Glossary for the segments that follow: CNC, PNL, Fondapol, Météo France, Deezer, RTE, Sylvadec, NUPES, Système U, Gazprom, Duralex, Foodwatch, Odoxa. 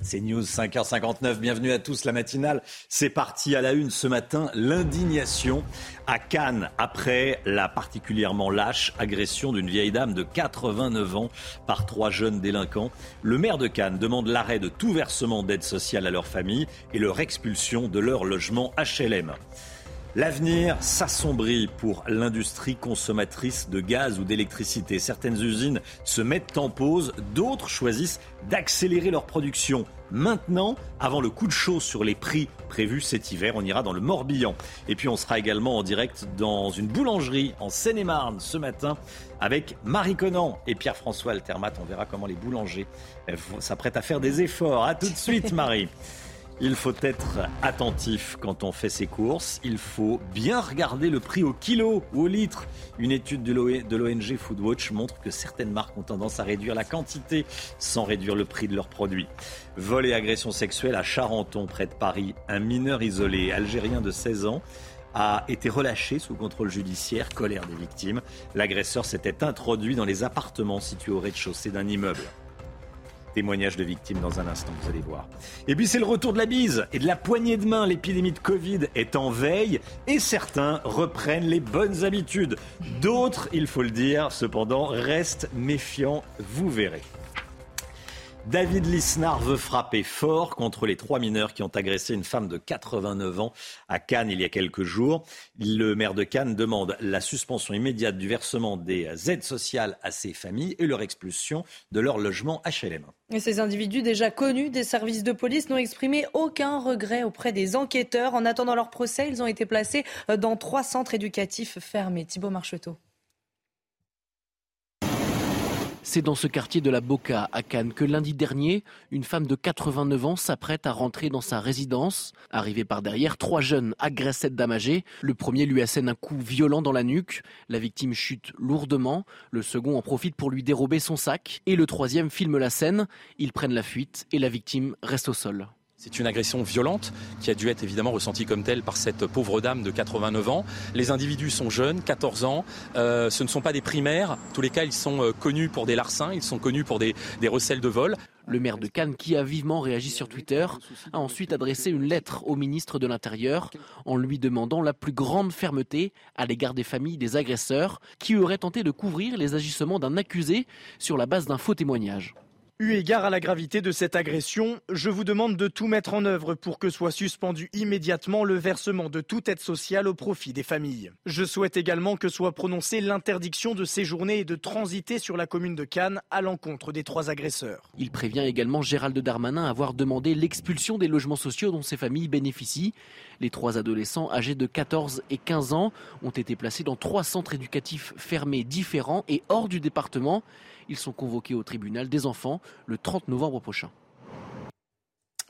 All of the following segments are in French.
C'est News, 5h59, bienvenue à tous, la matinale, c'est parti. À la une ce matin, l'indignation à Cannes après la particulièrement lâche agression d'une vieille dame de 89 ans par 3 jeunes délinquants. Le maire de Cannes demande l'arrêt de tout versement d'aide sociale à leur famille et leur expulsion de leur logement HLM. L'avenir s'assombrit pour l'industrie consommatrice de gaz ou d'électricité. Certaines usines se mettent en pause, d'autres choisissent d'accélérer leur production. Maintenant, avant le coup de chaud sur les prix prévus cet hiver, on ira dans le Morbihan. Et puis on sera également en direct dans une boulangerie en Seine-et-Marne ce matin avec Marie Conan et Pierre-François Altermat. On verra comment les boulangers s'apprêtent à faire des efforts. À tout de suite, Marie. Il faut être attentif quand on fait ses courses. Il faut bien regarder le prix au kilo ou au litre. Une étude de l'ONG Foodwatch montre que certaines marques ont tendance à réduire la quantité sans réduire le prix de leurs produits. Vol et agression sexuelle à Charenton, près de Paris. Un mineur isolé algérien de 16 ans a été relâché sous contrôle judiciaire. Colère des victimes. L'agresseur s'était introduit dans les appartements situés au rez-de-chaussée d'un immeuble. Témoignage de victimes dans un instant, vous allez voir. Et puis c'est le retour de la bise et de la poignée de main. L'épidémie de Covid est en veille et certains reprennent les bonnes habitudes. D'autres, il faut le dire, cependant, restent méfiants, vous verrez. David Lisnard veut frapper fort contre les 3 mineurs qui ont agressé une femme de 89 ans à Cannes il y a quelques jours. Le maire de Cannes demande la suspension immédiate du versement des aides sociales à ces familles et leur expulsion de leur logement HLM. Et ces individus déjà connus des services de police n'ont exprimé aucun regret auprès des enquêteurs. En attendant leur procès, ils ont été placés dans 3 centres éducatifs fermés. Thibaut Marcheteau. C'est dans ce quartier de la Boca, à Cannes, que lundi dernier, une femme de 89 ans s'apprête à rentrer dans sa résidence. Arrivée par derrière, 3 jeunes agressent cette dame âgée. Le premier lui assène un coup violent dans la nuque. La victime chute lourdement. Le second en profite pour lui dérober son sac. Et le troisième filme la scène. Ils prennent la fuite et la victime reste au sol. C'est une agression violente qui a dû être évidemment ressentie comme telle par cette pauvre dame de 89 ans. Les individus sont jeunes, 14 ans, ce ne sont pas des primaires. En tous les cas, ils sont connus pour des larcins, ils sont connus pour des recels de vol. Le maire de Cannes, qui a vivement réagi sur Twitter, a ensuite adressé une lettre au ministre de l'Intérieur en lui demandant la plus grande fermeté à l'égard des familles des agresseurs qui auraient tenté de couvrir les agissements d'un accusé sur la base d'un faux témoignage. Eu égard à la gravité de cette agression, je vous demande de tout mettre en œuvre pour que soit suspendu immédiatement le versement de toute aide sociale au profit des familles. Je souhaite également que soit prononcée l'interdiction de séjourner et de transiter sur la commune de Cannes à l'encontre des 3 agresseurs. Il prévient également Gérald Darmanin avoir demandé l'expulsion des logements sociaux dont ces familles bénéficient. Les 3 adolescents âgés de 14 et 15 ans ont été placés dans 3 centres éducatifs fermés différents et hors du département. Ils sont convoqués au tribunal des enfants le 30 novembre prochain.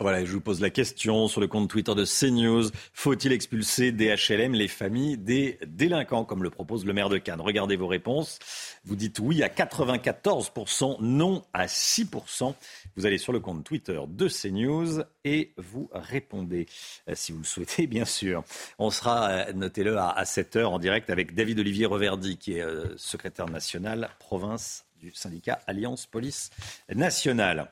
Voilà, je vous pose la question sur le compte Twitter de CNews. Faut-il expulser des HLM les familles des délinquants, comme le propose le maire de Cannes? Regardez vos réponses. Vous dites oui à 94%, non à 6%. Vous allez sur le compte Twitter de CNews et vous répondez, si vous le souhaitez, bien sûr. On sera, notez-le, à 7h en direct avec David-Olivier Reverdy, qui est secrétaire national province du syndicat Alliance Police Nationale.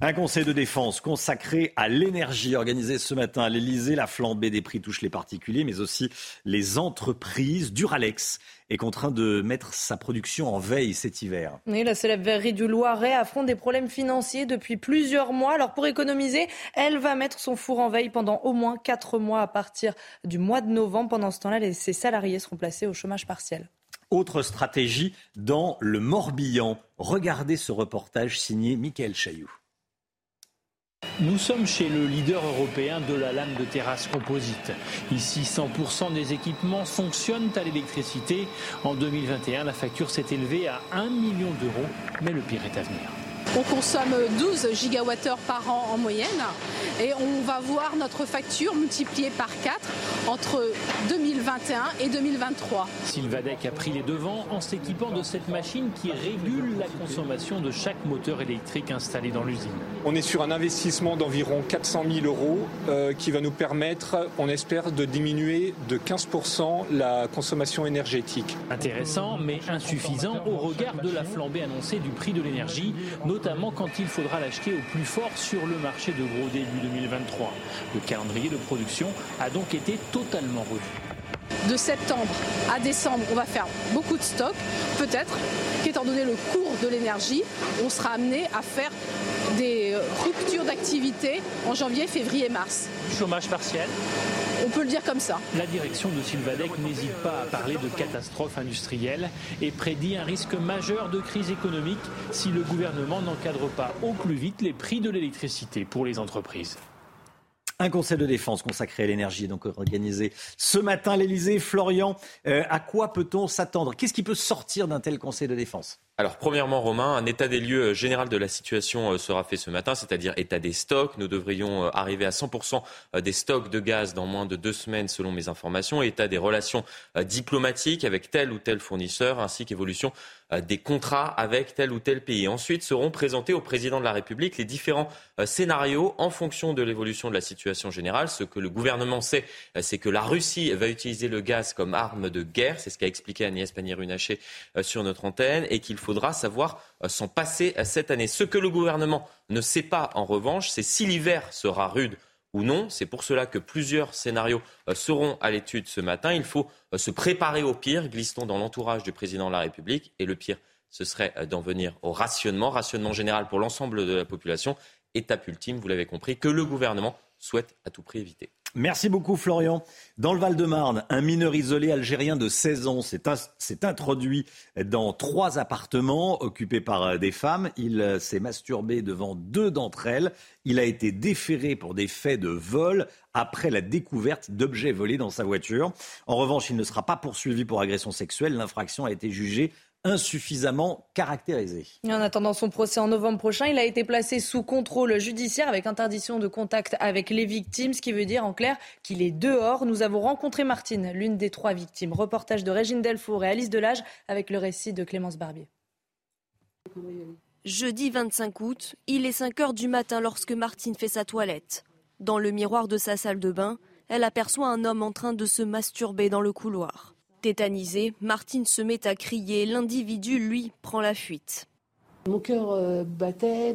Un conseil de défense consacré à l'énergie organisé ce matin à l'Elysée. La flambée des prix touche les particuliers, mais aussi les entreprises. Duralex est contraint de mettre sa production en veille cet hiver. Oui, la célèbre verrerie du Loiret affronte des problèmes financiers depuis plusieurs mois. Alors pour économiser, elle va mettre son four en veille pendant au moins 4 mois à partir du mois de novembre. Pendant ce temps-là, ses salariés seront placés au chômage partiel. Autre stratégie dans le Morbihan. Regardez ce reportage signé Michael Chailloux. Nous sommes chez le leader européen de la lame de terrasse composite. Ici, 100% des équipements fonctionnent à l'électricité. En 2021, la facture s'est élevée à 1 million d'euros, mais le pire est à venir. On consomme 12 gigawattheures par an en moyenne et on va voir notre facture multipliée par 4 entre 2020 2021 et 2023. Sylvadec a pris les devants en s'équipant de cette machine qui régule la consommation de chaque moteur électrique installé dans l'usine. On est sur un investissement d'environ 400 000 € qui va nous permettre, on espère, de diminuer de 15% la consommation énergétique. Intéressant, mais insuffisant au regard de la flambée annoncée du prix de l'énergie, notamment quand il faudra l'acheter au plus fort sur le marché de gros début 2023. Le calendrier de production a donc été totalement revu. De septembre à décembre, on va faire beaucoup de stocks. Peut-être qu'étant donné le cours de l'énergie, on sera amené à faire des ruptures d'activité en janvier, février, mars. Chômage partiel. On peut le dire comme ça. La direction de Sylvadec n'hésite pas à parler de catastrophe industrielle et prédit un risque majeur de crise économique si le gouvernement n'encadre pas au plus vite les prix de l'électricité pour les entreprises. Un conseil de défense consacré à l'énergie est donc organisé ce matin à l'Elysée. Florian, à quoi peut-on s'attendre? Qu'est-ce qui peut sortir d'un tel conseil de défense? Alors premièrement, Romain, un état des lieux général de la situation sera fait ce matin, c'est-à-dire état des stocks. Nous devrions arriver à 100% des stocks de gaz dans moins de 2 semaines selon mes informations. État des relations diplomatiques avec tel ou tel fournisseur ainsi qu'évolution des contrats avec tel ou tel pays. Ensuite, seront présentés au président de la République les différents scénarios en fonction de l'évolution de la situation générale. Ce que le gouvernement sait, c'est que la Russie va utiliser le gaz comme arme de guerre. C'est ce qu'a expliqué Agnès Pannier-Runacher sur notre antenne et qu'il faudra savoir s'en passer cette année. Ce que le gouvernement ne sait pas, en revanche, c'est si l'hiver sera rude ou non. C'est pour cela que plusieurs scénarios seront à l'étude ce matin. Il faut se préparer au pire, glissons dans l'entourage du président de la République. Et le pire, ce serait d'en venir au rationnement général pour l'ensemble de la population. Étape ultime, vous l'avez compris, que le gouvernement souhaite à tout prix éviter. Merci beaucoup Florian. Dans le Val-de-Marne, un mineur isolé algérien de 16 ans s'est introduit dans 3 appartements occupés par des femmes. Il s'est masturbé devant 2 d'entre elles. Il a été déféré pour des faits de vol après la découverte d'objets volés dans sa voiture. En revanche, il ne sera pas poursuivi pour agression sexuelle. L'infraction a été jugée insuffisamment caractérisé. En attendant son procès en novembre prochain, il a été placé sous contrôle judiciaire avec interdiction de contact avec les victimes, ce qui veut dire en clair qu'il est dehors. Nous avons rencontré Martine, l'une des 3 victimes. Reportage de Régine Delfour et Alice Delage avec le récit de Clémence Barbier. Jeudi 25 août, il est 5h du matin lorsque Martine fait sa toilette. Dans le miroir de sa salle de bain, elle aperçoit un homme en train de se masturber dans le couloir. Tétanisée, Martine se met à crier. L'individu, lui, prend la fuite. Mon cœur battait.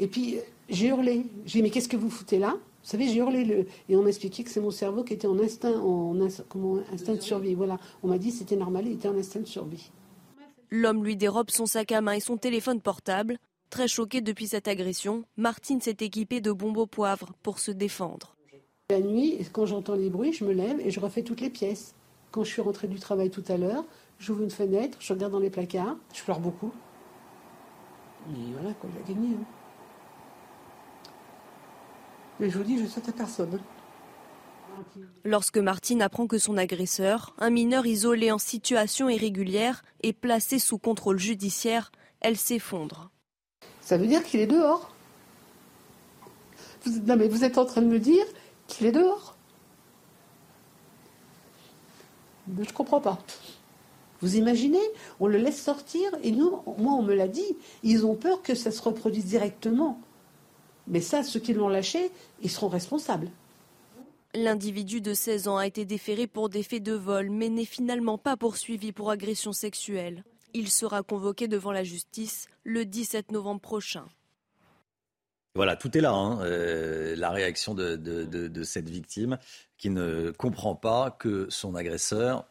Et puis, j'ai hurlé. J'ai dit, mais qu'est-ce que vous foutez là? Vous savez, j'ai hurlé. Et on m'a expliqué que c'est mon cerveau qui était en instinct de survie. Voilà. On m'a dit que c'était normal, il était en instinct de survie. L'homme lui dérobe son sac à main et son téléphone portable. Très choquée depuis cette agression, Martine s'est équipée de bombes au poivre pour se défendre. La nuit, quand j'entends les bruits, je me lève et je refais toutes les pièces. Quand je suis rentrée du travail tout à l'heure, j'ouvre une fenêtre, je regarde dans les placards, je pleure beaucoup. Et voilà, quoi, j'ai gagné. Hein. Mais je vous dis, je souhaite à personne. Lorsque Martine apprend que son agresseur, un mineur isolé en situation irrégulière, est placé sous contrôle judiciaire, elle s'effondre. Ça veut dire qu'il est dehors. Non mais vous êtes en train de me dire qu'il est dehors. Je ne comprends pas. Vous imaginez? On le laisse sortir et nous, moi on me l'a dit, ils ont peur que ça se reproduise directement. Mais ça, ceux qui l'ont lâché, ils seront responsables. L'individu de 16 ans a été déféré pour des faits de vol, mais n'est finalement pas poursuivi pour agression sexuelle. Il sera convoqué devant la justice le 17 novembre prochain. Voilà, tout est là, hein, la réaction de cette victime qui ne comprend pas que son agresseur,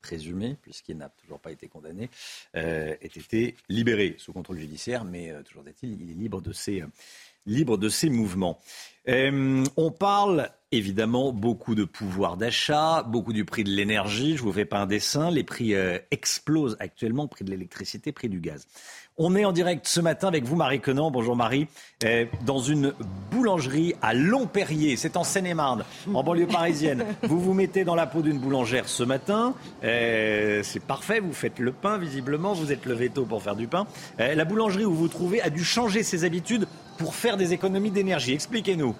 présumé, puisqu'il n'a toujours pas été condamné, ait été libéré sous contrôle judiciaire, mais toujours est-il, il est libre de ses mouvements. On parle évidemment beaucoup de pouvoir d'achat, beaucoup du prix de l'énergie, je ne vous fais pas un dessin, les prix explosent actuellement, prix de l'électricité, prix du gaz. On est en direct ce matin avec vous Marie Quenant, bonjour Marie, dans une boulangerie à Longperrier, c'est en Seine-et-Marne, en banlieue parisienne. Vous vous mettez dans la peau d'une boulangère ce matin, c'est parfait, vous faites le pain visiblement, vous êtes levé tôt pour faire du pain. La boulangerie où vous vous trouvez a dû changer ses habitudes pour faire des économies d'énergie, expliquez-nous.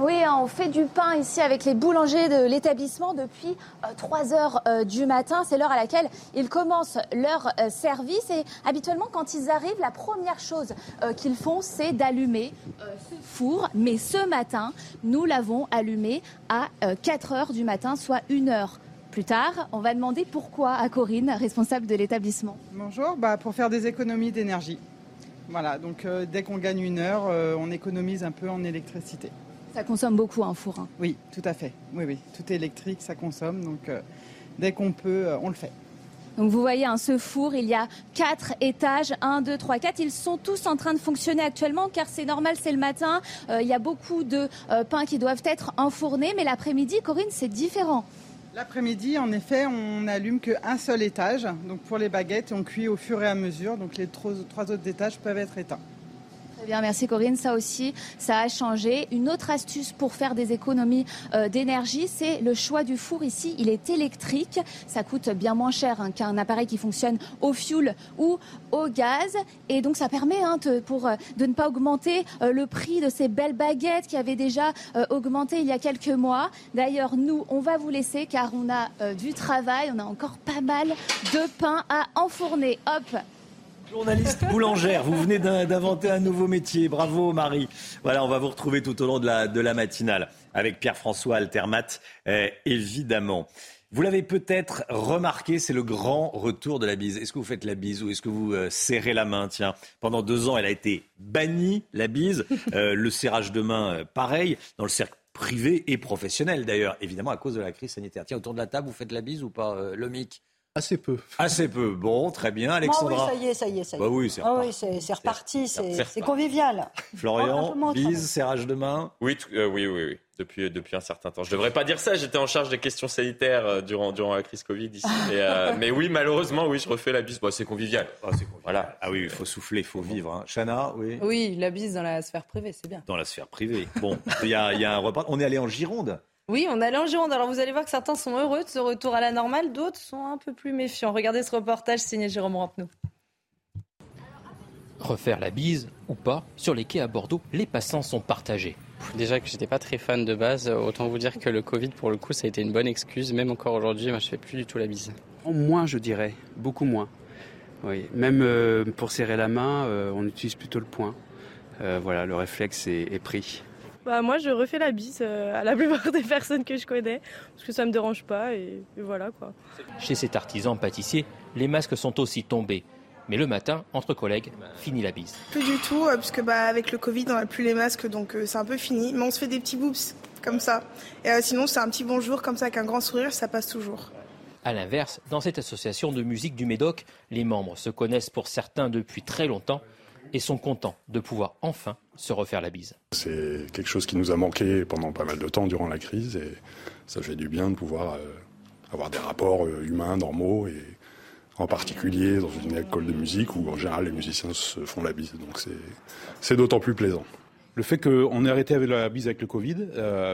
Oui, On fait du pain ici avec les boulangers de l'établissement depuis 3h du matin. C'est l'heure à laquelle ils commencent leur service. Et habituellement, quand ils arrivent, la première chose qu'ils font, c'est d'allumer ce four. Mais ce matin, nous l'avons allumé à 4h du matin, soit 1h. Plus tard, on va demander pourquoi à Corinne, responsable de l'établissement. Bonjour, pour faire des économies d'énergie. Voilà, donc dès qu'on gagne 1 heure, on économise un peu en électricité. Ça consomme beaucoup un four. Hein. Oui, tout à fait. Oui, tout est électrique, ça consomme. Donc dès qu'on peut, on le fait. Donc vous voyez, ce four, il y a 4 étages, 1, 2, 3, 4. Ils sont tous en train de fonctionner actuellement car c'est normal, c'est le matin. Il y a beaucoup de pains qui doivent être enfournés. Mais l'après-midi, Corinne, c'est différent. L'après-midi, en effet, on n'allume qu'un seul étage. Donc pour les baguettes, on cuit au fur et à mesure. Donc les 3 autres étages peuvent être éteints. Très bien, merci Corinne. Ça aussi, ça a changé. Une autre astuce pour faire des économies d'énergie, c'est le choix du four ici. Il est électrique. Ça coûte bien moins cher qu'un appareil qui fonctionne au fioul ou au gaz. Et donc ça permet de ne pas augmenter le prix de ces belles baguettes qui avaient déjà augmenté il y a quelques mois. D'ailleurs, nous, on va vous laisser car on a du travail. On a encore pas mal de pain à enfourner. Hop! Journaliste boulangère, vous venez d'inventer un nouveau métier. Bravo Marie. Voilà, on va vous retrouver tout au long de la matinale avec Pierre-François Altermat, évidemment. Vous l'avez peut-être remarqué, c'est le grand retour de la bise. Est-ce que vous faites la bise ou est-ce que vous serrez la main ? Tiens, pendant 2 ans, elle a été bannie, la bise. Le serrage de main, pareil, dans le cercle privé et professionnel d'ailleurs, évidemment à cause de la crise sanitaire. Tiens, autour de la table, vous faites la bise ou pas, le mic ? Assez peu. Bon, très bien. Alexandra. Oh oui, ça y est. Bah oui, c'est reparti. C'est convivial. Florian, bise, serrage de main. Oui. Depuis un certain temps. Je ne devrais pas dire ça, j'étais en charge des questions sanitaires durant la crise Covid ici. Mais oui, malheureusement, je refais la bise. Bon, c'est convivial. Voilà. Ah oui, il faut souffler, il faut vivre. Hein. Chana, oui. Oui, la bise dans la sphère privée, c'est bien. Dans la sphère privée. Bon, il y a un repas. On est allé en Gironde. Oui, on allait en Gironde. Alors vous allez voir que certains sont heureux de ce retour à la normale, d'autres sont un peu plus méfiants. Regardez ce reportage signé Jérôme Rampenou. Refaire la bise ou pas, sur les quais à Bordeaux, les passants sont partagés. Déjà que j'étais pas très fan de base, autant vous dire que le Covid, pour le coup, ça a été une bonne excuse. Même encore aujourd'hui, je fais plus du tout la bise. Moins, je dirais, beaucoup moins. Oui. Même pour serrer la main, on utilise plutôt le poing. Voilà, le réflexe est pris. Moi, je refais la bise à la plupart des personnes que je connais, parce que ça ne me dérange pas, et voilà quoi. Chez cet artisan pâtissier, les masques sont aussi tombés. Mais le matin, entre collègues, fini la bise. Plus du tout, parce que avec le Covid, on n'a plus les masques, donc c'est un peu fini. Mais on se fait des petits boops, comme ça. Et sinon, c'est un petit bonjour, comme ça, avec un grand sourire, ça passe toujours. A l'inverse, dans cette association de musique du Médoc, les membres se connaissent pour certains depuis très longtemps, et sont contents de pouvoir enfin se refaire la bise. C'est quelque chose qui nous a manqué pendant pas mal de temps durant la crise et ça fait du bien de pouvoir avoir des rapports humains, normaux, et en particulier dans une école de musique où en général les musiciens se font la bise, donc c'est d'autant plus plaisant. Le fait qu'on ait arrêté avec la bise avec le Covid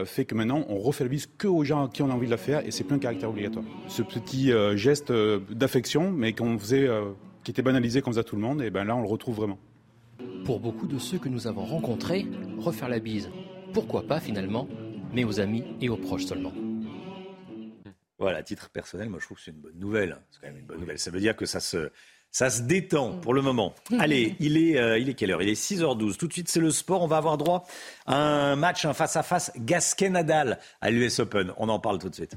fait que maintenant on refait la bise que aux gens à qui on a envie de la faire et c'est plus un caractère obligatoire. Ce petit geste d'affection mais qu'on faisait, qui était banalisé comme ça tout le monde, et là on le retrouve vraiment. Pour beaucoup de ceux que nous avons rencontrés, refaire la bise, pourquoi pas finalement, mais aux amis et aux proches seulement. Voilà, à titre personnel, moi je trouve que c'est une bonne nouvelle. C'est quand même une bonne nouvelle. Ça veut dire que ça se détend pour le moment. Allez, il est quelle heure ? Il est 6h12. Tout de suite, c'est le sport. On va avoir droit à un match, un face-à-face Gasquet-Nadal à l'US Open. On en parle tout de suite.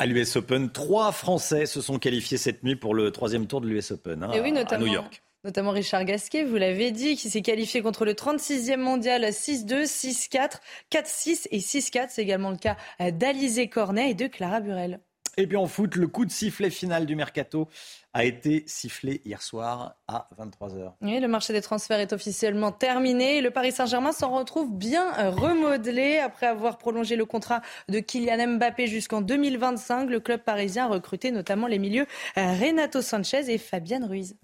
À l'US Open, 3 Français se sont qualifiés cette nuit pour le 3e tour de l'US Open à New York. Notamment Richard Gasquet, vous l'avez dit, qui s'est qualifié contre le 36e mondial 6-2, 6-4, 4-6 et 6-4. C'est également le cas d'Alizé Cornet et de Clara Burel. Et puis en foot, le coup de sifflet final du Mercato a été sifflé hier soir à 23h. Oui, le marché des transferts est officiellement terminé. Le Paris Saint-Germain s'en retrouve bien remodelé. Après avoir prolongé le contrat de Kylian Mbappé jusqu'en 2025, le club parisien a recruté notamment les milieux Renato Sanchez et Fabian Ruiz.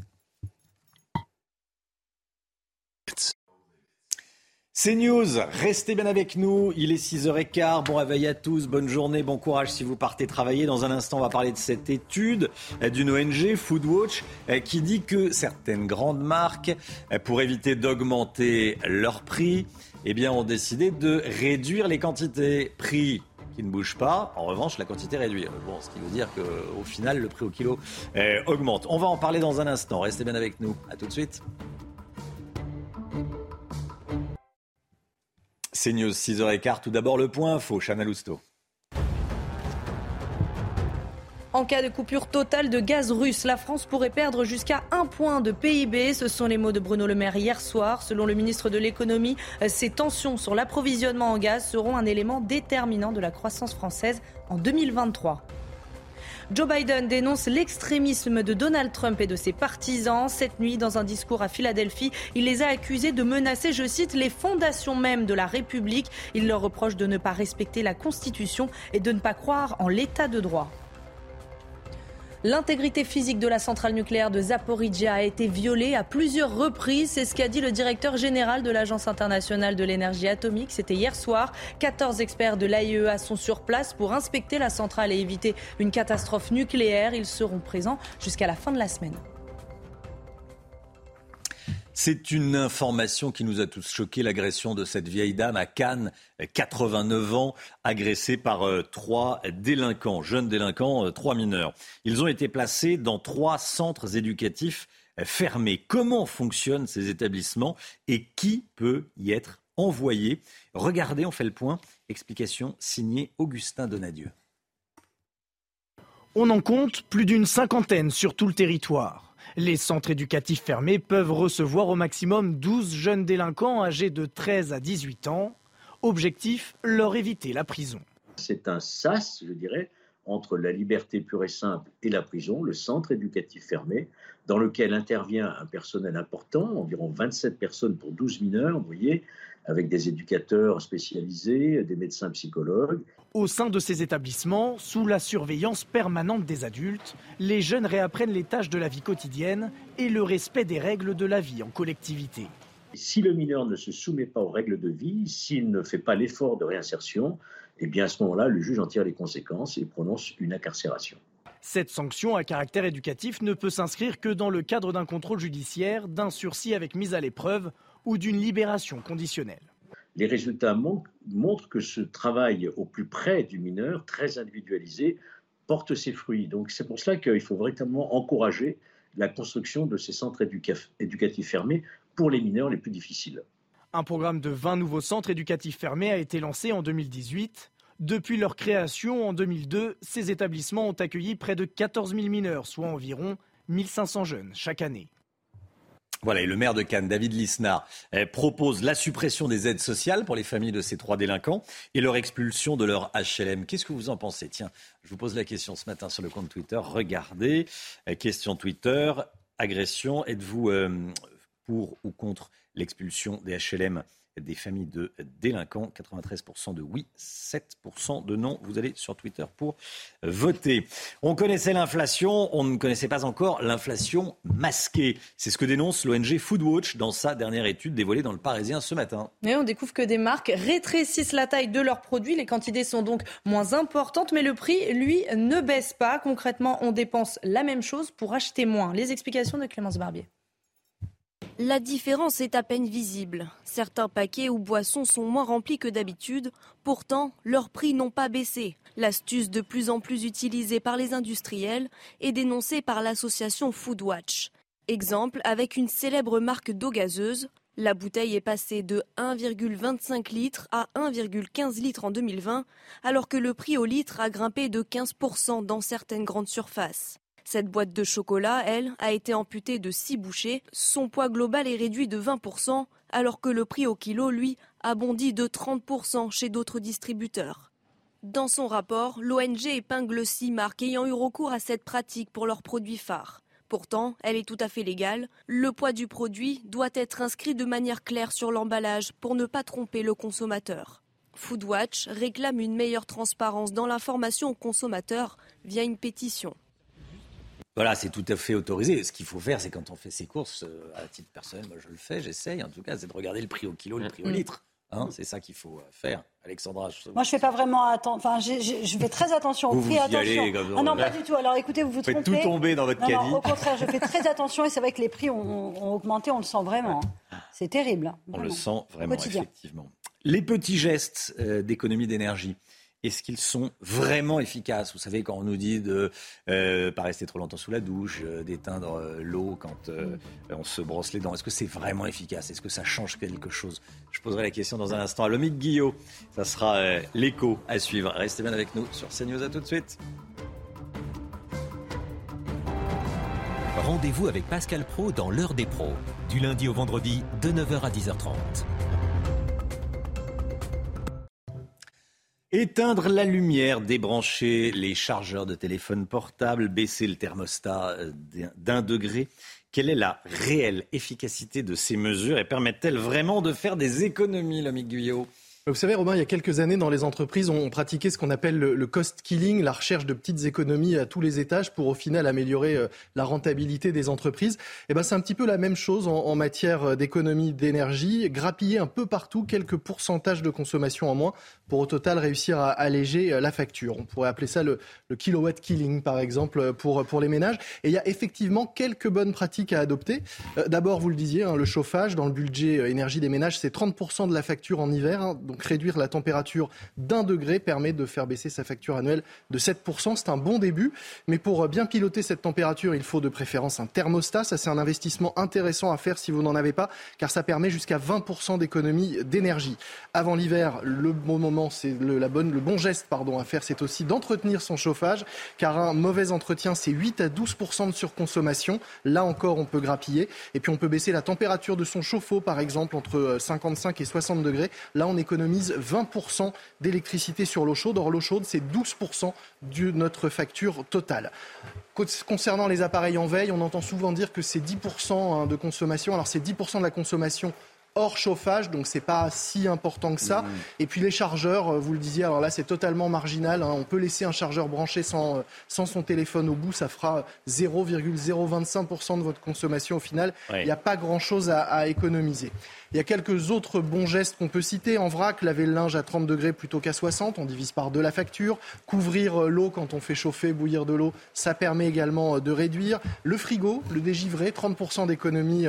C'est News, restez bien avec nous, il est 6h15, bon réveil à tous, bonne journée, bon courage si vous partez travailler. Dans un instant, on va parler de cette étude d'une ONG, Foodwatch, qui dit que certaines grandes marques, pour éviter d'augmenter leurs prix, eh bien, ont décidé de réduire les quantités. Prix qui ne bouge pas, en revanche, la quantité réduit. Bon, ce qui veut dire qu'au final, le prix au kilo augmente. On va en parler dans un instant, restez bien avec nous, à tout de suite. C'est News, 6h15, tout d'abord le point info, Chana Lousteau. En cas de coupure totale de gaz russe, la France pourrait perdre jusqu'à 1 point de PIB. Ce sont les mots de Bruno Le Maire hier soir. Selon le ministre de l'Économie, ces tensions sur l'approvisionnement en gaz seront un élément déterminant de la croissance française en 2023. Joe Biden dénonce l'extrémisme de Donald Trump et de ses partisans. Cette nuit, dans un discours à Philadelphie, il les a accusés de menacer, je cite, les fondations même de la République. Il leur reproche de ne pas respecter la Constitution et de ne pas croire en l'état de droit. L'intégrité physique de la centrale nucléaire de Zaporijia a été violée à plusieurs reprises. C'est ce qu'a dit le directeur général de l'Agence internationale de l'énergie atomique. C'était hier soir. 14 experts de l'AIEA sont sur place pour inspecter la centrale et éviter une catastrophe nucléaire. Ils seront présents jusqu'à la fin de la semaine. C'est une information qui nous a tous choqués, l'agression de cette vieille dame à Cannes, 89 ans, agressée par trois délinquants, jeunes délinquants, trois mineurs. Ils ont été placés dans trois centres éducatifs fermés. Comment fonctionnent ces établissements et qui peut y être envoyé ? Regardez, on fait le point. Explication signée Augustin Donadieu. On en compte plus d'une cinquantaine sur tout le territoire. Les centres éducatifs fermés peuvent recevoir au maximum 12 jeunes délinquants âgés de 13 à 18 ans. Objectif, leur éviter la prison. C'est un sas, je dirais, entre la liberté pure et simple et la prison, le centre éducatif fermé, dans lequel intervient un personnel important, environ 27 personnes pour 12 mineurs, vous voyez, avec des éducateurs spécialisés, des médecins psychologues. Au sein de ces établissements, sous la surveillance permanente des adultes, les jeunes réapprennent les tâches de la vie quotidienne et le respect des règles de la vie en collectivité. Si le mineur ne se soumet pas aux règles de vie, s'il ne fait pas l'effort de réinsertion, eh bien à ce moment-là, le juge en tire les conséquences et prononce une incarcération. Cette sanction à caractère éducatif ne peut s'inscrire que dans le cadre d'un contrôle judiciaire, d'un sursis avec mise à l'épreuve ou d'une libération conditionnelle. Les résultats montrent que ce travail au plus près du mineur, très individualisé, porte ses fruits. Donc c'est pour cela qu'il faut véritablement encourager la construction de ces centres éducatifs fermés pour les mineurs les plus difficiles. Un programme de 20 nouveaux centres éducatifs fermés a été lancé en 2018. Depuis leur création en 2002, ces établissements ont accueilli près de 14 000 mineurs, soit environ 1500 jeunes chaque année. Voilà, et le maire de Cannes, David Lisnard, propose la suppression des aides sociales pour les familles de ces trois délinquants et leur expulsion de leur HLM. Qu'est-ce que vous en pensez ? Tiens, je vous pose la question ce matin sur le compte Twitter. Regardez, question Twitter, agression, êtes-vous pour ou contre l'expulsion des HLM des familles de délinquants, 93% de oui, 7% de non. Vous allez sur Twitter pour voter. On connaissait l'inflation, on ne connaissait pas encore l'inflation masquée. C'est ce que dénonce l'ONG Foodwatch dans sa dernière étude dévoilée dans Le Parisien ce matin. Et on découvre que des marques rétrécissent la taille de leurs produits. Les quantités sont donc moins importantes, mais le prix, lui, ne baisse pas. Concrètement, on dépense la même chose pour acheter moins. Les explications de Clémence Barbier. La différence est à peine visible. Certains paquets ou boissons sont moins remplis que d'habitude. Pourtant, leurs prix n'ont pas baissé. L'astuce de plus en plus utilisée par les industriels est dénoncée par l'association Foodwatch. Exemple avec une célèbre marque d'eau gazeuse. La bouteille est passée de 1,25 litre à 1,15 litre en 2020, alors que le prix au litre a grimpé de 15% dans certaines grandes surfaces. Cette boîte de chocolat, elle, a été amputée de 6 bouchées. Son poids global est réduit de 20%, alors que le prix au kilo, lui, a bondi de 30% chez d'autres distributeurs. Dans son rapport, l'ONG épingle 6 marques ayant eu recours à cette pratique pour leurs produits phares. Pourtant, elle est tout à fait légale. Le poids du produit doit être inscrit de manière claire sur l'emballage pour ne pas tromper le consommateur. Foodwatch réclame une meilleure transparence dans l'information aux consommateurs via une pétition. Voilà, c'est tout à fait autorisé. Ce qu'il faut faire, c'est quand on fait ses courses, à titre personnel, moi je le fais, j'essaye en tout cas, c'est de regarder le prix au kilo, le prix au litre. Hein, c'est ça qu'il faut faire, Alexandra. Moi, je ne fais pas vraiment attention. Enfin, je fais très attention au prix. Ah non, pas du tout. Alors, écoutez, vous vous trompez. Vous faites tout tomber dans votre caddie. Non, au contraire, je fais très attention. Et c'est vrai que les prix ont augmenté. On le sent vraiment. C'est terrible. Vraiment. On le sent vraiment, effectivement. Les petits gestes d'économie d'énergie. Est-ce qu'ils sont vraiment efficaces ? Vous savez, quand on nous dit de ne pas rester trop longtemps sous la douche, d'éteindre l'eau quand on se brosse les dents, est-ce que c'est vraiment efficace ? Est-ce que ça change quelque chose ? Je poserai la question dans un instant à Lomique Guillot. Ça sera l'écho à suivre. Restez bien avec nous sur CNews. À tout de suite. Rendez-vous avec Pascal Praud dans l'heure des pros, du lundi au vendredi, de 9h à 10h30. Éteindre la lumière, débrancher les chargeurs de téléphone portable, baisser le thermostat d'1 degré. Quelle est la réelle efficacité de ces mesures et permettent-elles vraiment de faire des économies, Lomique Guillot ? Vous savez, Romain, il y a quelques années, dans les entreprises, on pratiquait ce qu'on appelle le cost killing, la recherche de petites économies à tous les étages pour au final améliorer la rentabilité des entreprises. Et ben, c'est un petit peu la même chose en matière d'économie d'énergie, grappiller un peu partout quelques pourcentages de consommation en moins pour au total réussir à alléger la facture. On pourrait appeler ça le kilowatt killing, par exemple, pour les ménages. Et il y a effectivement quelques bonnes pratiques à adopter. D'abord, vous le disiez, le chauffage, dans le budget énergie des ménages, c'est 30% de la facture en hiver, hein. Donc réduire la température d'1 degré permet de faire baisser sa facture annuelle de 7%. C'est un bon début. Mais pour bien piloter cette température, il faut de préférence un thermostat. Ça, c'est un investissement intéressant à faire si vous n'en avez pas, car ça permet jusqu'à 20% d'économie d'énergie. Avant l'hiver, le bon moment, c'est le bon geste à faire, c'est aussi d'entretenir son chauffage, car un mauvais entretien, c'est 8 à 12% de surconsommation. Là encore, on peut grappiller. Et puis, on peut baisser la température de son chauffe-eau, par exemple, entre 55 et 60 degrés. Là, on économise 20% d'électricité sur l'eau chaude. Or, l'eau chaude, c'est 12% de notre facture totale. Concernant les appareils en veille, on entend souvent dire que c'est 10% de consommation. Alors, c'est 10% de la consommation hors chauffage, donc c'est pas si important que ça. Et puis les chargeurs, vous le disiez, alors là c'est totalement marginal, hein. On peut laisser un chargeur branché sans son téléphone au bout, ça fera 0,025% de votre consommation au final. Il n'y a pas grand chose à économiser. Il y a quelques autres bons gestes qu'on peut citer. En vrac, laver le linge à 30 degrés plutôt qu'à 60, on divise par 2 la facture. Couvrir l'eau quand on fait chauffer, bouillir de l'eau, ça permet également de réduire. Le frigo, le dégivrer, 30% d'économie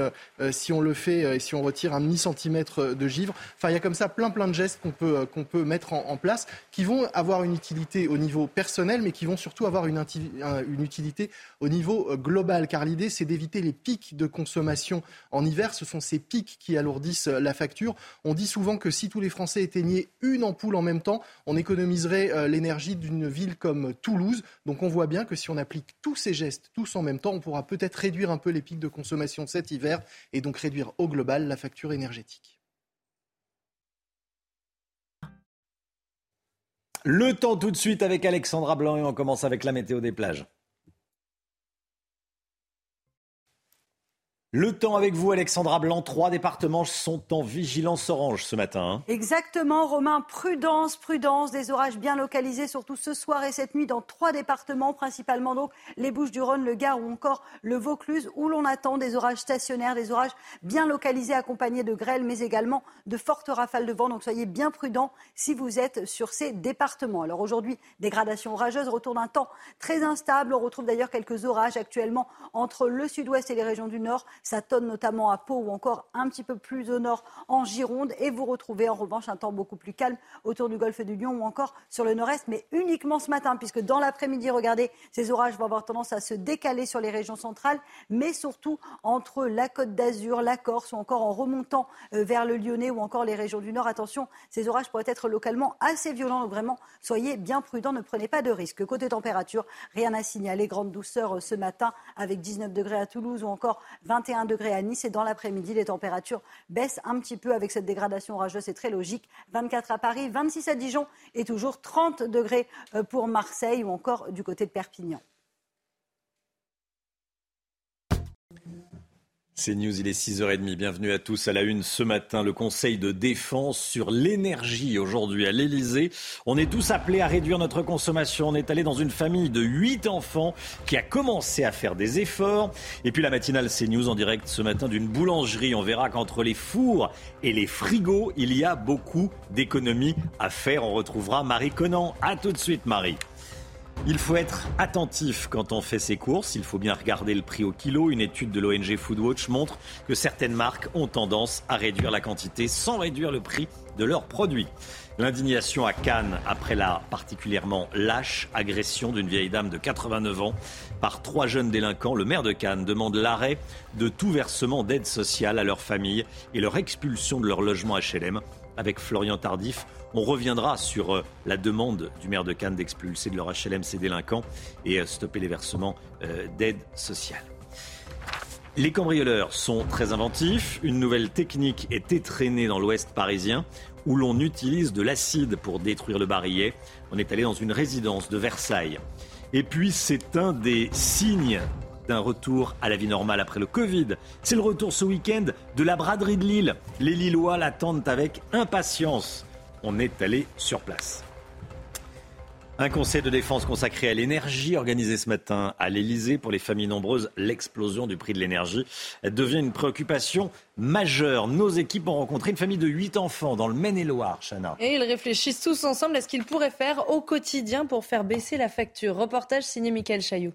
si on le fait et si on retire un centimètres de givre. Enfin, il y a comme ça plein de gestes qu'on peut mettre en place qui vont avoir une utilité au niveau personnel, mais qui vont surtout avoir une utilité au niveau global. Car l'idée, c'est d'éviter les pics de consommation en hiver. Ce sont ces pics qui alourdissent la facture. On dit souvent que si tous les Français éteignaient une ampoule en même temps, on économiserait l'énergie d'une ville comme Toulouse. Donc, on voit bien que si on applique tous ces gestes, tous en même temps, on pourra peut-être réduire un peu les pics de consommation cet hiver et donc réduire au global la facture énergétique. Le temps tout de suite avec Alexandra Blanc et on commence avec la météo des plages. Le temps avec vous, Alexandra Blanc. 3 départements sont en vigilance orange ce matin. Exactement, Romain. Prudence. Des orages bien localisés, surtout ce soir et cette nuit, dans 3 départements, principalement donc les Bouches-du-Rhône, le Gard ou encore le Vaucluse, où l'on attend des orages stationnaires, des orages bien localisés, accompagnés de grêles, mais également de fortes rafales de vent. Donc soyez bien prudents si vous êtes sur ces départements. Alors aujourd'hui, dégradation orageuse, retour d'un temps très instable. On retrouve d'ailleurs quelques orages actuellement entre le sud-ouest et les régions du nord. Ça tonne notamment à Pau ou encore un petit peu plus au nord en Gironde. Et vous retrouvez en revanche un temps beaucoup plus calme autour du golfe du Lion ou encore sur le nord-est, mais uniquement ce matin, puisque dans l'après-midi, regardez, ces orages vont avoir tendance à se décaler sur les régions centrales, mais surtout entre la Côte d'Azur, la Corse ou encore en remontant vers le Lyonnais ou encore les régions du nord. Attention, ces orages pourraient être localement assez violents. Donc vraiment, soyez bien prudents, ne prenez pas de risques. Côté température, rien à signaler. Grande douceur ce matin avec 19 degrés à Toulouse ou encore 21 degrés à Nice, et dans l'après-midi, les températures baissent un petit peu avec cette dégradation orageuse, c'est très logique. 24 à Paris, 26 à Dijon et toujours 30 degrés pour Marseille ou encore du côté de Perpignan. C'est News, il est 6h30, bienvenue à tous. À la une ce matin, le Conseil de défense sur l'énergie aujourd'hui à l'Elysée. On est tous appelés à réduire notre consommation. On est allé dans une famille de 8 enfants qui a commencé à faire des efforts. Et puis la matinale C'est News en direct ce matin d'une boulangerie. On verra qu'entre les fours et les frigos, il y a beaucoup d'économies à faire. On retrouvera Marie Conan. A tout de suite Marie. Il faut être attentif quand on fait ses courses, il faut bien regarder le prix au kilo. Une étude de l'ONG Foodwatch montre que certaines marques ont tendance à réduire la quantité sans réduire le prix de leurs produits. L'indignation à Cannes après la particulièrement lâche agression d'une vieille dame de 89 ans par 3 jeunes délinquants. Le maire de Cannes demande l'arrêt de tout versement d'aide sociale à leur famille et leur expulsion de leur logement HLM. Avec Florian Tardif, on reviendra sur la demande du maire de Cannes d'expulser de leur HLM ces délinquants et stopper les versements d'aide sociale. Les cambrioleurs sont très inventifs. Une nouvelle technique est étrennée dans l'ouest parisien où l'on utilise de l'acide pour détruire le barillet. On est allé dans une résidence de Versailles. Et puis c'est un des signes d'un retour à la vie normale après le Covid. C'est le retour ce week-end de la braderie de Lille. Les Lillois l'attendent avec impatience. On est allé sur place. Un conseil de défense consacré à l'énergie organisé ce matin à l'Elysée. Pour les familles nombreuses, l'explosion du prix de l'énergie devient une préoccupation majeure. Nos équipes ont rencontré une famille de 8 enfants dans le Maine-et-Loire, Chana. Et ils réfléchissent tous ensemble à ce qu'ils pourraient faire au quotidien pour faire baisser la facture. Reportage signé Mickaël Chailloux.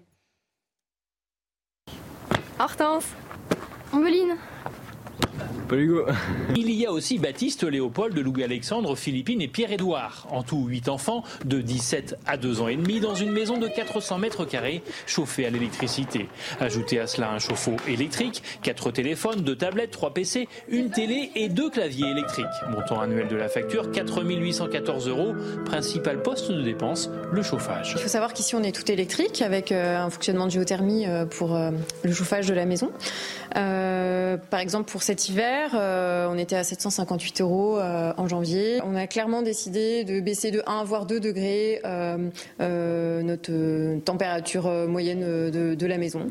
Hortense, Ambeline, Palugo. Il y a aussi Baptiste, Léopold, Louis-Alexandre, Philippine et Pierre-Édouard. En tout, 8 enfants de 17 à 2 ans et demi dans une maison de 400 mètres carrés chauffée à l'électricité. Ajoutez à cela un chauffe-eau électrique, 4 téléphones, 2 tablettes, 3 PC, une télé et 2 claviers électriques. Montant annuel de la facture, 4 814 €. Principal poste de dépense, le chauffage. Il faut savoir qu'ici on est tout électrique avec un fonctionnement de géothermie pour le chauffage de la maison. Par exemple pour cet hiver, on était à 758 € en janvier. On a clairement décidé de baisser de 1 voire 2 degrés notre température moyenne de la maison.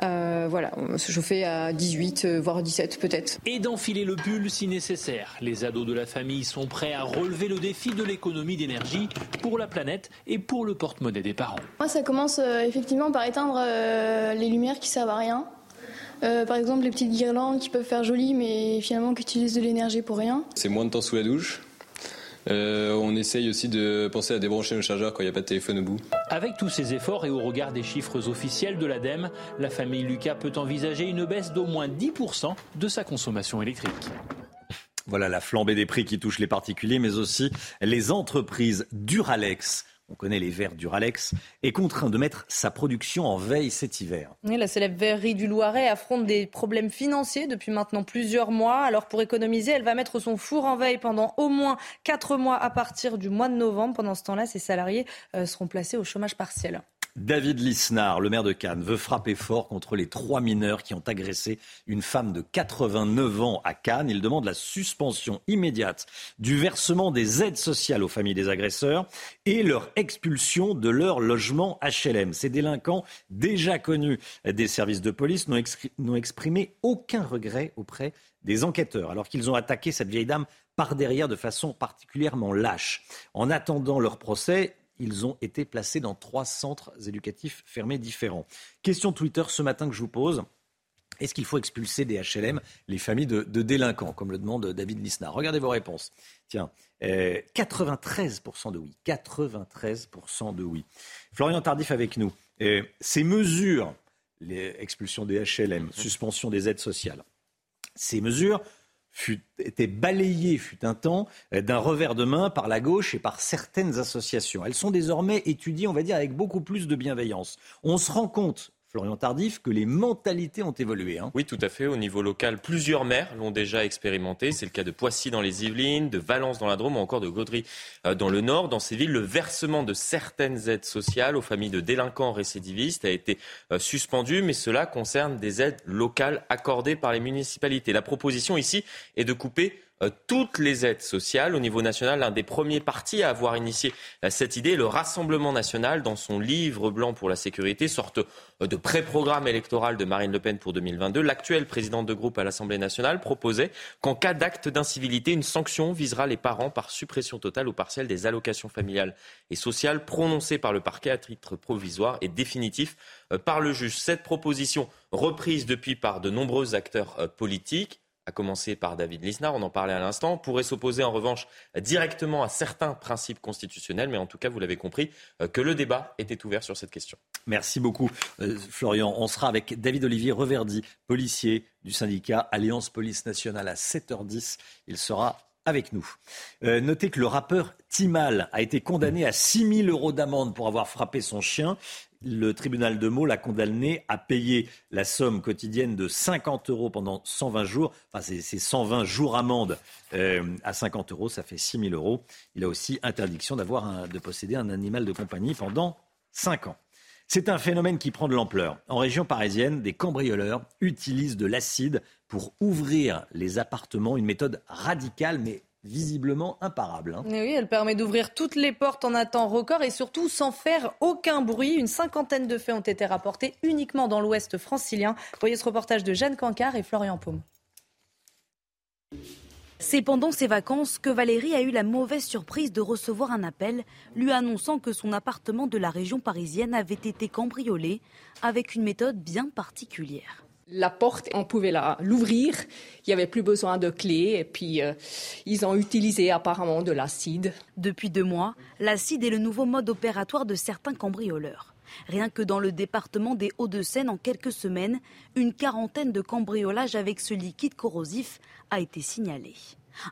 Voilà, on se chauffait à 18 voire 17 peut-être. Et d'enfiler le pull si nécessaire. Les ados de la famille sont prêts à relever le défi de l'économie d'énergie pour la planète et pour le porte-monnaie des parents. Moi, ça commence effectivement par éteindre les lumières qui servent à rien. Par exemple les petites guirlandes qui peuvent faire joli mais finalement qui utilisent de l'énergie pour rien. C'est moins de temps sous la douche. On essaye aussi de penser à débrancher le chargeur quand il n'y a pas de téléphone au bout. Avec tous ces efforts et au regard des chiffres officiels de l'ADEME, la famille Lucas peut envisager une baisse d'au moins 10% de sa consommation électrique. Voilà la flambée des prix qui touche les particuliers mais aussi les entreprises. Duralex, on connaît les verres Duralex, est contraint de mettre sa production en veille cet hiver. Et la célèbre verrerie du Loiret affronte des problèmes financiers depuis maintenant plusieurs mois. Alors pour économiser, elle va mettre son four en veille pendant au moins 4 mois à partir du mois de novembre. Pendant ce temps-là, ses salariés seront placés au chômage partiel. David Lisnard, le maire de Cannes, veut frapper fort contre les 3 mineurs qui ont agressé une femme de 89 ans à Cannes. Il demande la suspension immédiate du versement des aides sociales aux familles des agresseurs et leur expulsion de leur logement HLM. Ces délinquants, déjà connus des services de police, n'ont exprimé aucun regret auprès des enquêteurs, alors qu'ils ont attaqué cette vieille dame par derrière de façon particulièrement lâche. En attendant leur procès, ils ont été placés dans 3 centres éducatifs fermés différents. Question Twitter ce matin que je vous pose. Est-ce qu'il faut expulser des HLM les familles de délinquants, comme le demande David Lisnard? Regardez vos réponses. Tiens, 93% de oui. 93% de oui. Florian Tardif avec nous. Ces mesures, l'expulsion des HLM, suspension des aides sociales, ces mesures étaient balayées, fut un temps, d'un revers de main par la gauche et par certaines associations. Elles sont désormais étudiées, on va dire, avec beaucoup plus de bienveillance. On se rend compte, Florian Tardif, que les mentalités ont évolué. Oui, tout à fait. Au niveau local, plusieurs maires l'ont déjà expérimenté. C'est le cas de Poissy dans les Yvelines, de Valence dans la Drôme ou encore de Gaudry dans le Nord. Dans ces villes, le versement de certaines aides sociales aux familles de délinquants récidivistes a été suspendu, mais cela concerne des aides locales accordées par les municipalités. La proposition ici est de couper toutes les aides sociales. Au niveau national, l'un des premiers partis à avoir initié cette idée, le Rassemblement national, dans son livre blanc pour la sécurité, sorte de pré-programme électoral de Marine Le Pen pour 2022, l'actuelle présidente de groupe à l'Assemblée nationale proposait qu'en cas d'acte d'incivilité, une sanction visera les parents par suppression totale ou partielle des allocations familiales et sociales prononcées par le parquet à titre provisoire et définitif par le juge. Cette proposition reprise depuis par de nombreux acteurs politiques, à commencer par David Lisnard, on en parlait à l'instant, pourrait s'opposer en revanche directement à certains principes constitutionnels, mais en tout cas, vous l'avez compris, que le débat était ouvert sur cette question. Merci beaucoup, Florian. On sera avec David-Olivier Reverdy, policier du syndicat Alliance Police Nationale à 7h10. Il sera avec nous. Notez que le rappeur Timal a été condamné à 6 000 € d'amende pour avoir frappé son chien. Le tribunal de Meaux l'a condamné à payer la somme quotidienne de 50 € pendant 120 jours. Enfin, c'est 120 jours amende à 50 €, ça fait 6 000 €. Il a aussi interdiction de posséder un animal de compagnie pendant 5 ans. C'est un phénomène qui prend de l'ampleur. En région parisienne, des cambrioleurs utilisent de l'acide pour ouvrir les appartements, une méthode radicale mais visiblement imparable. Hein. Et oui, elle permet d'ouvrir toutes les portes en un temps record et surtout sans faire aucun bruit. Une cinquantaine de faits ont été rapportés uniquement dans l'ouest francilien. Voyez ce reportage de Jeanne Cancard et Florian Paume. C'est pendant ses vacances que Valérie a eu la mauvaise surprise de recevoir un appel lui annonçant que son appartement de la région parisienne avait été cambriolé avec une méthode bien particulière. La porte, on pouvait l'ouvrir, il n'y avait plus besoin de clé et puis ils ont utilisé apparemment de l'acide. Depuis 2 mois, l'acide est le nouveau mode opératoire de certains cambrioleurs. Rien que dans le département des Hauts-de-Seine, en quelques semaines, une quarantaine de cambriolages avec ce liquide corrosif a été signalé.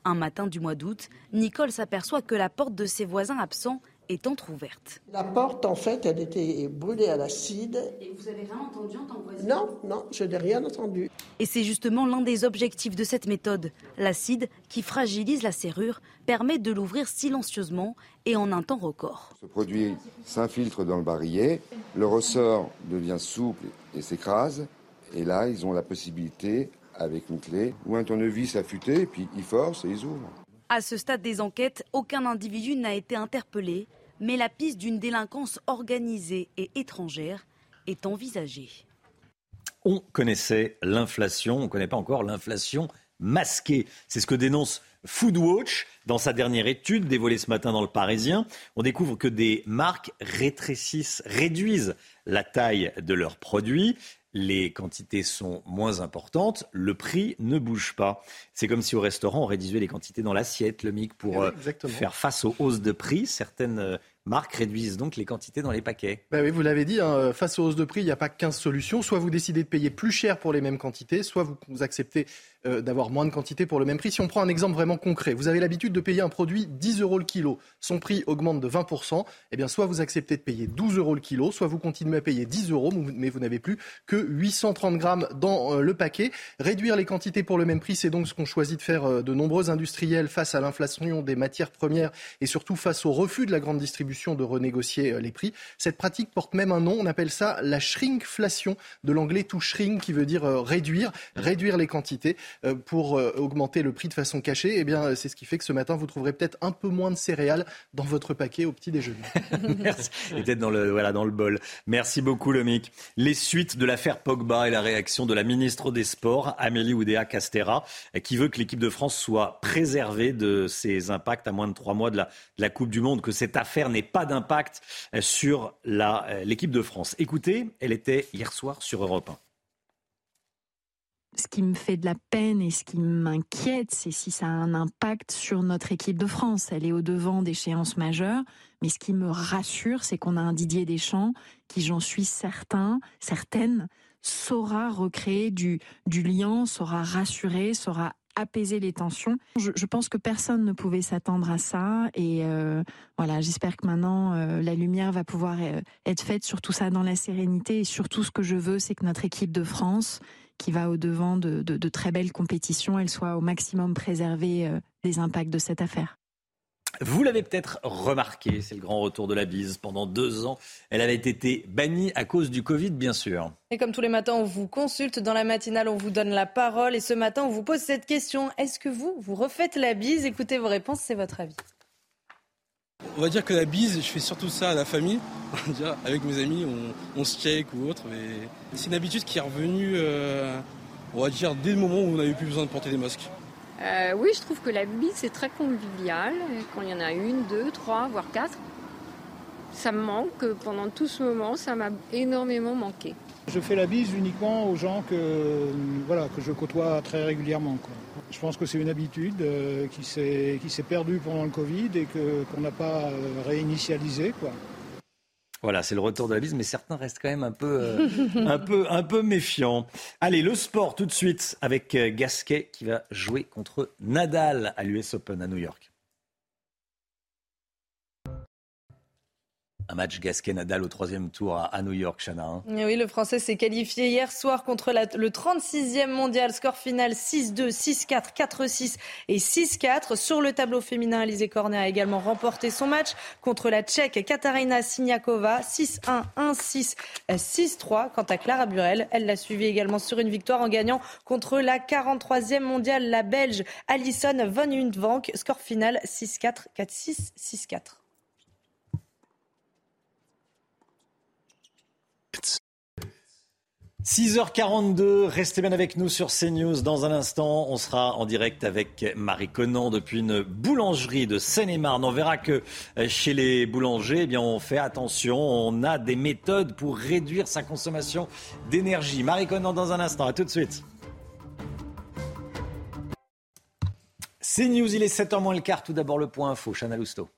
Un matin du mois d'août, Nicole s'aperçoit que la porte de ses voisins absents est entrouverte. La porte, en fait, elle était brûlée à l'acide. Et vous n'avez rien entendu en tant que voisine ? Non, je n'ai rien entendu. Et c'est justement l'un des objectifs de cette méthode. L'acide, qui fragilise la serrure, permet de l'ouvrir silencieusement et en un temps record. Ce produit s'infiltre dans le barillet, le ressort devient souple et s'écrase. Et là, ils ont la possibilité, avec une clé ou un tournevis affûté, et puis ils forcent et ils ouvrent. À ce stade des enquêtes, aucun individu n'a été interpellé, mais la piste d'une délinquance organisée et étrangère est envisagée. On connaissait l'inflation, on ne connaît pas encore l'inflation masquée. C'est ce que dénonce Foodwatch dans sa dernière étude dévoilée ce matin dans Le Parisien. On découvre que des marques réduisent la taille de leurs produits. Les quantités sont moins importantes, le prix ne bouge pas. C'est comme si au restaurant, on réduisait les quantités dans l'assiette, le mic, pour faire face aux hausses de prix. Certaines marques réduisent donc les quantités dans les paquets. Ben oui, vous l'avez dit, hein, face aux hausses de prix, il n'y a pas 15 solutions. Soit vous décidez de payer plus cher pour les mêmes quantités, soit vous acceptez d'avoir moins de quantité pour le même prix. Si on prend un exemple vraiment concret, vous avez l'habitude de payer un produit 10 € le kilo. Son prix augmente de 20%. Eh bien, soit vous acceptez de payer 12 € le kilo, soit vous continuez à payer 10 €, mais vous n'avez plus que 830 grammes dans le paquet. Réduire les quantités pour le même prix, c'est donc ce qu'ont choisi de faire de nombreux industriels face à l'inflation des matières premières et surtout face au refus de la grande distribution de renégocier les prix. Cette pratique porte même un nom, on appelle ça la shrinkflation, de l'anglais to shrink qui veut dire réduire les quantités pour augmenter le prix de façon cachée. Eh bien, c'est ce qui fait que ce matin, vous trouverez peut-être un peu moins de céréales dans votre paquet au petit déjeuner. Merci. Et peut-être dans le bol. Merci beaucoup, Lomic. Les suites de l'affaire Pogba et la réaction de la ministre des Sports, Amélie Oudéa-Castéra, qui veut que l'équipe de France soit préservée de ses impacts à moins de 3 mois de la Coupe du Monde, que cette affaire n'ait pas d'impact sur l'équipe de France. Écoutez, elle était hier soir sur Europe 1. Ce qui me fait de la peine et ce qui m'inquiète, c'est si ça a un impact sur notre équipe de France. Elle est au-devant d'échéances majeures, mais ce qui me rassure, c'est qu'on a un Didier Deschamps qui, j'en suis certaine, saura recréer du lien, saura rassurer, saura apaiser les tensions. Je pense que personne ne pouvait s'attendre à ça et voilà, j'espère que maintenant la lumière va pouvoir être faite sur tout ça dans la sérénité, et surtout ce que je veux, c'est que notre équipe de France, qui va au-devant de très belles compétitions, elle soit au maximum préservée des impacts de cette affaire. Vous l'avez peut-être remarqué, c'est le grand retour de la bise. Pendant 2 ans, elle avait été bannie à cause du Covid, bien sûr. Et comme tous les matins, on vous consulte. Dans la matinale, on vous donne la parole. Et ce matin, on vous pose cette question. Est-ce que vous refaites la bise? Écoutez vos réponses, c'est votre avis. On va dire que la bise, je fais surtout ça à la famille. Avec mes amis, on se check ou autre. Mais c'est une habitude qui est revenue, on va dire, dès le moment où on n'avait plus besoin de porter des masques. Oui, je trouve que la bise, c'est très convivial. Quand il y en a 1, 2, 3, voire 4, ça me manque. Pendant tout ce moment, ça m'a énormément manqué. Je fais la bise uniquement aux gens que je côtoie très régulièrement, quoi. Je pense que c'est une habitude qui s'est perdue pendant le Covid et qu'on n'a pas réinitialisée, quoi. Voilà, c'est le retour de la bise, mais certains restent quand même un peu méfiants. Allez, le sport tout de suite avec Gasquet qui va jouer contre Nadal à l'US Open à New York. Un match Gasquet-Nadal au 3e tour à New York, Chana. Oui, le Français s'est qualifié hier soir contre le 36e mondial. Score final 6-2, 6-4, 4-6 et 6-4. Sur le tableau féminin, Alizé Cornet a également remporté son match contre la Tchèque Katarina Siniakova. 6-1, 1-6, 6-3. Quant à Clara Burel, elle l'a suivie également sur une victoire en gagnant contre la 43e mondiale, la Belge Alison Van Houwenvanck. Score final 6-4, 4-6, 6-4. It's 6h42, restez bien avec nous sur CNews. Dans un instant, on sera en direct avec Marie Conan depuis une boulangerie de Seine-et-Marne. On verra que chez les boulangers, eh bien, on fait attention, on a des méthodes pour réduire sa consommation d'énergie. Marie Conan dans un instant, à tout de suite. CNews, il est 7h moins le quart. Tout d'abord le point info, Chana Lousteau.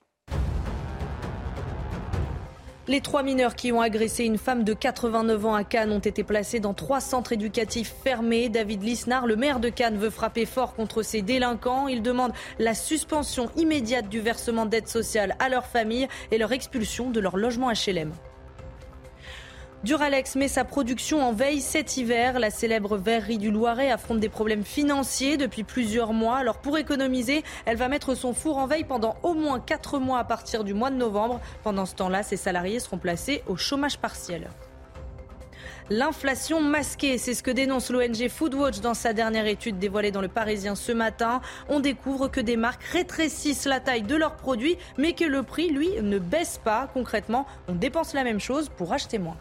Les 3 mineurs qui ont agressé une femme de 89 ans à Cannes ont été placés dans 3 centres éducatifs fermés. David Lisnard, le maire de Cannes, veut frapper fort contre ces délinquants. Il demande la suspension immédiate du versement d'aide sociale à leur famille et leur expulsion de leur logement HLM. Duralex met sa production en veille cet hiver. La célèbre verrerie du Loiret affronte des problèmes financiers depuis plusieurs mois. Alors pour économiser, elle va mettre son four en veille pendant au moins 4 mois à partir du mois de novembre. Pendant ce temps-là, ses salariés seront placés au chômage partiel. L'inflation masquée, c'est ce que dénonce l'ONG Foodwatch dans sa dernière étude dévoilée dans Le Parisien ce matin. On découvre que des marques rétrécissent la taille de leurs produits, mais que le prix, lui, ne baisse pas. Concrètement, on dépense la même chose pour acheter moins.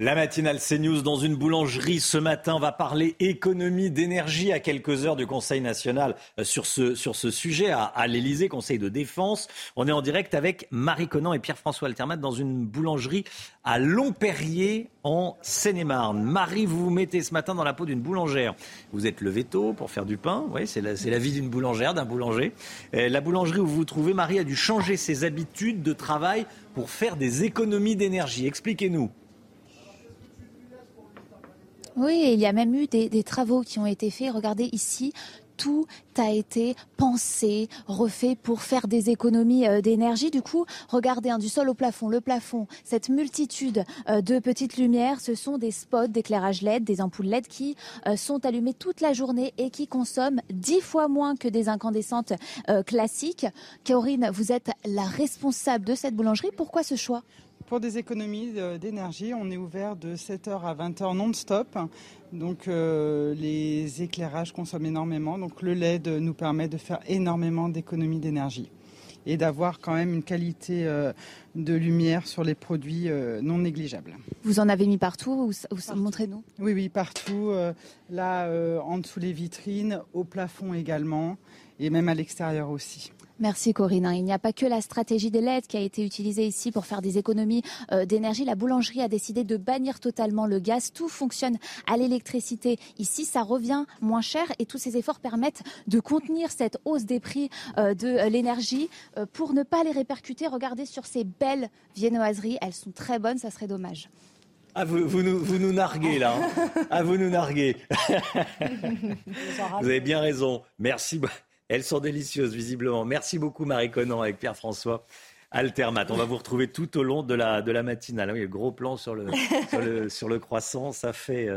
La matinale CNews dans une boulangerie ce matin va parler économie d'énergie à quelques heures du Conseil national sur ce sujet à l'Elysée, Conseil de défense. On est en direct avec Marie Conan et Pierre-François Altermat dans une boulangerie à Longperrier en Seine-et-Marne. Marie, vous vous mettez ce matin dans la peau d'une boulangère. Vous êtes levée tôt pour faire du pain. Oui, c'est la vie d'une boulangère, d'un boulanger. Et la boulangerie où vous vous trouvez, Marie, a dû changer ses habitudes de travail pour faire des économies d'énergie. Expliquez-nous. Oui, il y a même eu des travaux qui ont été faits. Regardez ici, tout a été pensé, refait pour faire des économies d'énergie. Du coup, regardez, du sol au plafond, le plafond, cette multitude de petites lumières, ce sont des spots d'éclairage LED, des ampoules LED qui sont allumées toute la journée et qui consomment 10 fois moins que des incandescentes classiques. Corinne, vous êtes la responsable de cette boulangerie. Pourquoi ce choix ? Pour des économies d'énergie, on est ouvert de 7h à 20h non-stop. Donc les éclairages consomment énormément. Donc le LED nous permet de faire énormément d'économies d'énergie et d'avoir quand même une qualité de lumière sur les produits non négligeables. Vous en avez mis partout ou montrez-nous. Oui, partout. Là, en dessous les vitrines, au plafond également et même à l'extérieur aussi. Merci Corinne. Il n'y a pas que la stratégie des LED qui a été utilisée ici pour faire des économies d'énergie. La boulangerie a décidé de bannir totalement le gaz. Tout fonctionne à l'électricité. Ici, ça revient moins cher et tous ces efforts permettent de contenir cette hausse des prix de l'énergie pour ne pas les répercuter. Regardez sur ces belles viennoiseries. Elles sont très bonnes, ça serait dommage. Ah, vous nous narguez là. Hein. Ah, vous nous narguez. Vous avez bien raison. Merci. Elles sont délicieuses, visiblement. Merci beaucoup, Marie Conan, avec Pierre-François Altermat. On va vous retrouver tout au long de la matinale. Oui, gros plan sur le croissant, ça fait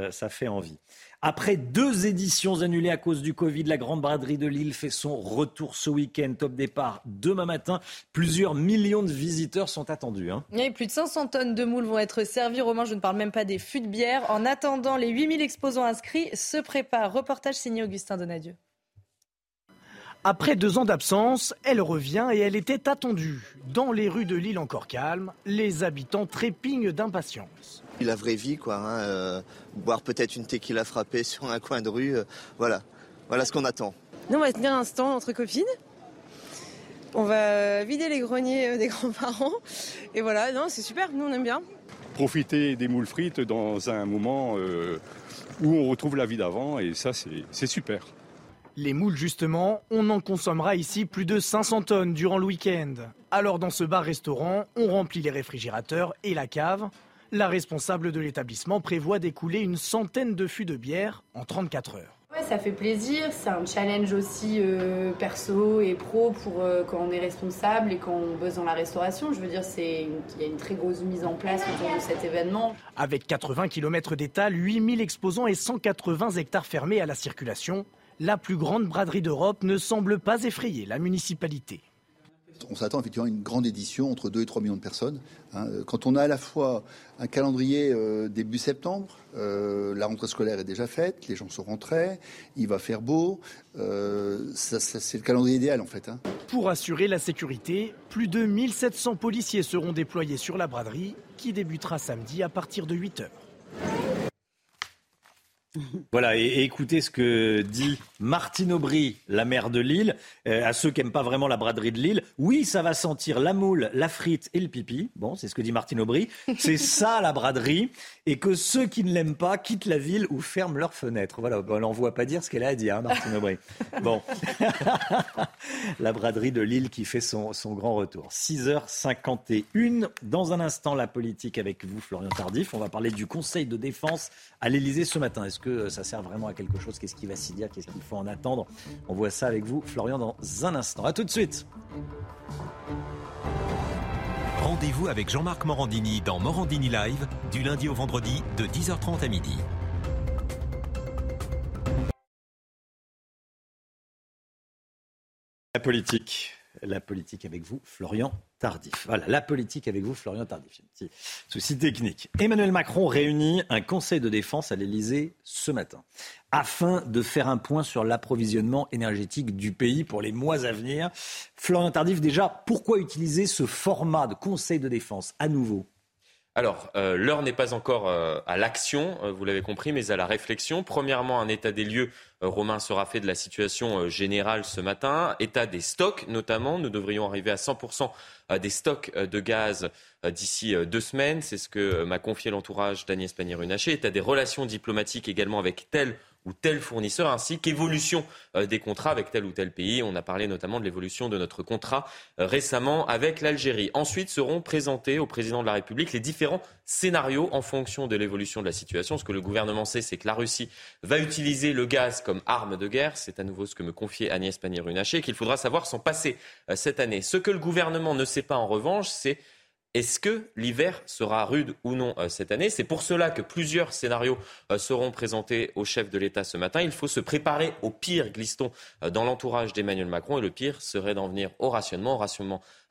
envie. Après 2 éditions annulées à cause du Covid, la Grande Braderie de Lille fait son retour ce week-end. Top départ demain matin. Plusieurs millions de visiteurs sont attendus. Et plus de 500 tonnes de moules vont être servies. Romain, je ne parle même pas des fûts de bière. En attendant, les 8000 exposants inscrits se préparent. Reportage signé Augustin Donadieu. Après 2 ans d'absence, elle revient et elle était attendue. Dans les rues de Lille encore calmes, les habitants trépignent d'impatience. La vraie vie, quoi. Boire peut-être une tequila frappée sur un coin de rue, voilà ce qu'on attend. Nous, on va tenir un stand entre copines, on va vider les greniers des grands-parents, et voilà, non, c'est super, nous on aime bien. Profiter des moules frites dans un moment où on retrouve la vie d'avant, et ça c'est super. Les moules justement, on en consommera ici plus de 500 tonnes durant le week-end. Alors dans ce bar-restaurant, on remplit les réfrigérateurs et la cave. La responsable de l'établissement prévoit d'écouler une centaine de fûts de bière en 34 heures. Ouais, ça fait plaisir, c'est un challenge aussi perso et pro pour quand on est responsable et quand on bosse dans la restauration. Je veux dire, il y a une très grosse mise en place autour de cet événement. Avec 80 km d'étal, 8000 exposants et 180 hectares fermés à la circulation, la plus grande braderie d'Europe ne semble pas effrayer la municipalité. On s'attend effectivement à une grande édition entre 2 et 3 millions de personnes. Quand on a à la fois un calendrier début septembre, la rentrée scolaire est déjà faite, les gens sont rentrés, il va faire beau. Ça, c'est le calendrier idéal en fait. Pour assurer la sécurité, plus de 1700 policiers seront déployés sur la braderie qui débutera samedi à partir de 8h. Voilà, et écoutez ce que dit Martine Aubry, la maire de Lille, à ceux qui n'aiment pas vraiment la braderie de Lille. Oui, ça va sentir la moule, la frite et le pipi. Bon, c'est ce que dit Martine Aubry. C'est ça la braderie. Et que ceux qui ne l'aiment pas quittent la ville ou ferment leurs fenêtres. Voilà, on n'en voit pas dire ce qu'elle a à dire, Martine Aubry. Bon, la braderie de Lille qui fait son grand retour. 6h51. Dans un instant, la politique avec vous, Florian Tardif. On va parler du Conseil de défense à l'Élysée ce matin. Est-ce que ça sert vraiment à quelque chose? Qu'est-ce qui va s'y dire? Qu'est-ce qu'il faut en attendre? On voit ça avec vous, Florian, dans un instant. A tout de suite. Rendez-vous avec Jean-Marc Morandini dans Morandini Live, du lundi au vendredi, de 10h30 à midi. La politique avec vous, Florian Tardif. Voilà, la politique avec vous, Florian Tardif. Petit souci technique. Emmanuel Macron réunit un conseil de défense à l'Élysée ce matin afin de faire un point sur l'approvisionnement énergétique du pays pour les mois à venir. Florian Tardif, déjà, pourquoi utiliser ce format de conseil de défense à nouveau ? Alors, l'heure n'est pas encore à l'action, vous l'avez compris, mais à la réflexion. Premièrement, un état des lieux, Romain, sera fait de la situation générale ce matin. État des stocks, notamment. Nous devrions arriver à 100% des stocks de gaz d'ici 2 semaines. C'est ce que m'a confié l'entourage d'Agnès Pannier-Runacher. État des relations diplomatiques également avec tel ou tel fournisseur, ainsi qu'évolution des contrats avec tel ou tel pays. On a parlé notamment de l'évolution de notre contrat récemment avec l'Algérie. Ensuite seront présentés au président de la République les différents scénarios en fonction de l'évolution de la situation. Ce que le gouvernement sait, c'est que la Russie va utiliser le gaz comme arme de guerre. C'est à nouveau ce que me confiait Agnès Pannier-Runacher, qu'il faudra savoir s'en passer cette année. Ce que le gouvernement ne sait pas en revanche, c'est: est-ce que l'hiver sera rude ou non cette année? C'est pour cela que plusieurs scénarios seront présentés au chef de l'État ce matin. Il faut se préparer au pire, glisse-t-on dans l'entourage d'Emmanuel Macron. Et le pire serait d'en venir au rationnement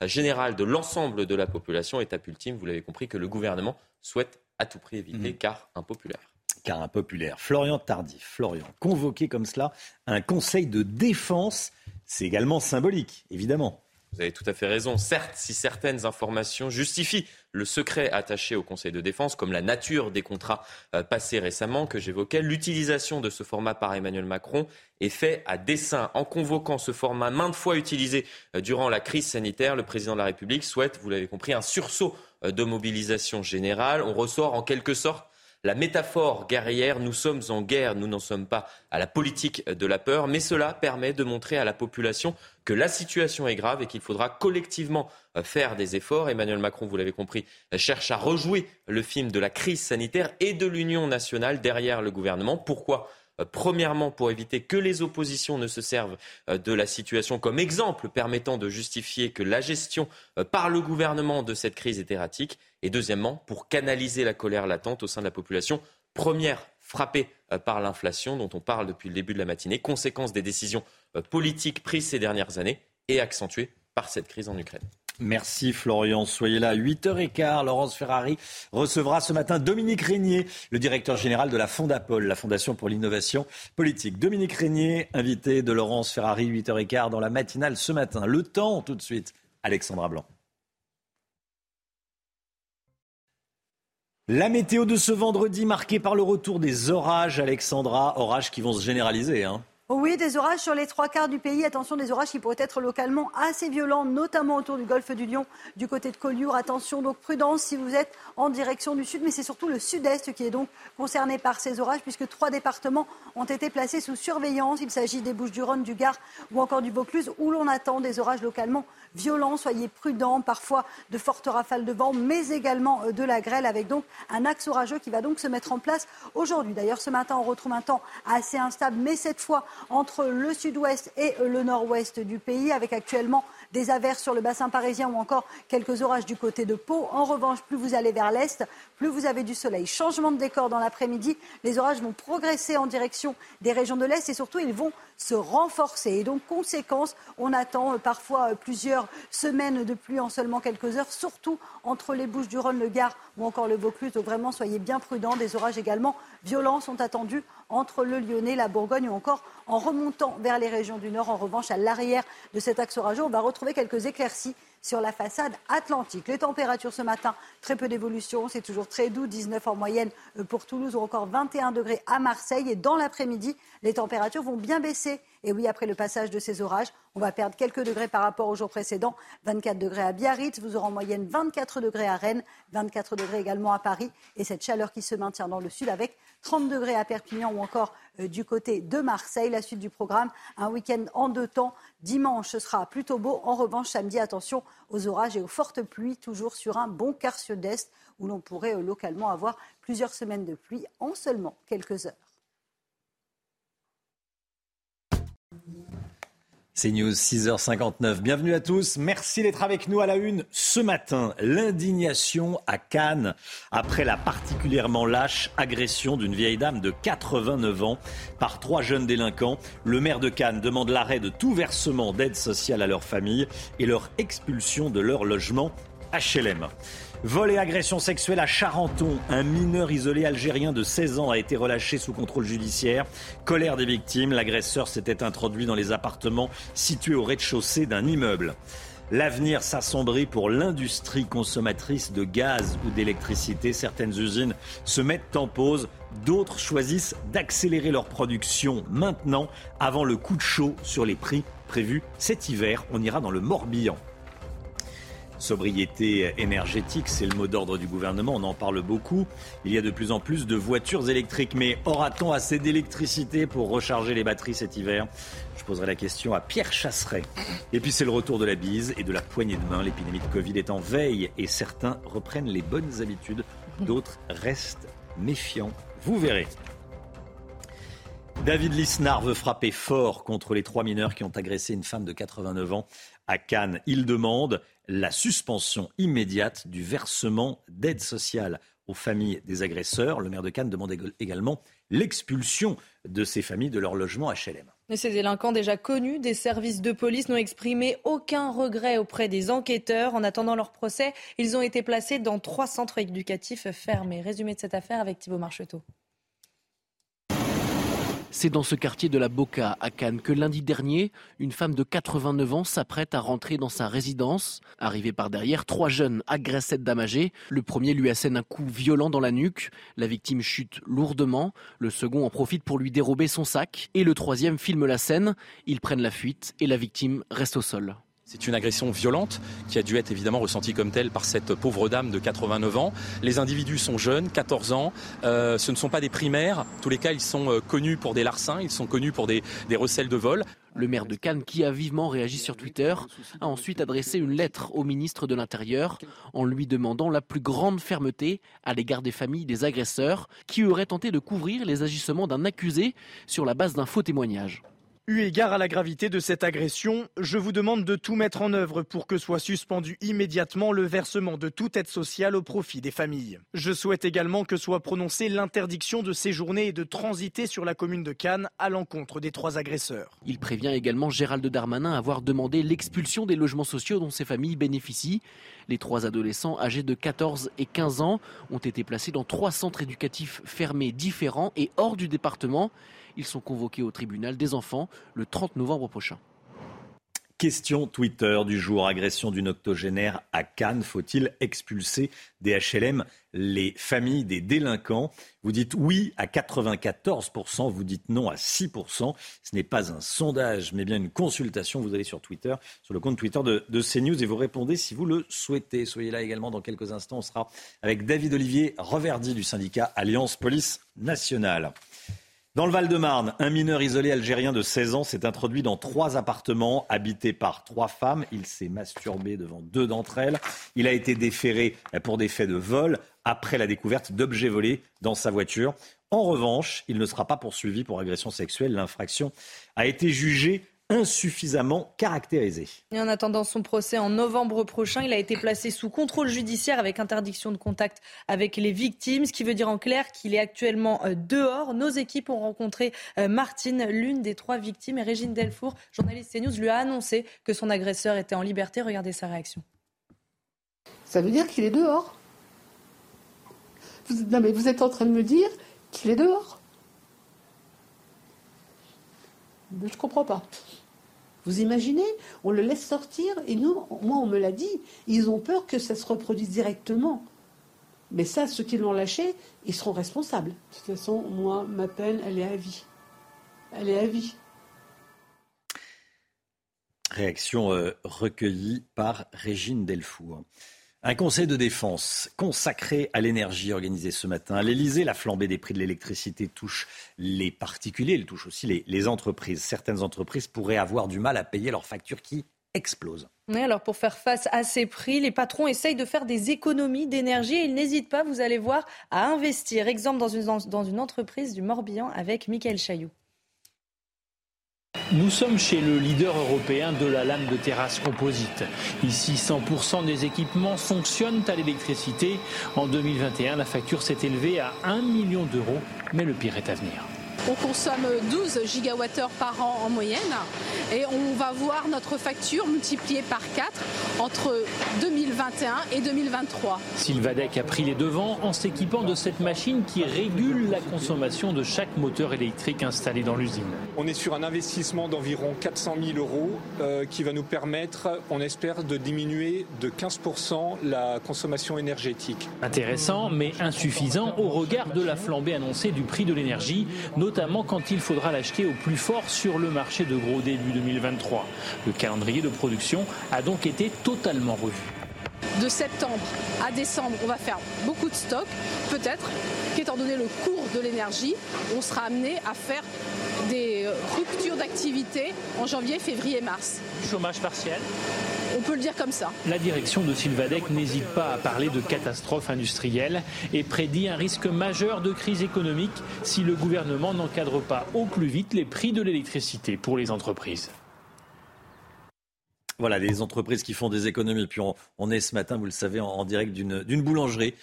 général de l'ensemble de la population. Étape ultime, vous l'avez compris, que le gouvernement souhaite à tout prix éviter, car impopulaire. Florian Tardif, convoqué comme cela un conseil de défense, c'est également symbolique, évidemment. Vous avez tout à fait raison. Certes, si certaines informations justifient le secret attaché au Conseil de défense, comme la nature des contrats passés récemment que j'évoquais, l'utilisation de ce format par Emmanuel Macron est faite à dessein. En convoquant ce format maintes fois utilisé durant la crise sanitaire, le président de la République souhaite, vous l'avez compris, un sursaut de mobilisation générale. On ressort en quelque sorte la métaphore guerrière. Nous sommes en guerre, nous n'en sommes pas à la politique de la peur, mais cela permet de montrer à la population que la situation est grave et qu'il faudra collectivement faire des efforts. Emmanuel Macron, vous l'avez compris, cherche à rejouer le film de la crise sanitaire et de l'union nationale derrière le gouvernement. Pourquoi Premièrement, pour éviter que les oppositions ne se servent de la situation comme exemple permettant de justifier que la gestion par le gouvernement de cette crise est erratique. Et deuxièmement, pour canaliser la colère latente au sein de la population première frappée par l'inflation dont on parle depuis le début de la matinée, conséquence des décisions politiques prises ces dernières années et accentuées par cette crise en Ukraine. Merci Florian, soyez là. 8h15, Laurence Ferrari recevra ce matin Dominique Régnier, le directeur général de la Fondapol, la Fondation pour l'innovation politique. Dominique Régnier, invité de Laurence Ferrari, 8h15 dans la matinale ce matin. Le temps tout de suite, Alexandra Blanc. La météo de ce vendredi marquée par le retour des orages, Alexandra, orages qui vont se généraliser, hein. Oui, des orages sur les 3/4 du pays. Attention, des orages qui pourraient être localement assez violents, notamment autour du golfe du Lion, du côté de Collioure. Attention, donc prudence si vous êtes en direction du sud, mais c'est surtout le sud-est qui est donc concerné par ces orages, puisque 3 départements ont été placés sous surveillance. Il s'agit des Bouches-du-Rhône, du Gard ou encore du Vaucluse, où l'on attend des orages localement violents. Soyez prudents, parfois de fortes rafales de vent, mais également de la grêle, avec donc un axe orageux qui va donc se mettre en place aujourd'hui. D'ailleurs, ce matin, on retrouve un temps assez instable, mais cette fois entre le sud-ouest et le nord-ouest du pays, avec actuellement des averses sur le bassin parisien ou encore quelques orages du côté de Pau. En revanche, plus vous allez vers l'est, plus vous avez du soleil. Changement de décor dans l'après-midi, les orages vont progresser en direction des régions de l'est et surtout ils vont se renforcer. Et donc, conséquence, on attend parfois plusieurs semaines de pluie en seulement quelques heures, surtout entre les Bouches-du-Rhône, le Gard ou encore le Vaucluse. Donc vraiment, soyez bien prudents. Des orages également violents sont attendus entre le Lyonnais, la Bourgogne ou encore en remontant vers les régions du Nord. En revanche, à l'arrière de cet axe orageux, on va retrouver quelques éclaircies sur la façade atlantique. Les températures ce matin, très peu d'évolution, c'est toujours très doux, 19 en moyenne pour Toulouse ou encore 21 degrés à Marseille. Et dans l'après-midi, les températures vont bien baisser. Et oui, après le passage de ces orages, on va perdre quelques degrés par rapport au jour précédent. 24 degrés à Biarritz, vous aurez en moyenne 24 degrés à Rennes, 24 degrés également à Paris. Et cette chaleur qui se maintient dans le sud avec 30 degrés à Perpignan ou encore du côté de Marseille. La suite du programme, un week-end en 2 temps. Dimanche, ce sera plutôt beau. En revanche, samedi, attention aux orages et aux fortes pluies, toujours sur un bon quart sud-est où l'on pourrait localement avoir plusieurs semaines de pluie en seulement quelques heures. C'est News, 6h59. Bienvenue à tous. Merci d'être avec nous à la une ce matin. L'indignation à Cannes après la particulièrement lâche agression d'une vieille dame de 89 ans par 3 jeunes délinquants. Le maire de Cannes demande l'arrêt de tout versement d'aide sociale à leur famille et leur expulsion de leur logement HLM. Vol et agression sexuelle à Charenton. Un mineur isolé algérien de 16 ans a été relâché sous contrôle judiciaire. Colère des victimes, l'agresseur s'était introduit dans les appartements situés au rez-de-chaussée d'un immeuble. L'avenir s'assombrit pour l'industrie consommatrice de gaz ou d'électricité. Certaines usines se mettent en pause, d'autres choisissent d'accélérer leur production maintenant avant le coup de chaud sur les prix prévus cet hiver. On ira dans le Morbihan. Sobriété énergétique, c'est le mot d'ordre du gouvernement, on en parle beaucoup. Il y a de plus en plus de voitures électriques, mais aura-t-on assez d'électricité pour recharger les batteries cet hiver ? Je poserai la question à Pierre Chasseret. Et puis c'est le retour de la bise et de la poignée de main. L'épidémie de Covid est en veille et certains reprennent les bonnes habitudes, d'autres restent méfiants. Vous verrez. David Lisnard veut frapper fort contre les 3 mineurs qui ont agressé une femme de 89 ans à Cannes. Il demande la suspension immédiate du versement d'aide sociale aux familles des agresseurs. Le maire de Cannes demande également l'expulsion de ces familles de leur logement HLM. Mais ces délinquants déjà connus des services de police n'ont exprimé aucun regret auprès des enquêteurs. En attendant leur procès, ils ont été placés dans 3 centres éducatifs fermés. Résumé de cette affaire avec Thibaut Marcheteau. C'est dans ce quartier de la Bocca, à Cannes, que lundi dernier, une femme de 89 ans s'apprête à rentrer dans sa résidence. Arrivée par derrière, 3 jeunes agressent cette dame âgée. Le premier lui assène un coup violent dans la nuque. La victime chute lourdement. Le second en profite pour lui dérober son sac. Et le troisième filme la scène. Ils prennent la fuite et la victime reste au sol. C'est une agression violente qui a dû être évidemment ressentie comme telle par cette pauvre dame de 89 ans. Les individus sont jeunes, 14 ans, ce ne sont pas des primaires. En tous les cas, ils sont connus pour des larcins, ils sont connus pour des recels de vol. Le maire de Cannes, qui a vivement réagi sur Twitter, a ensuite adressé une lettre au ministre de l'Intérieur en lui demandant la plus grande fermeté à l'égard des familles des agresseurs qui auraient tenté de couvrir les agissements d'un accusé sur la base d'un faux témoignage. Eu égard à la gravité de cette agression, je vous demande de tout mettre en œuvre pour que soit suspendu immédiatement le versement de toute aide sociale au profit des familles. Je souhaite également que soit prononcée l'interdiction de séjourner et de transiter sur la commune de Cannes à l'encontre des 3 agresseurs. Il prévient également Gérald Darmanin avoir demandé l'expulsion des logements sociaux dont ces familles bénéficient. Les 3 adolescents âgés de 14 et 15 ans ont été placés dans 3 centres éducatifs fermés différents et hors du département. Ils sont convoqués au tribunal des enfants le 30 novembre prochain. Question Twitter du jour. Agression d'une octogénaire à Cannes. Faut-il expulser des HLM les familles des délinquants? Vous dites oui à 94%, vous dites non à 6%. Ce n'est pas un sondage, mais bien une consultation. Vous allez sur Twitter, sur le compte Twitter de CNews et vous répondez si vous le souhaitez. Soyez là également dans quelques instants. On sera avec David-Olivier Reverdy du syndicat Alliance Police Nationale. Dans le Val-de-Marne, un mineur isolé algérien de 16 ans s'est introduit dans 3 appartements habités par 3 femmes. Il s'est masturbé devant 2 d'entre elles. Il a été déféré pour des faits de vol après la découverte d'objets volés dans sa voiture. En revanche, il ne sera pas poursuivi pour agression sexuelle. L'infraction a été jugée insuffisamment caractérisée. Et en attendant son procès en novembre prochain, il a été placé sous contrôle judiciaire avec interdiction de contact avec les victimes, ce qui veut dire en clair qu'il est actuellement dehors. Nos équipes ont rencontré Martine, l'une des 3 victimes, et Régine Delfour, journaliste CNews, lui a annoncé que son agresseur était en liberté. Regardez sa réaction. Ça veut dire qu'il est dehors. Non mais vous êtes en train de me dire qu'il est dehors. Je ne comprends pas. Vous imaginez, on le laisse sortir et nous, moi on me l'a dit, ils ont peur que ça se reproduise directement. Mais ça, ceux qui l'ont lâché, ils seront responsables. De toute façon, moi, ma peine, elle est à vie. Elle est à vie. Réaction recueillie par Régine Delfour. Un conseil de défense consacré à l'énergie organisé ce matin à l'Elysée. La flambée des prix de l'électricité touche les particuliers, elle touche aussi les entreprises. Certaines entreprises pourraient avoir du mal à payer leurs factures qui explosent. Oui, alors pour faire face à ces prix, les patrons essayent de faire des économies d'énergie et ils n'hésitent pas, vous allez voir, à investir. Exemple dans une entreprise du Morbihan avec Michael Chailloux. Nous sommes chez le leader européen de la lame de terrasse composite. Ici, 100% des équipements fonctionnent à l'électricité. En 2021, la facture s'est élevée à 1 million d'euros, mais le pire est à venir. On consomme 12 gigawattheures par an en moyenne et on va voir notre facture multipliée par 4 entre 2021 et 2023. Sylvadec a pris les devants en s'équipant de cette machine qui régule la consommation de chaque moteur électrique installé dans l'usine. On est sur un investissement d'environ 400 000 € qui va nous permettre, on espère, de diminuer de 15% la consommation énergétique. Intéressant mais insuffisant au regard de la flambée annoncée du prix de l'énergie, notamment quand il faudra l'acheter au plus fort sur le marché de gros début 2023. Le calendrier de production a donc été totalement revu. De septembre à décembre, on va faire beaucoup de stocks. Peut-être qu'étant donné le cours de l'énergie, on sera amené à faire des ruptures d'activité en janvier, février et mars. Chômage partiel ? On peut le dire comme ça. La direction de Sylvadec n'hésite pas à parler de catastrophe industrielle et prédit un risque majeur de crise économique si le gouvernement n'encadre pas au plus vite les prix de l'électricité pour les entreprises. Voilà, les entreprises qui font des économies. Puis on est ce matin, vous le savez, en direct d'une boulangerie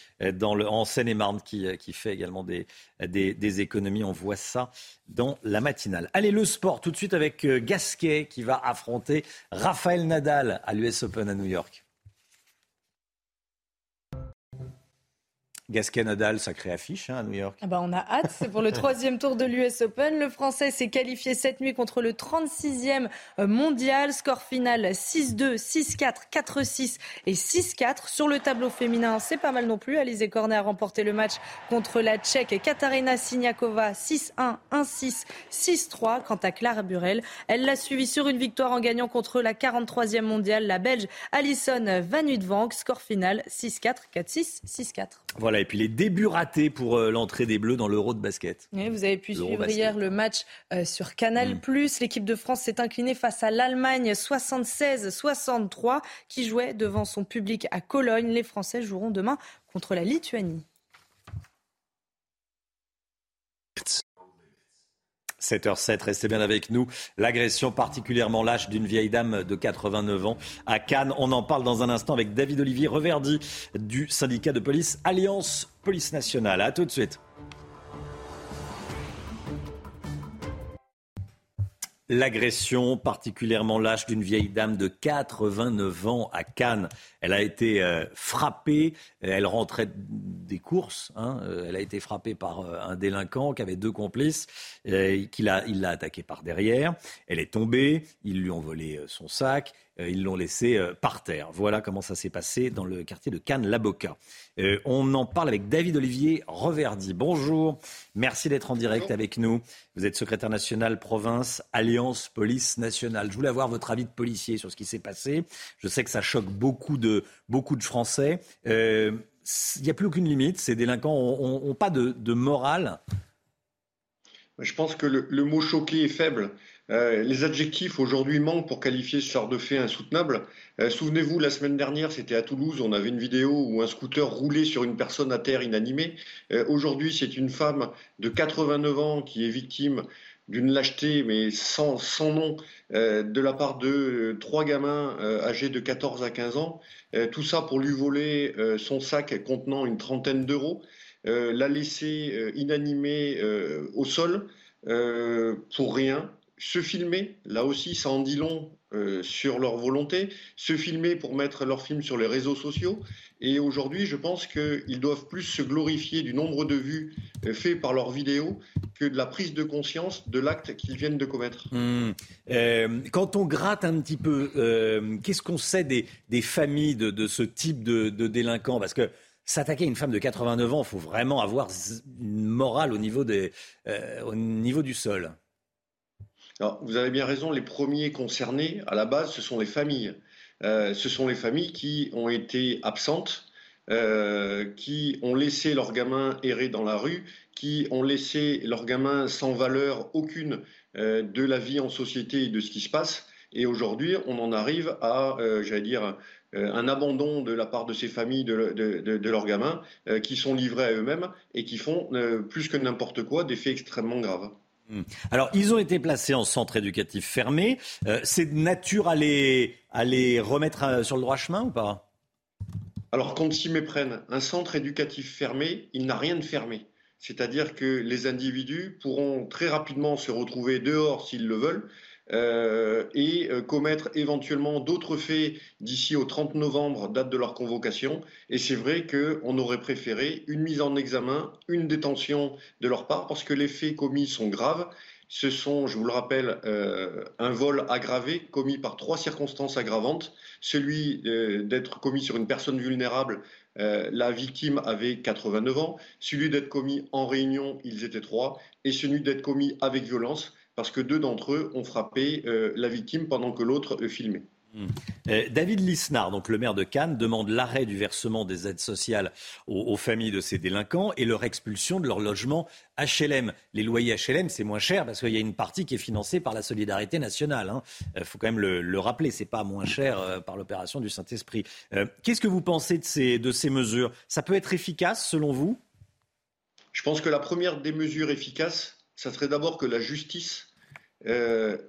en Seine-et-Marne qui fait également des économies. On voit ça dans la matinale. Allez, le sport, tout de suite avec Gasquet qui va affronter Rafael Nadal à l'US Open à New York. Gasquet-Nadal, sacrée affiche à New York. Ah bah on a hâte, c'est pour le 3e tour de l'US Open. Le Français s'est qualifié cette nuit contre le 36e mondial. Score final 6-2, 6-4, 4-6 et 6-4. Sur le tableau féminin, c'est pas mal non plus. Alizé Cornet a remporté le match contre la Tchèque Katarina Siniakova 6-1, 1-6, 6-3. Quant à Clara Burel, elle l'a suivie sur une victoire en gagnant contre la 43e mondiale, la Belge Alison Van Houttevang. Score final 6-4, 4-6, 6-4. Voilà, et puis les débuts ratés pour l'entrée des Bleus dans l'Euro de basket. Oui, vous avez pu suivre hier le match sur Canal+. L'équipe de France s'est inclinée face à l'Allemagne 76-63 qui jouait devant son public à Cologne. Les Français joueront demain contre la Lituanie. 7h07, restez bien avec nous. L'agression particulièrement lâche d'une vieille dame de 89 ans à Cannes. On en parle dans un instant avec David-Olivier Reverdy du syndicat de police Alliance Police Nationale. À tout de suite. L'agression particulièrement lâche d'une vieille dame de 89 ans à Cannes. Elle a été frappée, elle rentrait des courses, elle a été frappée par un délinquant qui avait deux complices, il l'a attaquée par derrière, elle est tombée, ils lui ont volé son sac, ils l'ont laissée par terre. Voilà comment ça s'est passé dans le quartier de Cannes-Laboca. On en parle avec David-Olivier Reverdy. Bonjour, merci d'être en direct avec nous. Vous êtes secrétaire national province Alliance Police Nationale. Je voulais avoir votre avis de policier sur ce qui s'est passé. Je sais que ça choque beaucoup de Français. Il n'y a plus aucune limite. Ces délinquants n'ont pas de morale. Je pense que le mot choqué est faible. Les adjectifs aujourd'hui manquent pour qualifier ce genre de fait insoutenable. Souvenez-vous, la semaine dernière, c'était à Toulouse, on avait une vidéo où un scooter roulait sur une personne à terre inanimée. Aujourd'hui, c'est une femme de 89 ans qui est victime d'une lâcheté, mais sans nom, de la part de trois gamins âgés de 14 à 15 ans. Tout ça pour lui voler son sac contenant une 30aine d'euros, la laisser inanimée au sol pour rien. Se filmer, là aussi, ça en dit long sur leur volonté. Se filmer pour mettre leurs films sur les réseaux sociaux. Et aujourd'hui, je pense qu'ils doivent plus se glorifier du nombre de vues faites par leurs vidéos que de la prise de conscience de l'acte qu'ils viennent de commettre. Quand on gratte un petit peu, qu'est-ce qu'on sait des familles de ce type de délinquants ? Parce que s'attaquer à une femme de 89 ans, il faut vraiment avoir une morale au niveau du sol. Alors, vous avez bien raison, les premiers concernés, à la base, ce sont les familles. Ce sont les familles qui ont été absentes, qui ont laissé leurs gamins errer dans la rue, qui ont laissé leurs gamins sans valeur aucune de la vie en société et de ce qui se passe. Et aujourd'hui, on en arrive à, un abandon de la part de ces familles, de leurs gamins, qui sont livrés à eux-mêmes et qui font plus que n'importe quoi des faits extrêmement graves. Alors, ils ont été placés en centre éducatif fermé. C'est de nature à les remettre sur le droit chemin ou pas ? Alors, qu'on s'y méprenne, un centre éducatif fermé, il n'a rien de fermé. C'est-à-dire que les individus pourront très rapidement se retrouver dehors s'ils le veulent et commettre éventuellement d'autres faits d'ici au 30 novembre, date de leur convocation. Et c'est vrai qu'on aurait préféré une mise en examen, une détention de leur part, parce que les faits commis sont graves. Ce sont, je vous le rappelle, un vol aggravé commis par trois circonstances aggravantes. Celui d'être commis sur une personne vulnérable, la victime avait 89 ans. Celui d'être commis en réunion, ils étaient trois. Et celui d'être commis avec violence, parce que deux d'entre eux ont frappé la victime pendant que l'autre filmait. David Lisnard, donc le maire de Cannes, demande l'arrêt du versement des aides sociales aux familles de ces délinquants et leur expulsion de leur logement HLM. Les loyers HLM, c'est moins cher parce qu'il y a une partie qui est financée par la solidarité nationale. Faut quand même le rappeler, c'est pas moins cher par l'opération du Saint-Esprit. Qu'est-ce que vous pensez de ces mesures ? Ça peut être efficace selon vous ? Je pense que la première des mesures efficaces, ça serait d'abord que la justice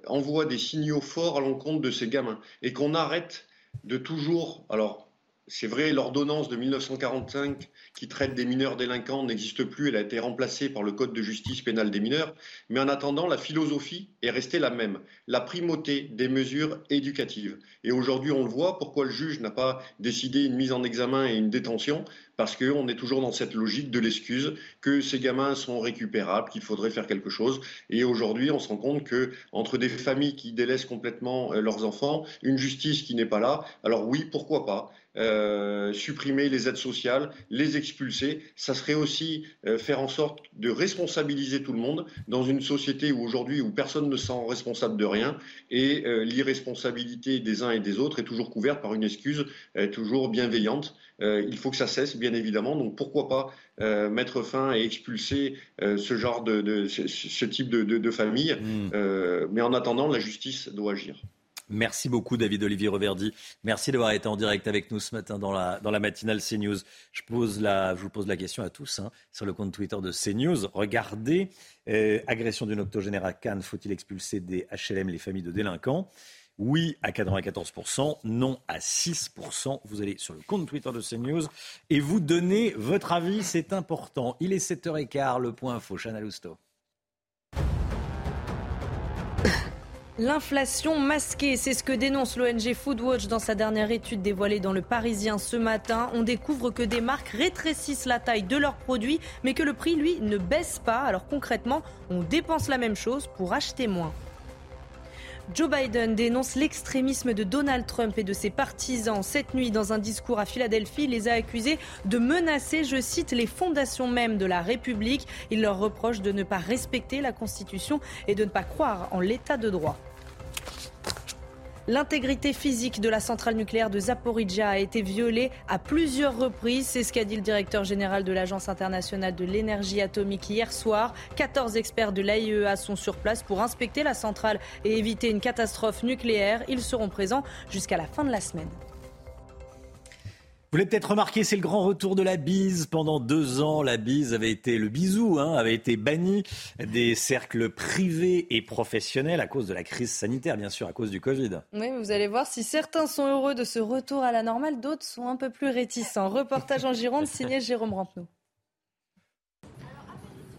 envoie des signaux forts à l'encontre de ces gamins et qu'on arrête de toujours... Alors, c'est vrai, l'ordonnance de 1945 qui traite des mineurs délinquants n'existe plus, elle a été remplacée par le Code de justice pénale des mineurs, mais en attendant, la philosophie est restée la même, la primauté des mesures éducatives. Et aujourd'hui, on le voit, pourquoi le juge n'a pas décidé une mise en examen et une détention ? Parce qu'on est toujours dans cette logique de l'excuse que ces gamins sont récupérables, qu'il faudrait faire quelque chose. Et aujourd'hui, on se rend compte qu'entre des familles qui délaissent complètement leurs enfants, une justice qui n'est pas là, alors oui, pourquoi pas ? supprimer les aides sociales, les expulser. Ça serait aussi faire en sorte de responsabiliser tout le monde dans une société où aujourd'hui où personne ne se sent responsable de rien et l'irresponsabilité des uns et des autres est toujours couverte par une excuse toujours bienveillante. Il faut que ça cesse, bien évidemment. Donc pourquoi pas mettre fin et expulser ce genre de famille. Mais en attendant, la justice doit agir. Merci beaucoup, David-Olivier Reverdy. Merci d'avoir été en direct avec nous ce matin dans la matinale CNews. Je vous pose la question à tous sur le compte Twitter de CNews. Regardez, agression d'une octogénaire à Cannes, faut-il expulser des HLM les familles de délinquants ? Oui à 94%, non à 6%. Vous allez sur le compte Twitter de CNews et vous donnez votre avis, c'est important. Il est 7h15, le point info, Chana Lousteau. L'inflation masquée, c'est ce que dénonce l'ONG Foodwatch dans sa dernière étude dévoilée dans Le Parisien ce matin. On découvre que des marques rétrécissent la taille de leurs produits, mais que le prix, lui, ne baisse pas. Alors concrètement, on dépense la même chose pour acheter moins. Joe Biden dénonce l'extrémisme de Donald Trump et de ses partisans. Cette nuit, dans un discours à Philadelphie, il les a accusés de menacer, je cite, les fondations mêmes de la République. Il leur reproche de ne pas respecter la Constitution et de ne pas croire en l'état de droit. L'intégrité physique de la centrale nucléaire de Zaporijia a été violée à plusieurs reprises. C'est ce qu'a dit le directeur général de l'Agence internationale de l'énergie atomique hier soir. 14 experts de l'AIEA sont sur place pour inspecter la centrale et éviter une catastrophe nucléaire. Ils seront présents jusqu'à la fin de la semaine. Vous l'avez peut-être remarqué, c'est le grand retour de la bise. Pendant 2 ans, le bisou avait été banni des cercles privés et professionnels à cause de la crise sanitaire, bien sûr, à cause du Covid. Oui, mais vous allez voir, si certains sont heureux de ce retour à la normale, d'autres sont un peu plus réticents. Reportage en Gironde, signé Jérôme Rampenou.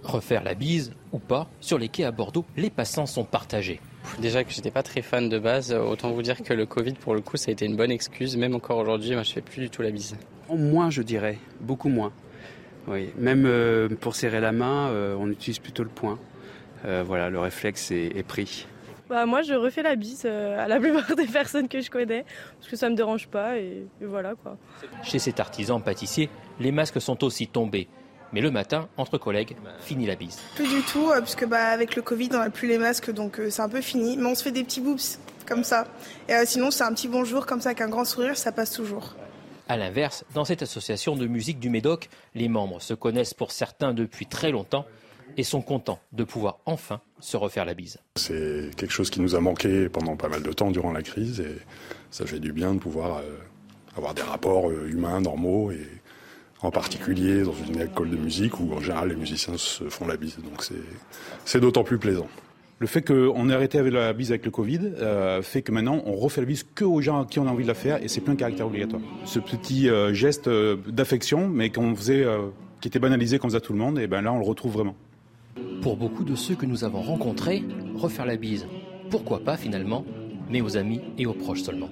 Refaire la bise ou pas, sur les quais à Bordeaux, les passants sont partagés. Déjà que j'étais pas très fan de base, autant vous dire que le Covid, pour le coup, ça a été une bonne excuse. Même encore aujourd'hui, moi, je fais plus du tout la bise. Moins, je dirais. Beaucoup moins. Oui. Même pour serrer la main, on utilise plutôt le poing. Voilà, le réflexe est pris. Moi, je refais la bise à la plupart des personnes que je connais, parce que ça me dérange pas et voilà, quoi. Chez cet artisan pâtissier, les masques sont aussi tombés. Mais le matin, entre collègues, fini la bise. Plus du tout, parce que avec le Covid, on n'a plus les masques, donc c'est un peu fini. Mais on se fait des petits boops, comme ça. Et sinon, c'est un petit bonjour, comme ça, avec un grand sourire, ça passe toujours. A l'inverse, dans cette association de musique du Médoc, les membres se connaissent pour certains depuis très longtemps et sont contents de pouvoir enfin se refaire la bise. C'est quelque chose qui nous a manqué pendant pas mal de temps durant la crise et ça fait du bien de pouvoir avoir des rapports humains, normaux et... En particulier dans une école de musique où en général les musiciens se font la bise, donc c'est d'autant plus plaisant. Le fait qu'on ait arrêté avec la bise avec le Covid fait que maintenant on refait la bise que aux gens à qui on a envie de la faire et c'est plus un caractère obligatoire. Ce petit geste d'affection mais qu'on faisait, qui était banalisé comme ça tout le monde, et ben là on le retrouve vraiment. Pour beaucoup de ceux que nous avons rencontrés, refaire la bise, pourquoi pas finalement, mais aux amis et aux proches seulement.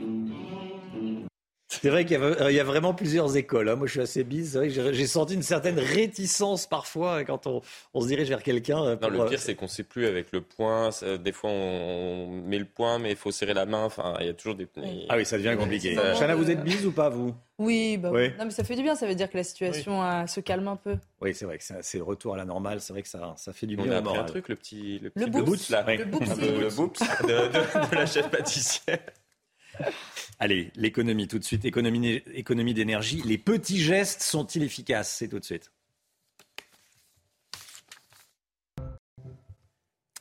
C'est vrai qu'il y a vraiment plusieurs écoles. Moi, je suis assez bise. C'est vrai que j'ai senti une certaine réticence parfois quand on se dirige vers quelqu'un. Pour... Non, le pire, c'est qu'on ne sait plus avec le poing. Des fois, on met le poing, mais il faut serrer la main. Enfin, il y a toujours des... Ah oui, ça devient compliqué. Chana, vous êtes bise ou pas, vous ? Oui, oui. Non, mais ça fait du bien. Ça veut dire que la situation se calme un peu. Oui, c'est vrai que c'est le retour à la normale. C'est vrai que ça fait du bien. On a appris un truc, le boops, là. Oui. Le boops de la chef pâtissière. Allez, l'économie tout de suite, économie d'énergie. Les petits gestes sont-ils efficaces ? C'est tout de suite.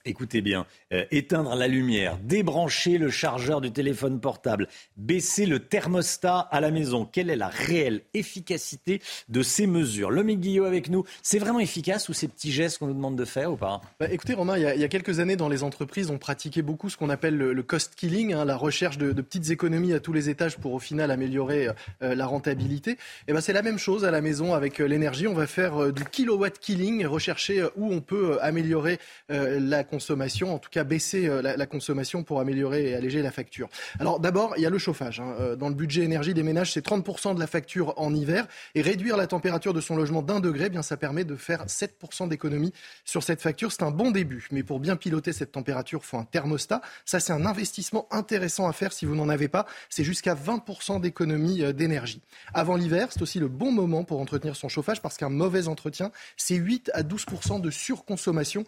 Écoutez bien, éteindre la lumière, débrancher le chargeur du téléphone portable, baisser le thermostat à la maison. Quelle est la réelle efficacité de ces mesures ? Lomi Guillot avec nous. C'est vraiment efficace ou ces petits gestes qu'on nous demande de faire ou pas ? Écoutez Romain, il y a quelques années dans les entreprises, on pratiquait beaucoup ce qu'on appelle le cost killing, la recherche de petites économies à tous les étages pour au final améliorer la rentabilité. Et ben, c'est la même chose à la maison avec l'énergie. On va faire du kilowatt killing, rechercher où on peut améliorer la consommation, en tout cas baisser la consommation pour améliorer et alléger la facture. Alors d'abord, il y a le chauffage. Dans le budget énergie des ménages, c'est 30% de la facture en hiver. Et réduire la température de son logement d'1 degré, eh bien, ça permet de faire 7% d'économie sur cette facture. C'est un bon début. Mais pour bien piloter cette température, il faut un thermostat. Ça, c'est un investissement intéressant à faire si vous n'en avez pas. C'est jusqu'à 20% d'économie d'énergie. Avant l'hiver, c'est aussi le bon moment pour entretenir son chauffage parce qu'un mauvais entretien, c'est 8 à 12% de surconsommation.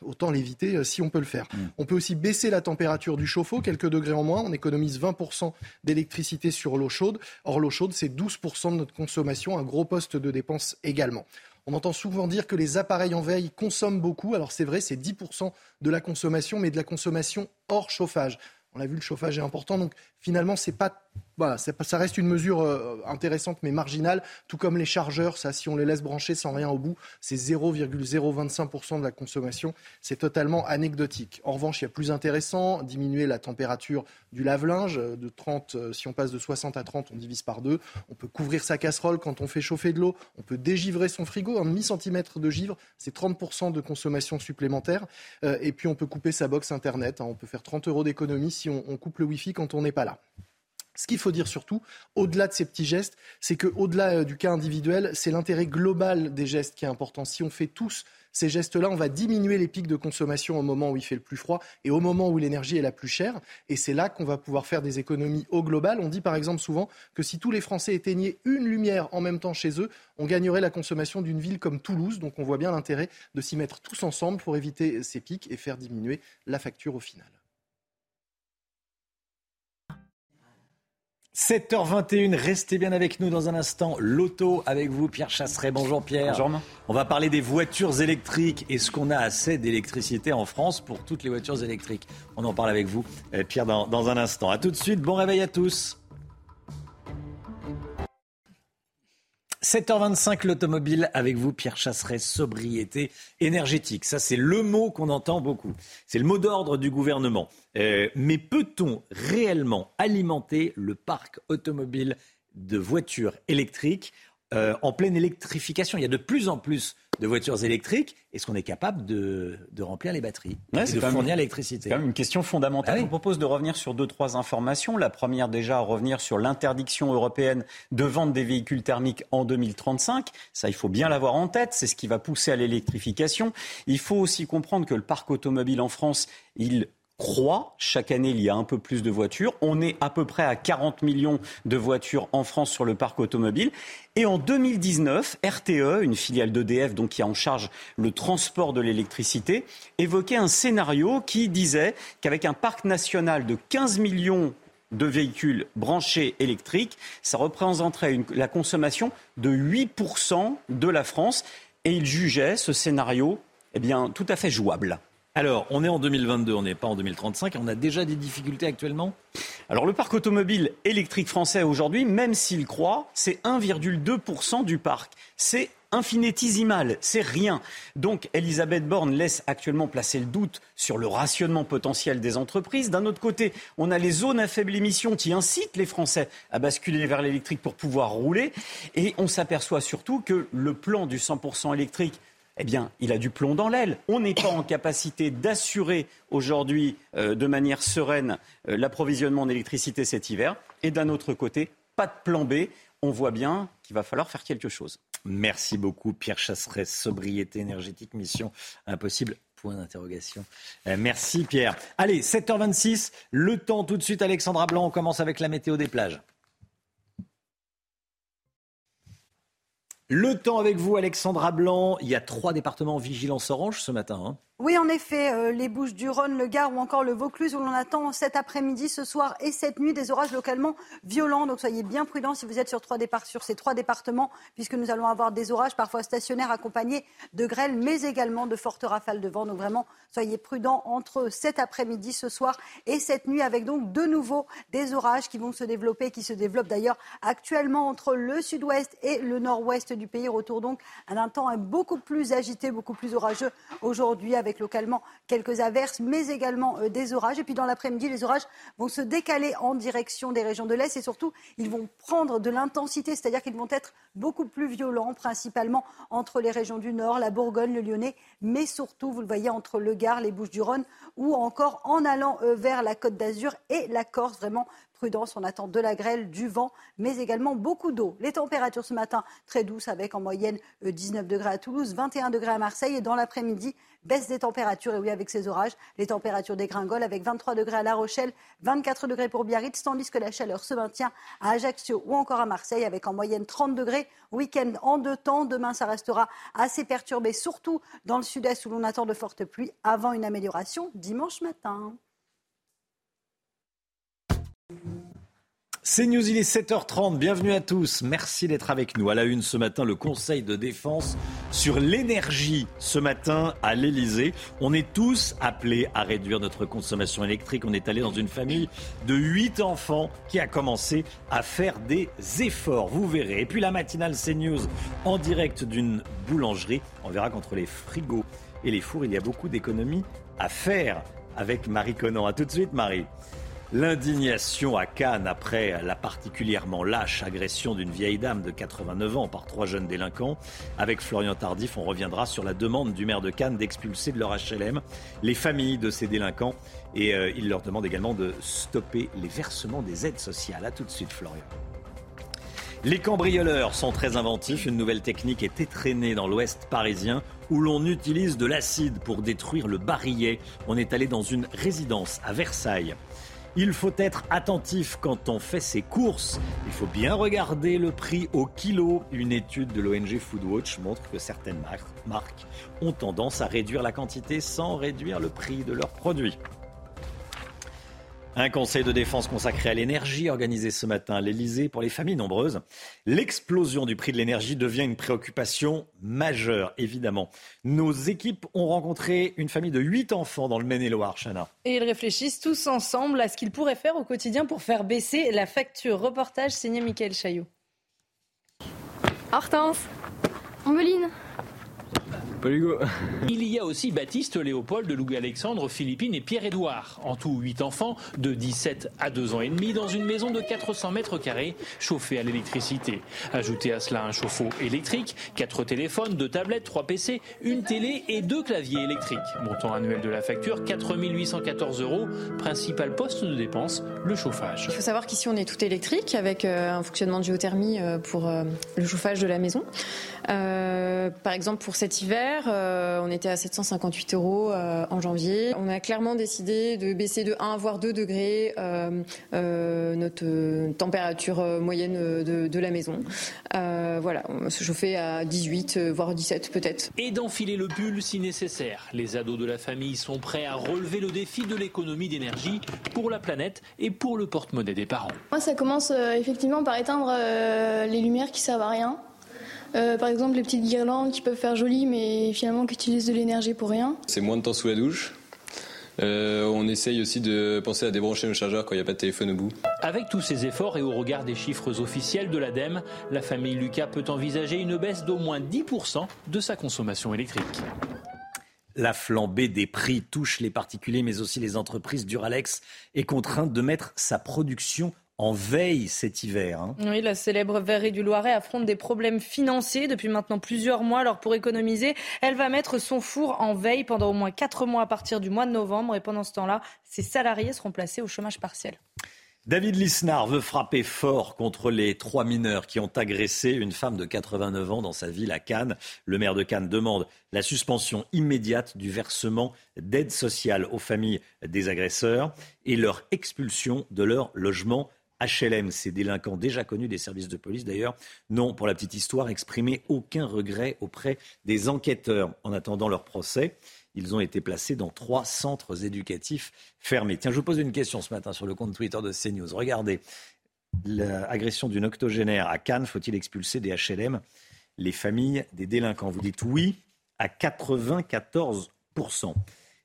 Autant l'éviter si on peut le faire. On peut aussi baisser la température du chauffe-eau, quelques degrés en moins. On économise 20% d'électricité sur l'eau chaude. Or, l'eau chaude, c'est 12% de notre consommation, un gros poste de dépense également. On entend souvent dire que les appareils en veille consomment beaucoup. Alors, c'est vrai, c'est 10% de la consommation, mais de la consommation hors chauffage. On l'a vu, le chauffage est important, donc finalement, ça reste une mesure intéressante mais marginale, tout comme les chargeurs, ça, si on les laisse brancher sans rien au bout, c'est 0,025% de la consommation, c'est totalement anecdotique. En revanche, il y a plus intéressant, diminuer la température du lave-linge, de 30, si on passe de 60 à 30, on divise par 2, on peut couvrir sa casserole quand on fait chauffer de l'eau, on peut dégivrer son frigo, un demi-centimètre de givre, c'est 30% de consommation supplémentaire, et puis on peut couper sa box internet, on peut faire 30 € d'économie si on coupe le Wi-Fi quand on n'est pas là. Ce qu'il faut dire surtout, au-delà de ces petits gestes, c'est qu'au-delà du cas individuel, c'est l'intérêt global des gestes qui est important. Si on fait tous ces gestes-là, on va diminuer les pics de consommation au moment où il fait le plus froid et au moment où l'énergie est la plus chère. Et c'est là qu'on va pouvoir faire des économies au global. On dit par exemple souvent que si tous les Français éteignaient une lumière en même temps chez eux, on gagnerait la consommation d'une ville comme Toulouse. Donc on voit bien l'intérêt de s'y mettre tous ensemble pour éviter ces pics et faire diminuer la facture au final. 7h21, restez bien avec nous dans un instant. L'auto avec vous, Pierre Chasseret. Bonjour Pierre. Bonjour. On va parler des voitures électriques. Est-ce qu'on a assez d'électricité en France pour toutes les voitures électriques ? On en parle avec vous, Pierre, dans un instant. A tout de suite, bon réveil à tous. 7h25, l'automobile avec vous, Pierre Chasseret, sobriété énergétique. Ça, c'est le mot qu'on entend beaucoup. C'est le mot d'ordre du gouvernement. Mais peut-on réellement alimenter le parc automobile de voitures électriques en pleine électrification ? Il y a de plus en plus de voitures électriques. Est-ce qu'on est capable de remplir les batteries et de fournir l'électricité ? C'est quand même une question fondamentale. Ah oui. Je vous propose de revenir sur 2-3 informations. La première, déjà, revenir sur l'interdiction européenne de vendre des véhicules thermiques en 2035. Ça, il faut bien l'avoir en tête. C'est ce qui va pousser à l'électrification. Il faut aussi comprendre que le parc automobile en France, il croît. Chaque année, il y a un peu plus de voitures. On est à peu près à 40 millions de voitures en France sur le parc automobile. Et en 2019, RTE, une filiale d'EDF donc qui a en charge le transport de l'électricité, évoquait un scénario qui disait qu'avec un parc national de 15 millions de véhicules branchés électriques, ça représenterait la consommation de 8% de la France. Et il jugeait ce scénario tout à fait jouable. Alors, on est en 2022, on n'est pas en 2035, et on a déjà des difficultés actuellement ? Alors, le parc automobile électrique français aujourd'hui, même s'il croît, c'est 1,2% du parc. C'est infinitésimal, c'est rien. Donc, Elisabeth Borne laisse actuellement placer le doute sur le rationnement potentiel des entreprises. D'un autre côté, on a les zones à faible émission qui incitent les Français à basculer vers l'électrique pour pouvoir rouler. Et on s'aperçoit surtout que le plan du 100% électrique, il a du plomb dans l'aile. On n'est pas en capacité d'assurer aujourd'hui de manière sereine l'approvisionnement en électricité cet hiver. Et d'un autre côté, pas de plan B. On voit bien qu'il va falloir faire quelque chose. Merci beaucoup Pierre Chasseret, sobriété énergétique, mission impossible. Point d'interrogation. Merci Pierre. Allez, 7h26, le temps tout de suite. Alexandra Blanc, on commence avec la météo des plages. Le temps avec vous, Alexandra Blanc. Il y a 3 départements en vigilance orange ce matin. Oui, en effet, les Bouches-du-Rhône, le Gard ou encore le Vaucluse, où l'on attend cet après-midi, ce soir et cette nuit des orages localement violents. Donc soyez bien prudents si vous êtes sur ces 3 départements, puisque nous allons avoir des orages parfois stationnaires accompagnés de grêles, mais également de fortes rafales de vent. Donc vraiment, soyez prudents entre cet après-midi, ce soir et cette nuit, avec donc de nouveau des orages qui vont se développer, qui se développent d'ailleurs actuellement entre le sud-ouest et le nord-ouest l'entièreté du pays. Retour donc à un temps beaucoup plus agité, beaucoup plus orageux aujourd'hui, avec localement quelques averses, mais également des orages. Et puis dans l'après-midi, les orages vont se décaler en direction des régions de l'Est et surtout, ils vont prendre de l'intensité, c'est-à-dire qu'ils vont être beaucoup plus violents, principalement entre les régions du Nord, la Bourgogne, le Lyonnais, mais surtout, vous le voyez, entre le Gard, les Bouches-du-Rhône ou encore en allant vers la Côte d'Azur et la Corse. Vraiment prudence, on attend de la grêle, du vent, mais également beaucoup d'eau. Les températures ce matin très douces avec en moyenne 19 degrés à Toulouse, 21 degrés à Marseille. Et dans l'après-midi, baisse des températures. Et oui, avec ces orages, les températures dégringolent avec 23 degrés à La Rochelle, 24 degrés pour Biarritz, tandis que la chaleur se maintient à Ajaccio ou encore à Marseille avec en moyenne 30 degrés. Week-end en deux temps. Demain, ça restera assez perturbé, surtout dans le sud-est où l'on attend de fortes pluies avant une amélioration dimanche matin. C'est News, il est 7h30, bienvenue à tous, merci d'être avec nous. À la une ce matin, le Conseil de défense sur l'énergie ce matin à l'Elysée. On est tous appelés à réduire notre consommation électrique. On est allé dans une famille de 8 enfants qui a commencé à faire des efforts, vous verrez. Et puis la matinale CNews en direct d'une boulangerie. On verra qu'entre les frigos et les fours, il y a beaucoup d'économies à faire avec Marie Conan. A tout de suite Marie. L'indignation à Cannes après la particulièrement lâche agression d'une vieille dame de 89 ans par 3 jeunes délinquants. Avec Florian Tardif, on reviendra sur la demande du maire de Cannes d'expulser de leur HLM les familles de ces délinquants. Et il leur demande également de stopper les versements des aides sociales. A tout de suite Florian. Les cambrioleurs sont très inventifs. Une nouvelle technique est étrennée dans l'ouest parisien où l'on utilise de l'acide pour détruire le barillet. On est allé dans une résidence à Versailles. Il faut être attentif quand on fait ses courses. Il faut bien regarder le prix au kilo. Une étude de l'ONG Foodwatch montre que certaines marques ont tendance à réduire la quantité sans réduire le prix de leurs produits. Un conseil de défense consacré à l'énergie organisé ce matin à l'Elysée pour les familles nombreuses. L'explosion du prix de l'énergie devient une préoccupation majeure, évidemment. Nos équipes ont rencontré une famille de 8 enfants dans le Maine-et-Loire, Chana. Et ils réfléchissent tous ensemble à ce qu'ils pourraient faire au quotidien pour faire baisser la facture. Reportage signé Mickaël Chaillot. Hortense, Ambeline. Il y a aussi Baptiste, Léopold, Louis-Alexandre, Philippine et Pierre-Édouard. En tout, 8 enfants de 17 à 2 ans et demi dans une maison de 400 mètres carrés chauffée à l'électricité. Ajoutez à cela un chauffe-eau électrique, 4 téléphones, 2 tablettes, 3 PC, une télé et 2 claviers électriques. Montant annuel de la facture, 4 814 €. Principal poste de dépense, le chauffage. Il faut savoir qu'ici on est tout électrique avec un fonctionnement de géothermie pour le chauffage de la maison. Par exemple pour cet hiver, on était à 758 € en janvier. On a clairement décidé de baisser de 1 voire 2 degrés notre température moyenne de la maison. Voilà, on va se chauffer à 18 voire 17 peut-être. Et d'enfiler le pull si nécessaire. Les ados de la famille sont prêts à relever le défi de l'économie d'énergie pour la planète et pour le porte-monnaie des parents. Moi, ça commence effectivement par éteindre les lumières qui servent à rien. Par exemple, les petites guirlandes qui peuvent faire joli, mais finalement qui utilisent de l'énergie pour rien. C'est moins de temps sous la douche. On essaye aussi de penser à débrancher le chargeur quand il n'y a pas de téléphone au bout. Avec tous ces efforts et au regard des chiffres officiels de l'ADEME, la famille Lucas peut envisager une baisse d'au moins 10% de sa consommation électrique. La flambée des prix touche les particuliers, mais aussi les entreprises. Duralex est contrainte de mettre sa production en veille cet hiver. Oui, la célèbre verrerie du Loiret affronte des problèmes financiers depuis maintenant plusieurs mois. Alors pour économiser, elle va mettre son four en veille pendant au moins 4 mois à partir du mois de novembre. Et pendant ce temps-là, ses salariés seront placés au chômage partiel. David Lisnard veut frapper fort contre les 3 mineurs qui ont agressé une femme de 89 ans dans sa ville à Cannes. Le maire de Cannes demande la suspension immédiate du versement d'aide sociale aux familles des agresseurs et leur expulsion de leur logement HLM. Ces délinquants, déjà connus des services de police d'ailleurs, n'ont, pour la petite histoire, exprimé aucun regret auprès des enquêteurs. En attendant leur procès, ils ont été placés dans 3 centres éducatifs fermés. Tiens, je vous pose une question ce matin sur le compte Twitter de CNews. Regardez, l'agression d'une octogénaire à Cannes, faut-il expulser des HLM les familles des délinquants? Vous dites oui à 94%.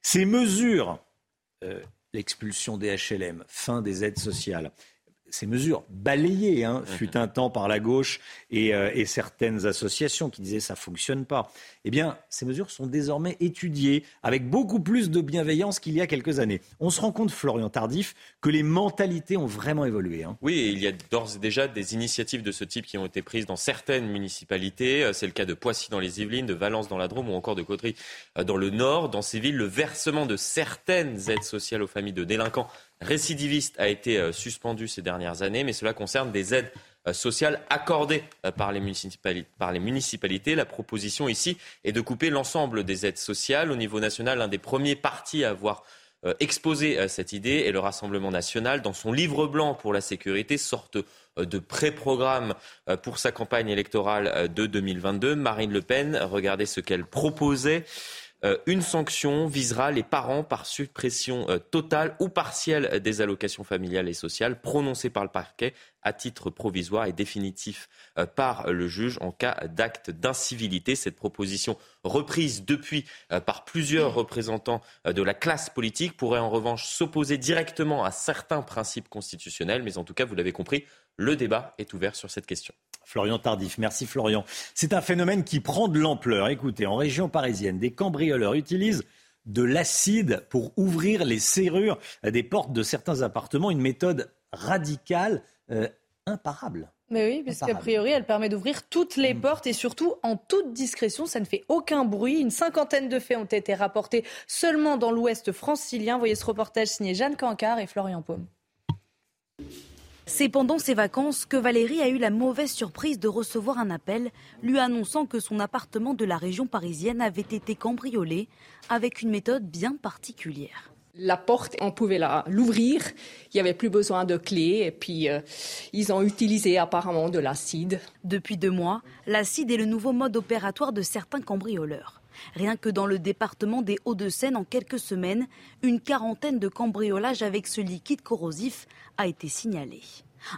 Ces mesures, l'expulsion des HLM, fin des aides sociales, ces mesures balayées, fut un temps par la gauche et certaines associations qui disaient ça fonctionne pas. Eh bien, ces mesures sont désormais étudiées avec beaucoup plus de bienveillance qu'il y a quelques années. On se rend compte, Florian Tardif, que les mentalités ont vraiment évolué. Oui, et il y a d'ores et déjà des initiatives de ce type qui ont été prises dans certaines municipalités. C'est le cas de Poissy dans les Yvelines, de Valence dans la Drôme ou encore de Cautery dans le Nord. Dans ces villes, le versement de certaines aides sociales aux familles de délinquants récidiviste a été suspendu ces dernières années, mais cela concerne des aides sociales accordées par les municipalités. La proposition ici est de couper l'ensemble des aides sociales. Au niveau national, l'un des premiers partis à avoir exposé cette idée est le Rassemblement national. Dans son livre blanc pour la sécurité, sorte de pré-programme pour sa campagne électorale de 2022, Marine Le Pen, regardez ce qu'elle proposait. Une sanction visera les parents par suppression totale ou partielle des allocations familiales et sociales prononcées par le parquet à titre provisoire et définitif par le juge en cas d'acte d'incivilité. Cette proposition reprise depuis par plusieurs représentants de la classe politique pourrait en revanche s'opposer directement à certains principes constitutionnels. Mais en tout cas, vous l'avez compris, le débat est ouvert sur cette question. Florian Tardif, merci Florian. C'est un phénomène qui prend de l'ampleur. Écoutez, en région parisienne, des cambrioleurs utilisent de l'acide pour ouvrir les serrures des portes de certains appartements. Une méthode radicale, imparable. Mais oui, puisqu'a priori, elle permet d'ouvrir toutes les portes et surtout en toute discrétion. Ça ne fait aucun bruit. Une cinquantaine de faits ont été rapportés seulement dans l'ouest francilien. Voyez ce reportage signé Jeanne Cancard et Florian Paume. C'est pendant ses vacances que Valérie a eu la mauvaise surprise de recevoir un appel lui annonçant que son appartement de la région parisienne avait été cambriolé avec une méthode bien particulière. La porte, on pouvait l'ouvrir, il n'y avait plus besoin de clé et puis ils ont utilisé apparemment de l'acide. Depuis 2 mois, l'acide est le nouveau mode opératoire de certains cambrioleurs. Rien que dans le département des Hauts-de-Seine, en quelques semaines, une quarantaine de cambriolages avec ce liquide corrosif a été signalé.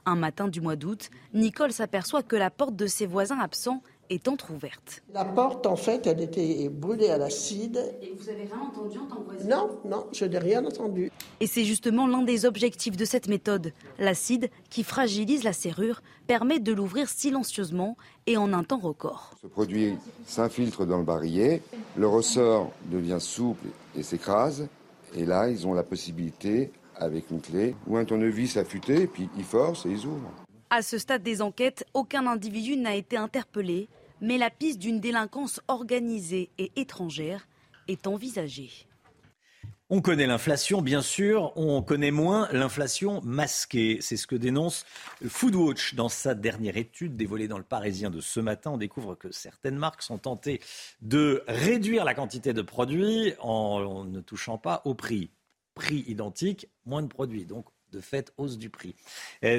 Un matin du mois d'août, Nicole s'aperçoit que la porte de ses voisins absents est entrouverte. La porte, en fait, elle était brûlée à l'acide. Et vous n'avez rien entendu en tant que voisin ? Non, je n'ai rien entendu. Et c'est justement l'un des objectifs de cette méthode. L'acide, qui fragilise la serrure, permet de l'ouvrir silencieusement et en un temps record. Ce produit s'infiltre dans le barillet, le ressort devient souple et s'écrase. Et là, ils ont la possibilité, avec une clé ou un tournevis affûté, puis ils forcent et ils ouvrent. À ce stade des enquêtes, aucun individu n'a été interpellé, mais la piste d'une délinquance organisée et étrangère est envisagée. On connaît l'inflation, bien sûr, on connaît moins l'inflation masquée. C'est ce que dénonce Foodwatch dans sa dernière étude dévoilée dans le Parisien de ce matin. On découvre que certaines marques sont tentées de réduire la quantité de produits en ne touchant pas au prix. Prix identique, moins de produits, donc de fait, hausse du prix.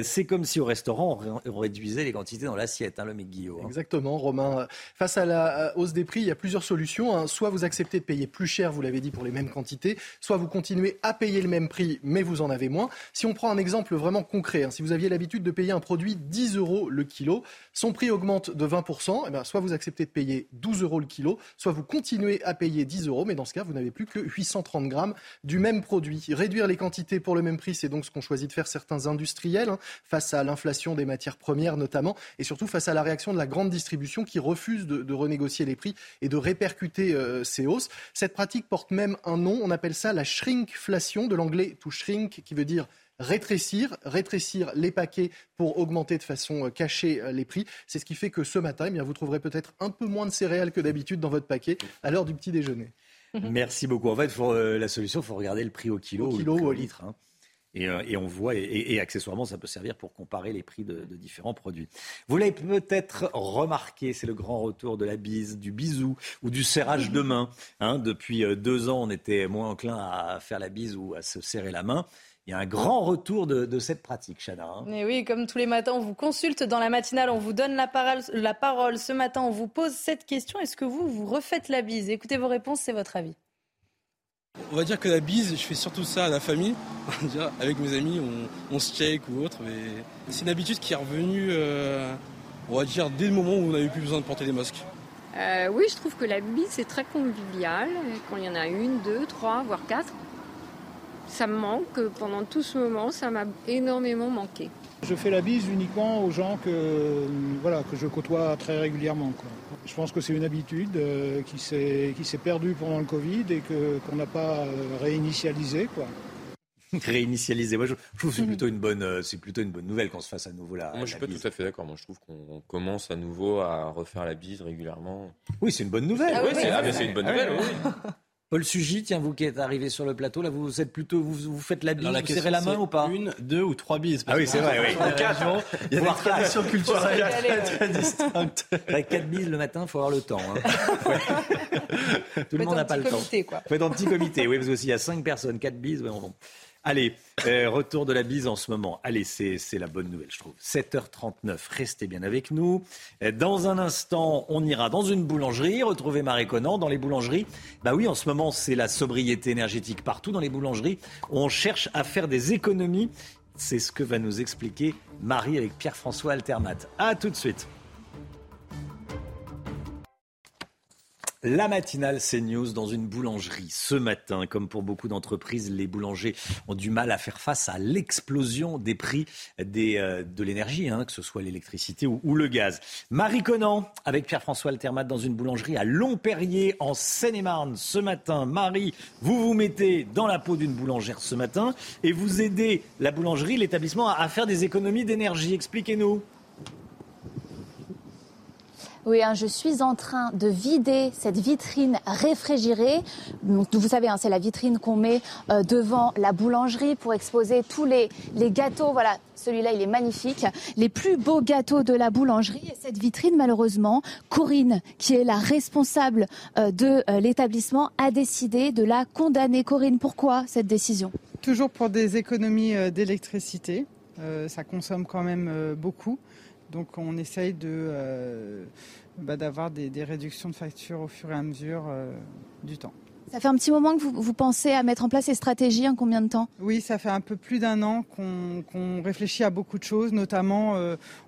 C'est comme si au restaurant, on réduisait les quantités dans l'assiette, le mec Guillaume. Exactement, Romain. Face à la hausse des prix, il y a plusieurs solutions. Soit vous acceptez de payer plus cher, vous l'avez dit, pour les mêmes quantités. Soit vous continuez à payer le même prix, mais vous en avez moins. Si on prend un exemple vraiment concret, si vous aviez l'habitude de payer un produit 10 € le kilo, son prix augmente de 20%, soit vous acceptez de payer 12 € le kilo, soit vous continuez à payer 10 €, mais dans ce cas, vous n'avez plus que 830 grammes du même produit. Réduire les quantités pour le même prix, c'est donc ce qu'on choisit de faire certains industriels face à l'inflation des matières premières notamment et surtout face à la réaction de la grande distribution qui refuse de renégocier les prix et de répercuter ces hausses. Cette pratique porte même un nom, on appelle ça la shrinkflation, de l'anglais to shrink qui veut dire rétrécir les paquets pour augmenter de façon cachée les prix. C'est ce qui fait que ce matin, vous trouverez peut-être un peu moins de céréales que d'habitude dans votre paquet à l'heure du petit déjeuner. Merci beaucoup. En fait, la solution, il faut regarder le prix au kilo ou au litre. Et on voit, et accessoirement, ça peut servir pour comparer les prix de différents produits. Vous l'avez peut-être remarqué, c'est le grand retour de la bise, du bisou ou du serrage de main. Depuis 2 ans, on était moins enclin à faire la bise ou à se serrer la main. Il y a un grand retour de cette pratique, Chana. Et oui, comme tous les matins, on vous consulte dans la matinale, on vous donne la parole. Ce matin, on vous pose cette question. Est-ce que vous refaites la bise ? Écoutez vos réponses, c'est votre avis. On va dire que la bise, je fais surtout ça à la famille. Avec mes amis, on se check ou autre. Mais c'est une habitude qui est revenue, on va dire, dès le moment où on n'avait plus besoin de porter des masques. Oui, je trouve que la bise, c'est très convivial. Quand il y en a 1, 2, 3, voire 4, ça me manque. Pendant tout ce moment, ça m'a énormément manqué. Je fais la bise uniquement aux gens que je côtoie très régulièrement, quoi. Je pense que c'est une habitude qui s'est perdue pendant le Covid et qu'on n'a pas réinitialisée, quoi. Réinitialiser. Moi, je trouve que c'est plutôt une bonne nouvelle qu'on se fasse à nouveau là. Moi, je suis pas tout à fait d'accord. Moi, je trouve qu'on commence à nouveau à refaire la bise régulièrement. Oui, c'est une bonne nouvelle. C'est une bonne nouvelle. Oui. Paul Sugy, tiens, vous qui êtes arrivé sur le plateau, là, vous êtes plutôt, vous faites la bise, vous serrez la main ou pas ? 1, 2 ou 3 bises. Ah oui, c'est vrai. Oui. Il y a des traditions culturelles très distinctes. 4 bises le matin, il faut avoir le temps. Tout le monde n'a pas le temps. Faites un petit comité. Oui, parce que s'il y a 5 personnes, 4 bises, on allez, retour de la bise en ce moment. Allez, c'est la bonne nouvelle, je trouve. 7h39, restez bien avec nous. Dans un instant, on ira dans une boulangerie, retrouver Marie Conan dans les boulangeries. Bah oui, en ce moment, c'est la sobriété énergétique partout dans les boulangeries. On cherche à faire des économies. C'est ce que va nous expliquer Marie avec Pierre-François Altermat. À tout de suite. La matinale CNews dans une boulangerie. Ce matin, comme pour beaucoup d'entreprises, les boulangers ont du mal à faire face à l'explosion des prix de l'énergie, que ce soit l'électricité ou le gaz. Marie Conan, avec Pierre-François Altermat dans une boulangerie à Longperrier, en Seine-et-Marne. Ce matin, Marie, vous vous mettez dans la peau d'une boulangère ce matin et vous aidez la boulangerie, l'établissement, à faire des économies d'énergie. Expliquez-nous. Oui, je suis en train de vider cette vitrine réfrigérée. Donc, vous savez, c'est la vitrine qu'on met devant la boulangerie pour exposer tous les gâteaux. Voilà, celui-là, il est magnifique. Les plus beaux gâteaux de la boulangerie. Et cette vitrine, malheureusement, Corinne, qui est la responsable de l'établissement, a décidé de la condamner. Corinne, pourquoi cette décision ? Toujours pour des économies d'électricité. Ça consomme quand même beaucoup. Donc on essaye d'avoir des réductions de factures au fur et à mesure du temps. Ça fait un petit moment que vous pensez à mettre en place ces stratégies, en combien de temps ? Oui, ça fait un peu plus d'un an qu'on réfléchit à beaucoup de choses, notamment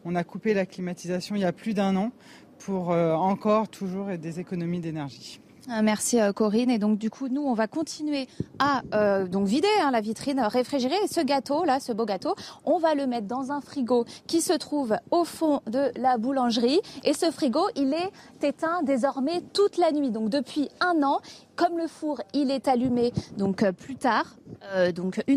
on a coupé la climatisation il y a plus d'un an pour des économies d'énergie. Merci Corinne. Et donc du coup, nous, on va continuer à vider la vitrine réfrigérée. Et ce gâteau-là, ce beau gâteau, on va le mettre dans un frigo qui se trouve au fond de la boulangerie. Et ce frigo, il est éteint désormais toute la nuit. Donc depuis un an, comme le four, il est allumé une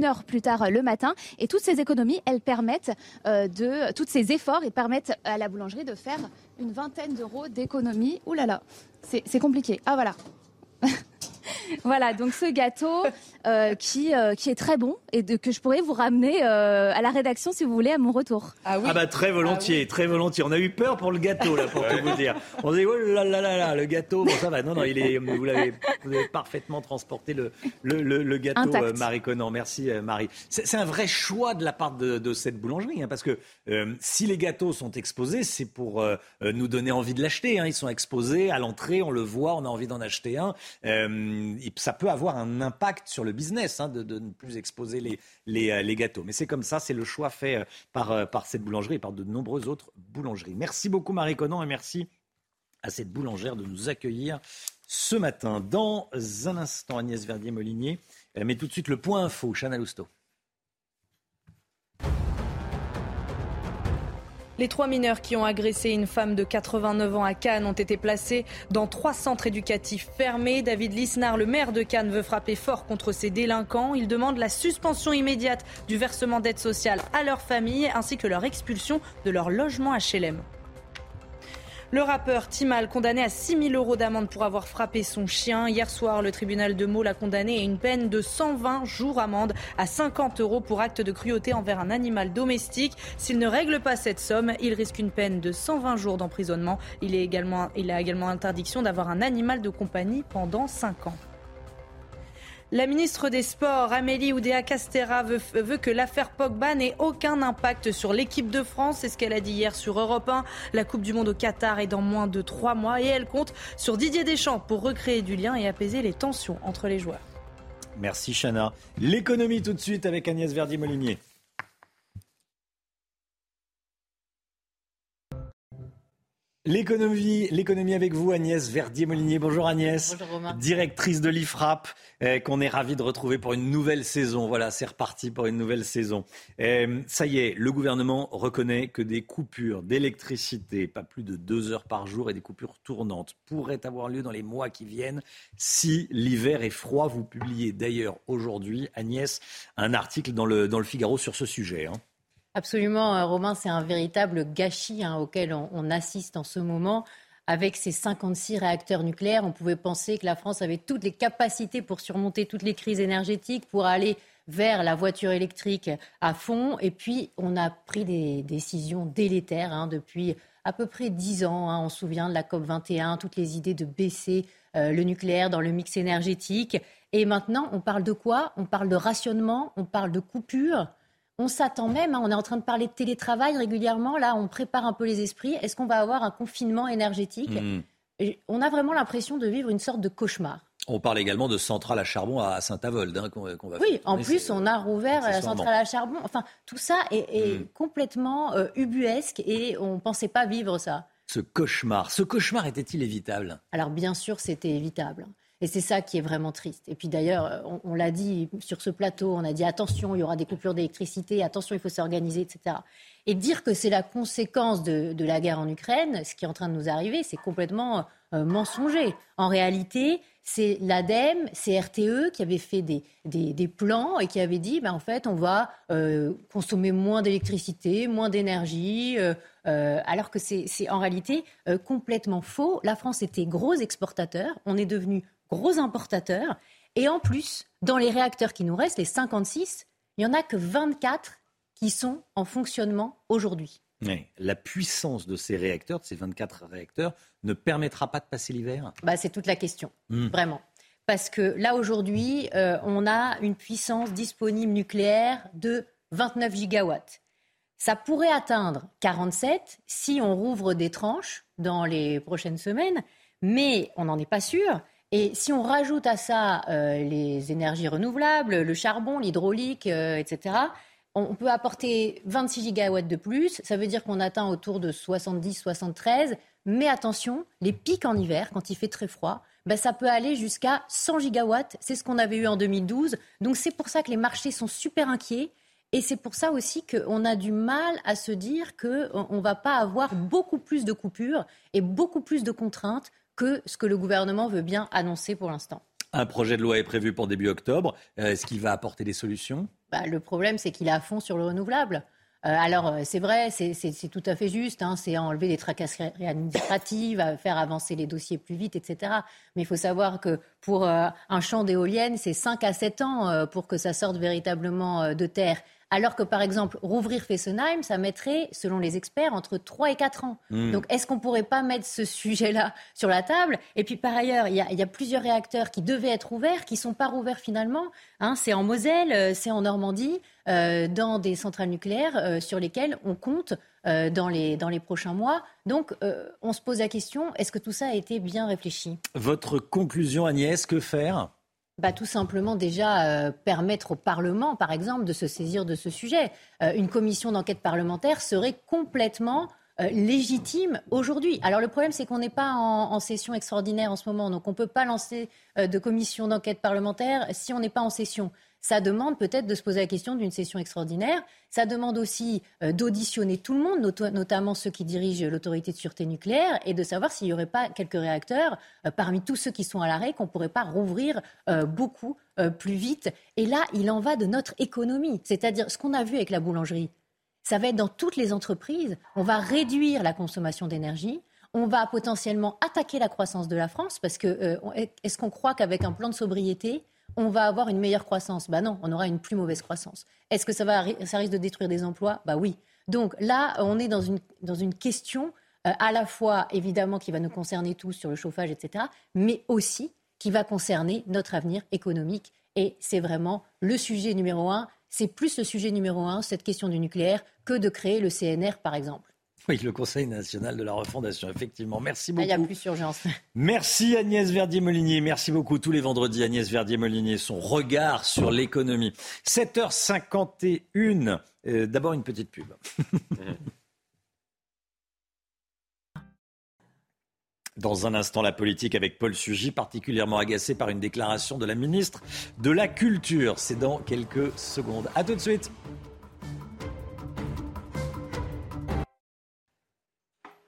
heure plus tard le matin. Et toutes ces économies, elles permettent tous ces efforts, ils permettent à la boulangerie de faire une vingtaine d'euros d'économies. Ouh là là, c'est compliqué. Ah voilà. Voilà, donc ce gâteau qui est très bon et que je pourrais vous ramener à la rédaction si vous voulez à mon retour. Ah oui. Ah bah très volontiers, ah oui. Très volontiers. On a eu peur pour le gâteau là, pour tout vous dire. On s'est dit oh là là là là, le gâteau, bon ça va. Non, vous avez parfaitement transporté le gâteau intact. Marie Conan, merci Marie. C'est un vrai choix de la part de cette boulangerie parce que si les gâteaux sont exposés, c'est pour nous donner envie de l'acheter. Ils sont exposés à l'entrée, on le voit, on a envie d'en acheter un. Ça peut avoir un impact sur le business de ne plus exposer les gâteaux. Mais c'est comme ça, c'est le choix fait par cette boulangerie et par de nombreuses autres boulangeries. Merci beaucoup Marie Conan et merci à cette boulangère de nous accueillir ce matin. Dans un instant, Agnès Verdier-Molinier, mais tout de suite le point info, Chana Lousteau. Les 3 mineurs qui ont agressé une femme de 89 ans à Cannes ont été placés dans 3 centres éducatifs fermés. David Lisnard, le maire de Cannes, veut frapper fort contre ces délinquants. Il demande la suspension immédiate du versement d'aide sociale à leur famille ainsi que leur expulsion de leur logement HLM. Le rappeur Timal, condamné à 6 000 € d'amende pour avoir frappé son chien. Hier soir, le tribunal de Meaux l'a condamné à une peine de 120 jours amende à 50 € pour acte de cruauté envers un animal domestique. S'il ne règle pas cette somme, il risque une peine de 120 jours d'emprisonnement. Il a également interdiction d'avoir un animal de compagnie pendant 5 ans. La ministre des Sports, Amélie Oudéa-Castéra, veut que l'affaire Pogba n'ait aucun impact sur l'équipe de France. C'est ce qu'elle a dit hier sur Europe 1. La Coupe du Monde au Qatar est dans moins de 3 mois et elle compte sur Didier Deschamps pour recréer du lien et apaiser les tensions entre les joueurs. Merci Chana. L'économie tout de suite avec Agnès Verdier-Molinier. L'économie avec vous, Agnès Verdier-Molinier. Bonjour Agnès. Bonjour Romain. Directrice de l'IFRAP, qu'on est ravis de retrouver pour une nouvelle saison. Voilà, c'est reparti pour une nouvelle saison. Ça y est, le gouvernement reconnaît que des coupures d'électricité, pas plus de 2 heures par jour, et des coupures tournantes pourraient avoir lieu dans les mois qui viennent si l'hiver est froid. Vous publiez d'ailleurs aujourd'hui, Agnès, un article dans le Figaro sur ce sujet. Absolument, Romain, c'est un véritable gâchis auquel on assiste en ce moment. Avec ses 56 réacteurs nucléaires, on pouvait penser que la France avait toutes les capacités pour surmonter toutes les crises énergétiques, pour aller vers la voiture électrique à fond. Et puis, on a pris des décisions délétères depuis à peu près 10 ans. On se souvient de la COP21, toutes les idées de baisser le nucléaire dans le mix énergétique. Et maintenant, on parle de quoi ? On parle de rationnement, on parle de coupure. On s'attend même, on est en train de parler de télétravail régulièrement, là on prépare un peu les esprits, est-ce qu'on va avoir un confinement énergétique ? On a vraiment l'impression de vivre une sorte de cauchemar. On parle également de centrale à charbon à Saint-Avold qu'on va faire. Oui, en plus on a rouvert la centrale à charbon, enfin tout ça est complètement ubuesque et on ne pensait pas vivre ça. Ce cauchemar était-il évitable ? Alors bien sûr c'était évitable. Et c'est ça qui est vraiment triste. Et puis d'ailleurs, on l'a dit sur ce plateau, on a dit attention, il y aura des coupures d'électricité, attention, il faut s'organiser, etc. Et dire que c'est la conséquence de la guerre en Ukraine, ce qui est en train de nous arriver, c'est complètement mensonger. En réalité, c'est l'ADEME, c'est RTE qui avait fait des plans et qui avait dit, en fait, on va consommer moins d'électricité, moins d'énergie, alors que c'est en réalité complètement faux. La France était gros exportateur, on est devenu gros importateurs. Et en plus, dans les réacteurs qui nous restent, les 56, il n'y en a que 24 qui sont en fonctionnement aujourd'hui. Oui. La puissance de ces réacteurs, de ces 24 réacteurs, ne permettra pas de passer l'hiver ? C'est toute la question, vraiment. Parce que là, aujourd'hui, on a une puissance disponible nucléaire de 29 gigawatts. Ça pourrait atteindre 47 si on rouvre des tranches dans les prochaines semaines, mais on n'en est pas sûr. Et si on rajoute à ça les énergies renouvelables, le charbon, l'hydraulique, etc., on peut apporter 26 gigawatts de plus. Ça veut dire qu'on atteint autour de 70-73. Mais attention, les pics en hiver, quand il fait très froid, ça peut aller jusqu'à 100 gigawatts. C'est ce qu'on avait eu en 2012. Donc c'est pour ça que les marchés sont super inquiets. Et c'est pour ça aussi qu'on a du mal à se dire qu'on ne va pas avoir beaucoup plus de coupures et beaucoup plus de contraintes que ce que le gouvernement veut bien annoncer pour l'instant. Un projet de loi est prévu pour début octobre. Est-ce qu'il va apporter des solutions ? Le problème, c'est qu'il est à fond sur le renouvelable. Alors, c'est vrai, c'est tout à fait juste. C'est enlever des tracasseries administratives, faire avancer les dossiers plus vite, etc. Mais il faut savoir que pour un champ d'éoliennes, c'est 5 à 7 ans pour que ça sorte véritablement de terre. Alors que, par exemple, rouvrir Fessenheim, ça mettrait, selon les experts, entre 3 et 4 ans. Donc, est-ce qu'on ne pourrait pas mettre ce sujet-là sur la table ? Et puis, par ailleurs, il y a plusieurs réacteurs qui devaient être ouverts, qui ne sont pas rouverts finalement. C'est en Moselle, c'est en Normandie, dans des centrales nucléaires sur lesquelles on compte dans les prochains mois. Donc, on se pose la question, est-ce que tout ça a été bien réfléchi ? Votre conclusion, Agnès, que faire ? Tout simplement déjà permettre au Parlement, par exemple, de se saisir de ce sujet. Une commission d'enquête parlementaire serait complètement légitime aujourd'hui. Alors le problème, c'est qu'on n'est pas en session extraordinaire en ce moment, donc on ne peut pas lancer de commission d'enquête parlementaire si on n'est pas en session. Ça demande peut-être de se poser la question d'une session extraordinaire. Ça demande aussi d'auditionner tout le monde, notamment ceux qui dirigent l'autorité de sûreté nucléaire, et de savoir s'il n'y aurait pas quelques réacteurs, parmi tous ceux qui sont à l'arrêt, qu'on ne pourrait pas rouvrir beaucoup plus vite. Et là, il en va de notre économie. C'est-à-dire, ce qu'on a vu avec la boulangerie, ça va être dans toutes les entreprises. On va réduire la consommation d'énergie. On va potentiellement attaquer la croissance de la France, parce que est-ce qu'on croit qu'avec un plan de sobriété, on va avoir une meilleure croissance ? Non, on aura une plus mauvaise croissance. Est-ce que ça risque de détruire des emplois ? Oui. Donc là, on est dans une question à la fois, évidemment, qui va nous concerner tous sur le chauffage, etc., mais aussi qui va concerner notre avenir économique. Et c'est vraiment le sujet numéro 1. C'est plus le sujet numéro 1, cette question du nucléaire, que de créer le CNR, par exemple. Oui, le Conseil national de la refondation, effectivement. Merci beaucoup. Il y a plus d'urgence. Merci Agnès Verdier-Molinier. Merci beaucoup. Tous les vendredis, Agnès Verdier-Molinier, son regard sur l'économie. 7h51. D'abord, une petite pub. Dans un instant, la politique avec Paul Sugy, particulièrement agacé par une déclaration de la ministre de la Culture. C'est dans quelques secondes. À tout de suite.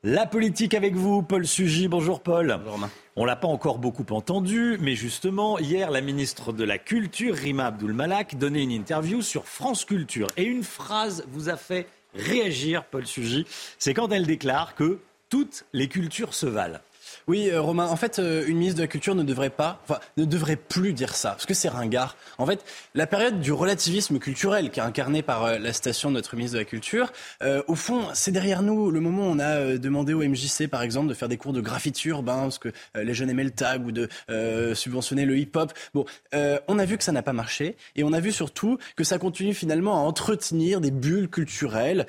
La politique avec vous, Paul Sugy. Bonjour Paul. Bonjour Romain. On ne l'a pas encore beaucoup entendu, mais justement, hier, la ministre de la Culture, Rima Abdul-Malak, donnait une interview sur France Culture. Et une phrase vous a fait réagir, Paul Sugy, c'est quand elle déclare que toutes les cultures se valent. Oui, Romain, en fait, une ministre de la Culture ne devrait plus dire ça, parce que c'est ringard. En fait, la période du relativisme culturel qui est incarnée par la citation de notre ministre de la Culture, au fond, c'est derrière nous. Le moment où on a demandé au MJC, par exemple, de faire des cours de graffiti urbain, parce que les jeunes aimaient le tag, ou de subventionner le hip-hop. Bon, on a vu que ça n'a pas marché, et on a vu surtout que ça continue finalement à entretenir des bulles culturelles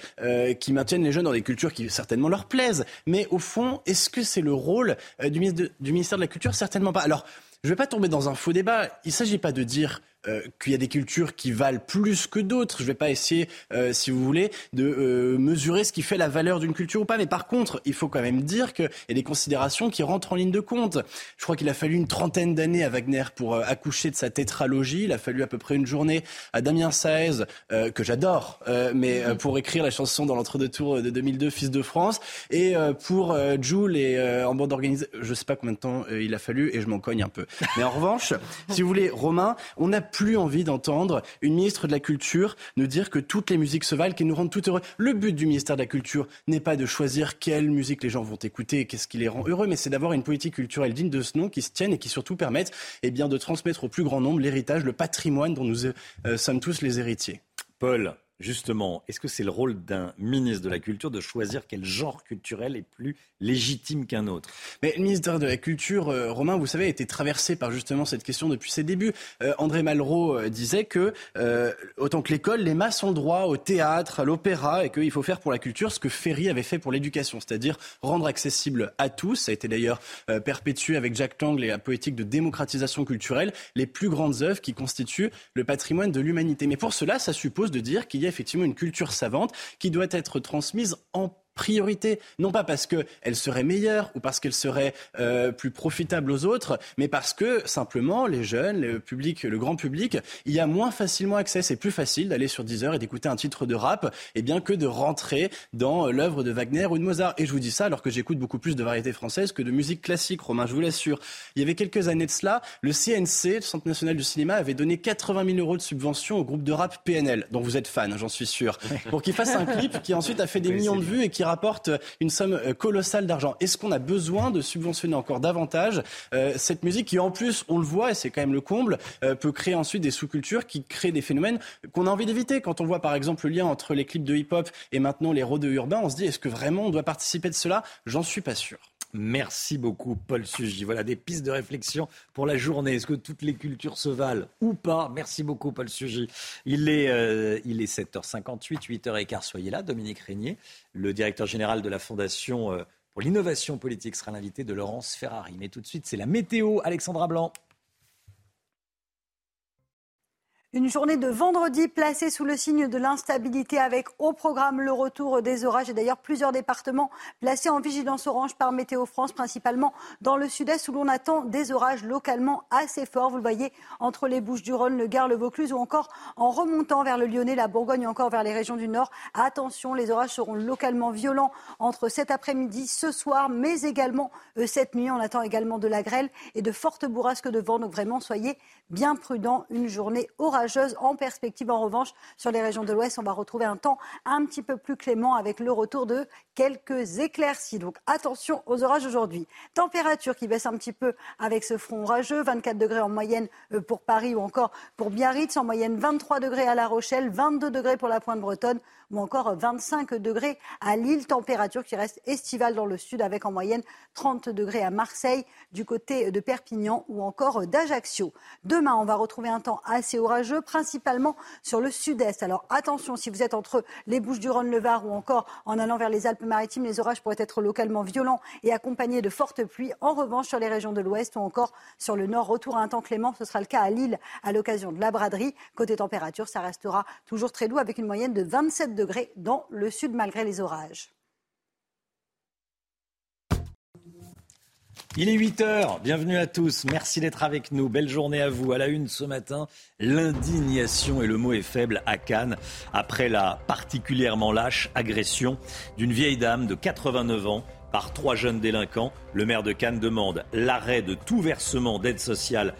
qui maintiennent les jeunes dans des cultures qui certainement leur plaisent. Mais au fond, est-ce que c'est le rôle du ministère de la Culture? Certainement pas. Alors, je ne vais pas tomber dans un faux débat. Il ne s'agit pas de dire qu'il y a des cultures qui valent plus que d'autres. Je ne vais pas essayer, si vous voulez, de mesurer ce qui fait la valeur d'une culture ou pas. Mais par contre, il faut quand même dire qu'il y a des considérations qui rentrent en ligne de compte. Je crois qu'il a fallu 30 d'années à Wagner pour accoucher de sa tétralogie. Il a fallu à peu près une journée à Damien Saez, que j'adore, mais pour écrire la chanson dans l'entre-deux-tours de 2002, Fils de France. Et pour Jules et en bande organisée, je ne sais pas combien de temps il a fallu et je m'en cogne un peu. Mais en revanche, si vous voulez, Romain, on a plus envie d'entendre une ministre de la Culture nous dire que toutes les musiques se valent, qu'elles nous rendent tout heureux. Le but du ministère de la Culture n'est pas de choisir quelle musique les gens vont écouter et qu'est-ce qui les rend heureux, mais c'est d'avoir une politique culturelle digne de ce nom, qui se tienne et qui surtout permette, eh bien, de transmettre au plus grand nombre l'héritage, le patrimoine dont nous sommes tous les héritiers. Paul, justement, est-ce que c'est le rôle d'un ministre de la Culture de choisir quel genre culturel est plus légitime qu'un autre ? Mais le ministère de la Culture, Romain, vous savez, a été traversé par justement cette question depuis ses débuts. André Malraux disait que, autant que l'école, les masses ont droit au théâtre, à l'opéra, et qu'il faut faire pour la culture ce que Ferry avait fait pour l'éducation, c'est-à-dire rendre accessible à tous. Ça a été d'ailleurs perpétué avec Jack Lang et la politique de démocratisation culturelle, les plus grandes œuvres qui constituent le patrimoine de l'humanité. Mais pour cela, ça suppose de dire qu'il y a effectivement une culture savante qui doit être transmise en priorité, non pas parce qu'elle serait meilleure ou parce qu'elle serait plus profitable aux autres, mais parce que simplement les jeunes, le public, le grand public, y a moins facilement accès. C'est plus facile d'aller sur Deezer et d'écouter un titre de rap que de rentrer dans l'œuvre de Wagner ou de Mozart. Et je vous dis ça alors que j'écoute beaucoup plus de variétés françaises que de musique classique, Romain, je vous l'assure. Il y avait quelques années de cela, le CNC, le Centre National du Cinéma, avait donné €80 000 de subvention au groupe de rap PNL, dont vous êtes fan, j'en suis sûr, pour qu'il fasse un clip qui ensuite a fait des millions de vues et qui rapporte une somme colossale d'argent. Est-ce qu'on a besoin de subventionner encore davantage cette musique qui, en plus, on le voit, et c'est quand même le comble, peut créer ensuite des sous-cultures qui créent des phénomènes qu'on a envie d'éviter. Quand on voit, par exemple, le lien entre les clips de hip-hop et maintenant les rodeaux urbains, on se dit, est-ce que vraiment on doit participer de cela ? J'en suis pas sûr. Merci beaucoup, Paul Sugy. Voilà des pistes de réflexion pour la journée. Est-ce que toutes les cultures se valent ou pas ? Merci beaucoup, Paul Sugy. Il est 7h58, 8h15. Soyez là, Dominique Régnier. Le directeur général de la Fondation pour l'innovation politique sera l'invité de Laurence Ferrari. Mais tout de suite, c'est la météo. Alexandra Blanc. Une journée de vendredi placée sous le signe de l'instabilité avec au programme le retour des orages et d'ailleurs plusieurs départements placés en vigilance orange par Météo France, principalement dans le sud-est où l'on attend des orages localement assez forts. Vous le voyez entre les Bouches-du-Rhône, le Gard, le Vaucluse ou encore en remontant vers le Lyonnais, la Bourgogne, encore vers les régions du Nord. Attention, les orages seront localement violents entre cet après-midi, ce soir, mais également cette nuit. On attend également de la grêle et de fortes bourrasques de vent. Donc vraiment, soyez bien prudents. Une journée orageuse. En perspective, en revanche, sur les régions de l'Ouest, on va retrouver un temps un petit peu plus clément avec le retour de quelques éclaircies. Donc attention aux orages aujourd'hui. Température qui baisse un petit peu avec ce front orageux. 24 degrés en moyenne pour Paris ou encore pour Biarritz. En moyenne, 23 degrés à La Rochelle, 22 degrés pour la Pointe bretonne ou encore 25 degrés à Lille. Température qui reste estivale dans le sud avec en moyenne 30 degrés à Marseille, du côté de Perpignan ou encore d'Ajaccio. Demain, on va retrouver un temps assez orageux, principalement sur le sud-est. Alors attention, si vous êtes entre les Bouches-du-Rhône, le Var ou encore en allant vers les Alpes-Maritimes, les orages pourraient être localement violents et accompagnés de fortes pluies. En revanche, sur les régions de l'Ouest ou encore sur le Nord, retour à un temps clément. Ce sera le cas à Lille à l'occasion de la braderie. Côté température, ça restera toujours très doux avec une moyenne de 27 degrés dans le sud malgré les orages. Il est 8h, bienvenue à tous, merci d'être avec nous, belle journée à vous. À la une ce matin, l'indignation, et le mot est faible, à Cannes, après la particulièrement lâche agression d'une vieille dame de 89 ans par trois jeunes délinquants. Le maire de Cannes demande l'arrêt de tout versement d'aide sociale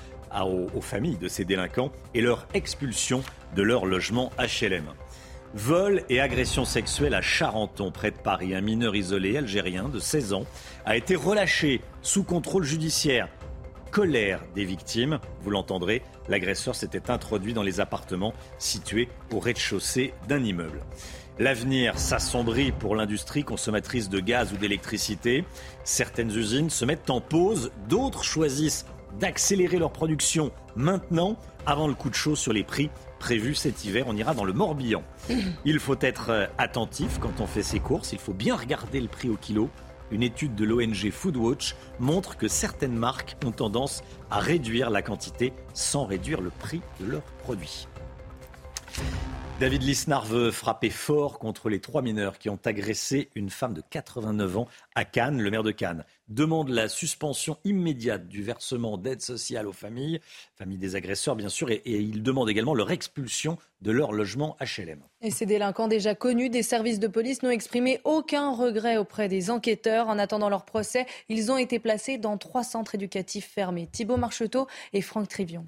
aux familles de ces délinquants et leur expulsion de leur logement HLM. Vol et agression sexuelle à Charenton, près de Paris. Un mineur isolé algérien de 16 ans a été relâché sous contrôle judiciaire. Colère des victimes, vous l'entendrez, l'agresseur s'était introduit dans les appartements situés au rez-de-chaussée d'un immeuble. L'avenir s'assombrit pour l'industrie consommatrice de gaz ou d'électricité. Certaines usines se mettent en pause, d'autres choisissent d'accélérer leur production maintenant avant le coup de chaud sur les prix prévu cet hiver. On ira dans le Morbihan. Il faut être attentif quand on fait ses courses. Il faut bien regarder le prix au kilo. Une étude de l'ONG Foodwatch montre que certaines marques ont tendance à réduire la quantité sans réduire le prix de leurs produits. David Lisnard veut frapper fort contre les trois mineurs qui ont agressé une femme de 89 ans à Cannes. Le maire de Cannes demande la suspension immédiate du versement d'aide sociale aux familles, familles des agresseurs bien sûr, et il demande également leur expulsion de leur logement HLM. Et ces délinquants déjà connus des services de police n'ont exprimé aucun regret auprès des enquêteurs. En attendant leur procès, ils ont été placés dans trois centres éducatifs fermés. Thibaut Marcheteau et Franck Trivion.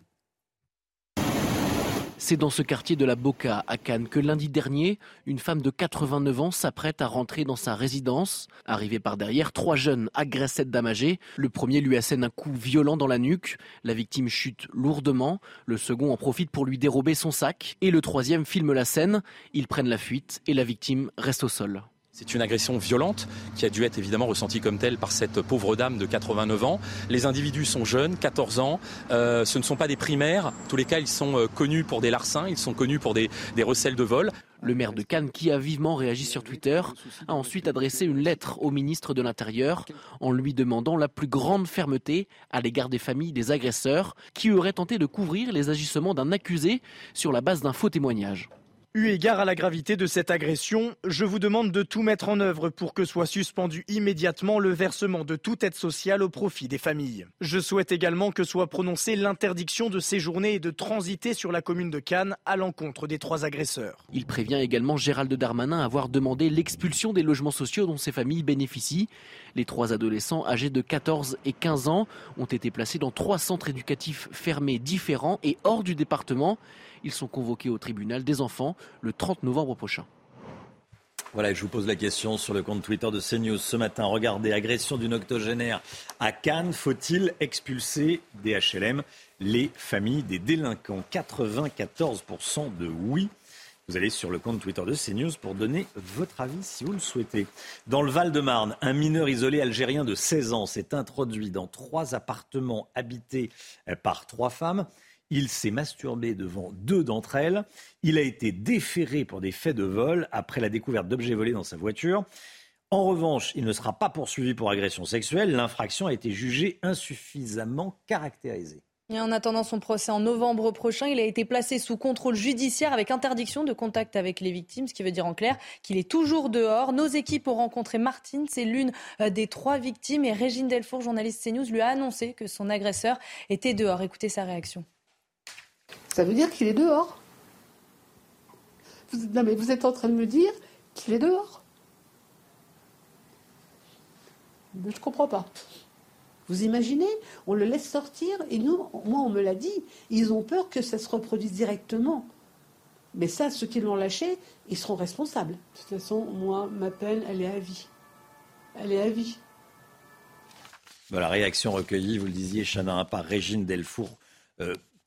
C'est dans ce quartier de la Boca, à Cannes, que lundi dernier, une femme de 89 ans s'apprête à rentrer dans sa résidence. Arrivée par derrière, trois jeunes agressent cette dame âgée. Le premier lui assène un coup violent dans la nuque. La victime chute lourdement. Le second en profite pour lui dérober son sac. Et le troisième filme la scène. Ils prennent la fuite et la victime reste au sol. C'est une agression violente qui a dû être évidemment ressentie comme telle par cette pauvre dame de 89 ans. Les individus sont jeunes, 14 ans, ce ne sont pas des primaires. En tous les cas, ils sont connus pour des larcins, ils sont connus pour des recels de vol. Le maire de Cannes, qui a vivement réagi sur Twitter, a ensuite adressé une lettre au ministre de l'Intérieur en lui demandant la plus grande fermeté à l'égard des familles des agresseurs qui auraient tenté de couvrir les agissements d'un accusé sur la base d'un faux témoignage. Eu égard à la gravité de cette agression, je vous demande de tout mettre en œuvre pour que soit suspendu immédiatement le versement de toute aide sociale au profit des familles. Je souhaite également que soit prononcée l'interdiction de séjourner et de transiter sur la commune de Cannes à l'encontre des trois agresseurs. Il prévient également Gérald Darmanin avoir demandé l'expulsion des logements sociaux dont ces familles bénéficient. Les trois adolescents âgés de 14 et 15 ans ont été placés dans trois centres éducatifs fermés différents et hors du département. Ils sont convoqués au tribunal des enfants le 30 novembre prochain. Voilà, je vous pose la question sur le compte Twitter de CNews ce matin. Regardez, agression d'une octogénaire à Cannes, faut-il expulser des HLM les familles des délinquants ? 94% de oui. Vous allez sur le compte Twitter de CNews pour donner votre avis si vous le souhaitez. Dans le Val-de-Marne, un mineur isolé algérien de 16 ans s'est introduit dans trois appartements habités par trois femmes. Il s'est masturbé devant deux d'entre elles. Il a été déféré pour des faits de vol après la découverte d'objets volés dans sa voiture. En revanche, il ne sera pas poursuivi pour agression sexuelle. L'infraction a été jugée insuffisamment caractérisée. Et en attendant son procès en novembre prochain, il a été placé sous contrôle judiciaire avec interdiction de contact avec les victimes, ce qui veut dire en clair qu'il est toujours dehors. Nos équipes ont rencontré Martine, c'est l'une des trois victimes, et Régine Delfour, journaliste CNews, lui a annoncé que son agresseur était dehors. Écoutez sa réaction. Ça veut dire qu'il est dehors. Non mais vous êtes en train de me dire qu'il est dehors. Mais je comprends pas. Vous imaginez, on le laisse sortir et nous, moi on me l'a dit, ils ont peur que ça se reproduise directement. Mais ça, ceux qui l'ont lâché, ils seront responsables. De toute façon, moi, ma peine, elle est à vie. Elle est à vie. Voilà, réaction recueillie, vous le disiez, Chana, par Régine Delfour.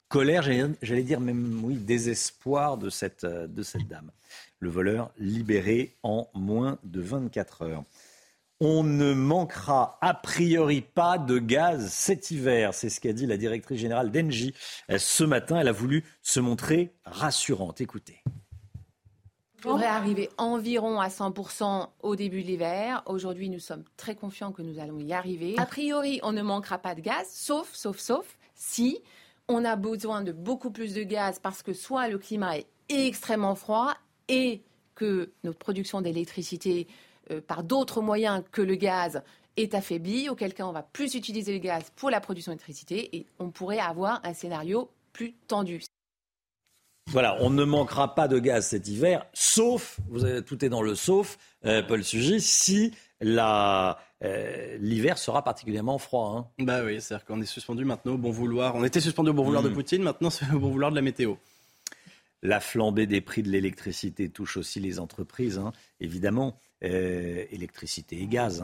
Colère, j'allais dire même, oui, désespoir de cette dame. Le voleur libéré en moins de 24 heures. On ne manquera a priori pas de gaz cet hiver. C'est ce qu'a dit la directrice générale d'Engie ce matin. Elle a voulu se montrer rassurante. Écoutez. On devrait arriver environ à 100% au début de l'hiver. Aujourd'hui, nous sommes très confiants que nous allons y arriver. A priori, on ne manquera pas de gaz, sauf si on a besoin de beaucoup plus de gaz parce que soit le climat est extrêmement froid et que notre production d'électricité par d'autres moyens que le gaz est affaibli, auquel cas on va plus utiliser le gaz pour la production d'électricité et on pourrait avoir un scénario plus tendu. Voilà, on ne manquera pas de gaz cet hiver, sauf, tout est dans le sauf, Paul Sugy, si l'hiver sera particulièrement froid. Hein. Bah oui, c'est-à-dire qu'on est suspendu maintenant au bon vouloir. On était suspendu au bon vouloir de Poutine, maintenant c'est au bon vouloir de la météo. La flambée des prix de l'électricité touche aussi les entreprises, hein, évidemment. Électricité et gaz.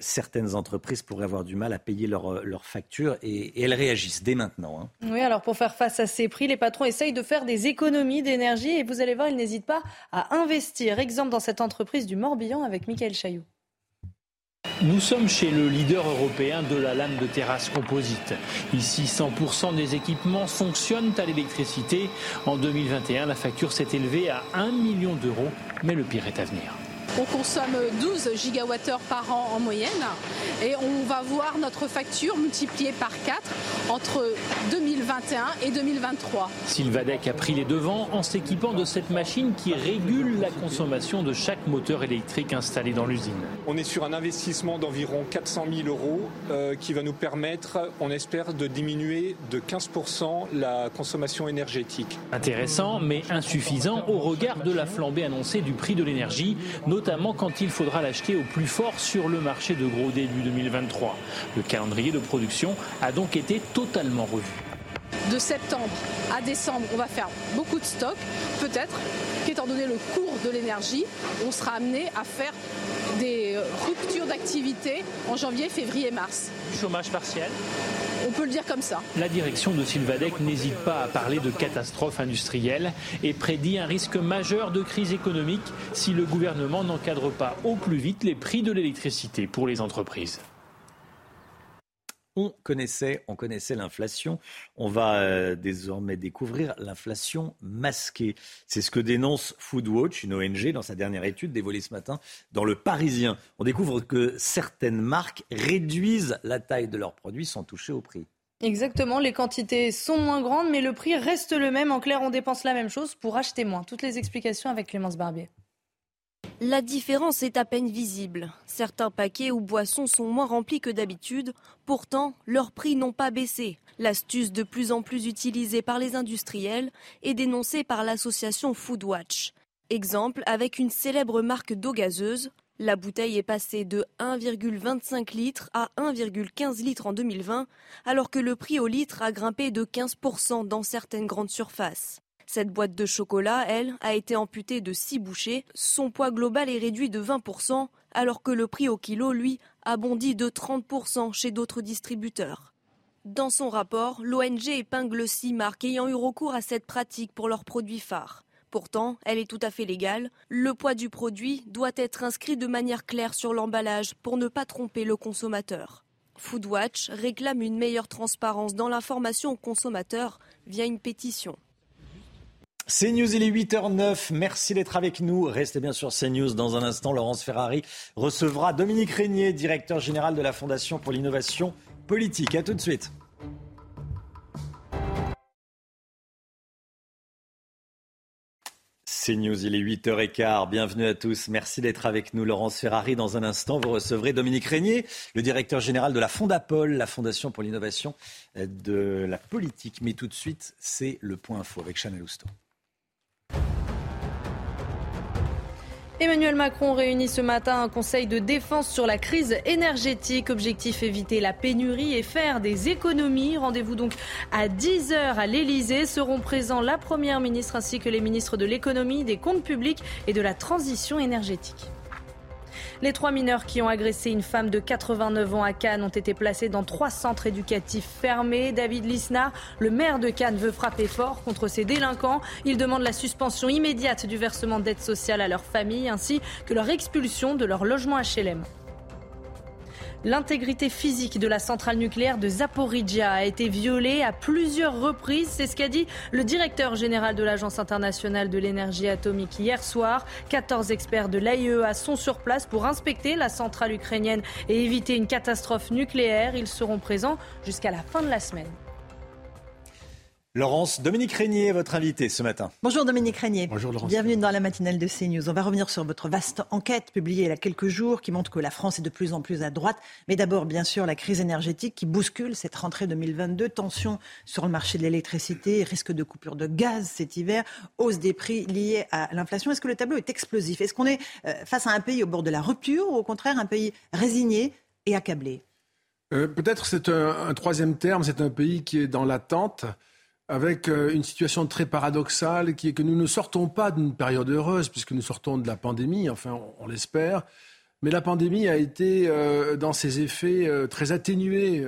Certaines entreprises pourraient avoir du mal à payer leurs factures et elles réagissent dès maintenant. Oui, alors pour faire face à ces prix, les patrons essayent de faire des économies d'énergie et vous allez voir, ils n'hésitent pas à investir. Exemple dans cette entreprise du Morbihan avec Michael Chailloux. Nous sommes chez le leader européen de la lame de terrasse composite. Ici, 100% des équipements fonctionnent à l'électricité. En 2021, la facture s'est élevée à 1 million d'euros, mais le pire est à venir. On consomme 12 gigawattheures par an en moyenne et on va voir notre facture multipliée par 4 entre 2021 et 2023. Sylvadec a pris les devants en s'équipant de cette machine qui régule la consommation de chaque moteur électrique installé dans l'usine. On est sur un investissement d'environ 400 000 euros qui va nous permettre, on espère, de diminuer de 15% la consommation énergétique. Intéressant mais insuffisant au regard de la flambée annoncée du prix de l'énergie, notamment quand il faudra l'acheter au plus fort sur le marché de gros début 2023. Le calendrier de production a donc été totalement revu. De septembre à décembre, on va faire beaucoup de stocks. Peut-être qu'étant donné le cours de l'énergie, on sera amené à faire des ruptures d'activité en janvier, février, mars. Chômage partiel. On peut le dire comme ça. La direction de Sylvadec n'hésite pas à parler de catastrophe industrielle et prédit un risque majeur de crise économique si le gouvernement n'encadre pas au plus vite les prix de l'électricité pour les entreprises. On connaissait l'inflation. On va désormais découvrir l'inflation masquée. C'est ce que dénonce Foodwatch, une ONG, dans sa dernière étude dévoilée ce matin dans Le Parisien. On découvre que certaines marques réduisent la taille de leurs produits sans toucher au prix. Exactement, les quantités sont moins grandes, mais le prix reste le même. En clair, on dépense la même chose pour acheter moins. Toutes les explications avec Clémence Barbier. La différence est à peine visible. Certains paquets ou boissons sont moins remplis que d'habitude. Pourtant, leurs prix n'ont pas baissé. L'astuce de plus en plus utilisée par les industriels est dénoncée par l'association Foodwatch. Exemple avec une célèbre marque d'eau gazeuse. La bouteille est passée de 1,25 litre à 1,15 litre en 2020, alors que le prix au litre a grimpé de 15% dans certaines grandes surfaces. Cette boîte de chocolat, elle, a été amputée de 6 bouchées. Son poids global est réduit de 20%, alors que le prix au kilo, lui, a bondi de 30% chez d'autres distributeurs. Dans son rapport, l'ONG épingle 6 marques ayant eu recours à cette pratique pour leurs produits phares. Pourtant, elle est tout à fait légale. Le poids du produit doit être inscrit de manière claire sur l'emballage pour ne pas tromper le consommateur. Foodwatch réclame une meilleure transparence dans l'information aux consommateurs via une pétition. CNews, il est 8h09. Merci d'être avec nous. Restez bien sur CNews. Dans un instant, Laurence Ferrari recevra Dominique Régnier, directeur général de la Fondation pour l'innovation politique. À tout de suite. CNews, il est 8h15. Bienvenue à tous. Merci d'être avec nous. Laurence Ferrari, dans un instant, vous recevrez Dominique Régnier, le directeur général de la Fondapol, la Fondation pour l'innovation de la politique. Mais tout de suite, c'est le point info avec Chanel Housteau. Emmanuel Macron réunit ce matin un conseil de défense sur la crise énergétique. Objectif, éviter la pénurie et faire des économies. Rendez-vous donc à 10h à l'Elysée. Seront présents la Première ministre ainsi que les ministres de l'économie, des comptes publics et de la transition énergétique. Les 3 mineurs qui ont agressé une femme de 89 ans à Cannes ont été placés dans 3 centres éducatifs fermés. David Lisnard, le maire de Cannes, veut frapper fort contre ces délinquants. Il demande la suspension immédiate du versement d'aide sociale à leur famille ainsi que leur expulsion de leur logement HLM. L'intégrité physique de la centrale nucléaire de Zaporijia a été violée à plusieurs reprises. C'est ce qu'a dit le directeur général de l'Agence internationale de l'énergie atomique hier soir. 14 experts de l'AIEA sont sur place pour inspecter la centrale ukrainienne et éviter une catastrophe nucléaire. Ils seront présents jusqu'à la fin de la semaine. Laurence, Dominique Régnier est votre invité ce matin. Bonjour Dominique Régnier. Bonjour Laurence. Bienvenue dans la matinale de CNews. On va revenir sur votre vaste enquête publiée il y a quelques jours qui montre que la France est de plus en plus à droite. Mais d'abord, bien sûr, la crise énergétique qui bouscule cette rentrée 2022. Tensions sur le marché de l'électricité, risque de coupure de gaz cet hiver, hausse des prix liés à l'inflation. Est-ce que le tableau est explosif? Est-ce qu'on est face à un pays au bord de la rupture ou au contraire un pays résigné et accablé? Peut-être c'est un troisième terme, c'est un pays qui est dans l'attente, avec une situation très paradoxale qui est que nous ne sortons pas d'une période heureuse, puisque nous sortons de la pandémie, enfin on l'espère, mais la pandémie a été dans ses effets très atténuée,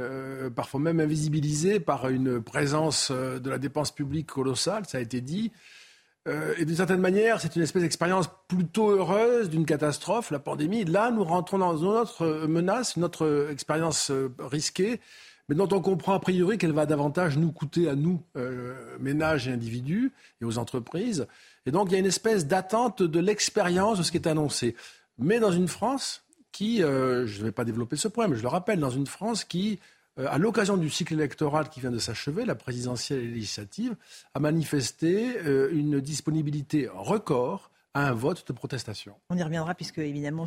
parfois même invisibilisée par une présence de la dépense publique colossale, ça a été dit, et d'une certaine manière c'est une espèce d'expérience plutôt heureuse d'une catastrophe, la pandémie. Là nous rentrons dans une autre menace, une autre expérience risquée, mais dont on comprend a priori qu'elle va davantage nous coûter à nous, ménages et individus, et aux entreprises. Et donc il y a une espèce d'attente de l'expérience de ce qui est annoncé. Mais dans une France qui, je ne vais pas développer ce point, mais je le rappelle, dans une France qui, à l'occasion du cycle électoral qui vient de s'achever, la présidentielle et législative, a manifesté une disponibilité record à un vote de protestation. On y reviendra puisque, évidemment,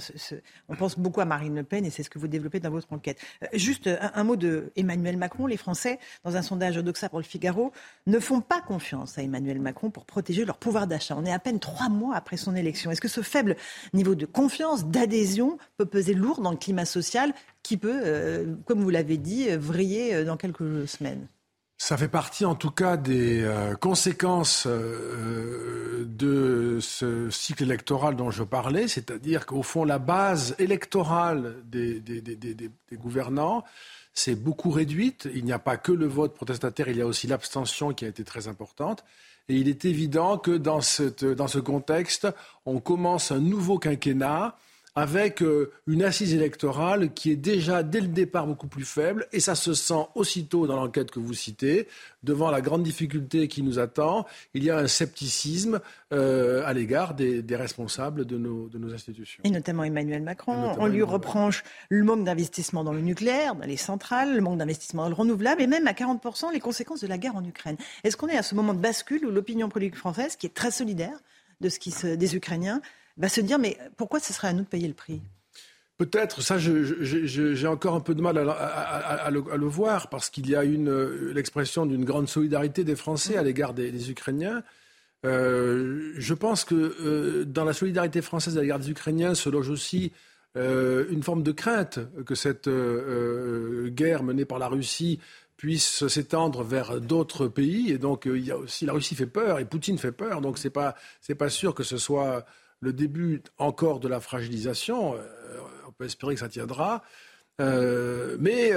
on pense beaucoup à Marine Le Pen et c'est ce que vous développez dans votre enquête. Juste un mot de Emmanuel Macron. Les Français, dans un sondage Odoxa pour le Figaro, ne font pas confiance à Emmanuel Macron pour protéger leur pouvoir d'achat. On est à peine 3 mois après son élection. Est-ce que ce faible niveau de confiance, d'adhésion, peut peser lourd dans le climat social qui peut, comme vous l'avez dit, vriller dans quelques semaines ? Ça fait partie en tout cas des conséquences de ce cycle électoral dont je parlais, c'est-à-dire qu'au fond la base électorale des gouvernants s'est beaucoup réduite. Il n'y a pas que le vote protestataire, il y a aussi l'abstention qui a été très importante. Et il est évident que dans ce contexte, on commence un nouveau quinquennat avec une assise électorale qui est déjà, dès le départ, beaucoup plus faible. Et ça se sent aussitôt dans l'enquête que vous citez. Devant la grande difficulté qui nous attend, il y a un scepticisme à l'égard des responsables de nos institutions. Et notamment Emmanuel Macron. On lui reproche le manque d'investissement dans le nucléaire, dans les centrales, le manque d'investissement dans le renouvelable, et même à 40% les conséquences de la guerre en Ukraine. Est-ce qu'on est à ce moment de bascule où l'opinion politique française, qui est très solidaire de des Ukrainiens, va se dire, mais pourquoi ce serait à nous de payer le prix ? Peut-être, ça j'ai encore un peu de mal à le voir, parce qu'il y a l'expression d'une grande solidarité des Français à l'égard des Ukrainiens. Je pense que dans la solidarité française à l'égard des Ukrainiens se loge aussi une forme de crainte que cette guerre menée par la Russie puisse s'étendre vers d'autres pays. Et donc, il y a aussi, la Russie fait peur et Poutine fait peur, donc c'est pas sûr que ce soit le début encore de la fragilisation, on peut espérer que ça tiendra, mais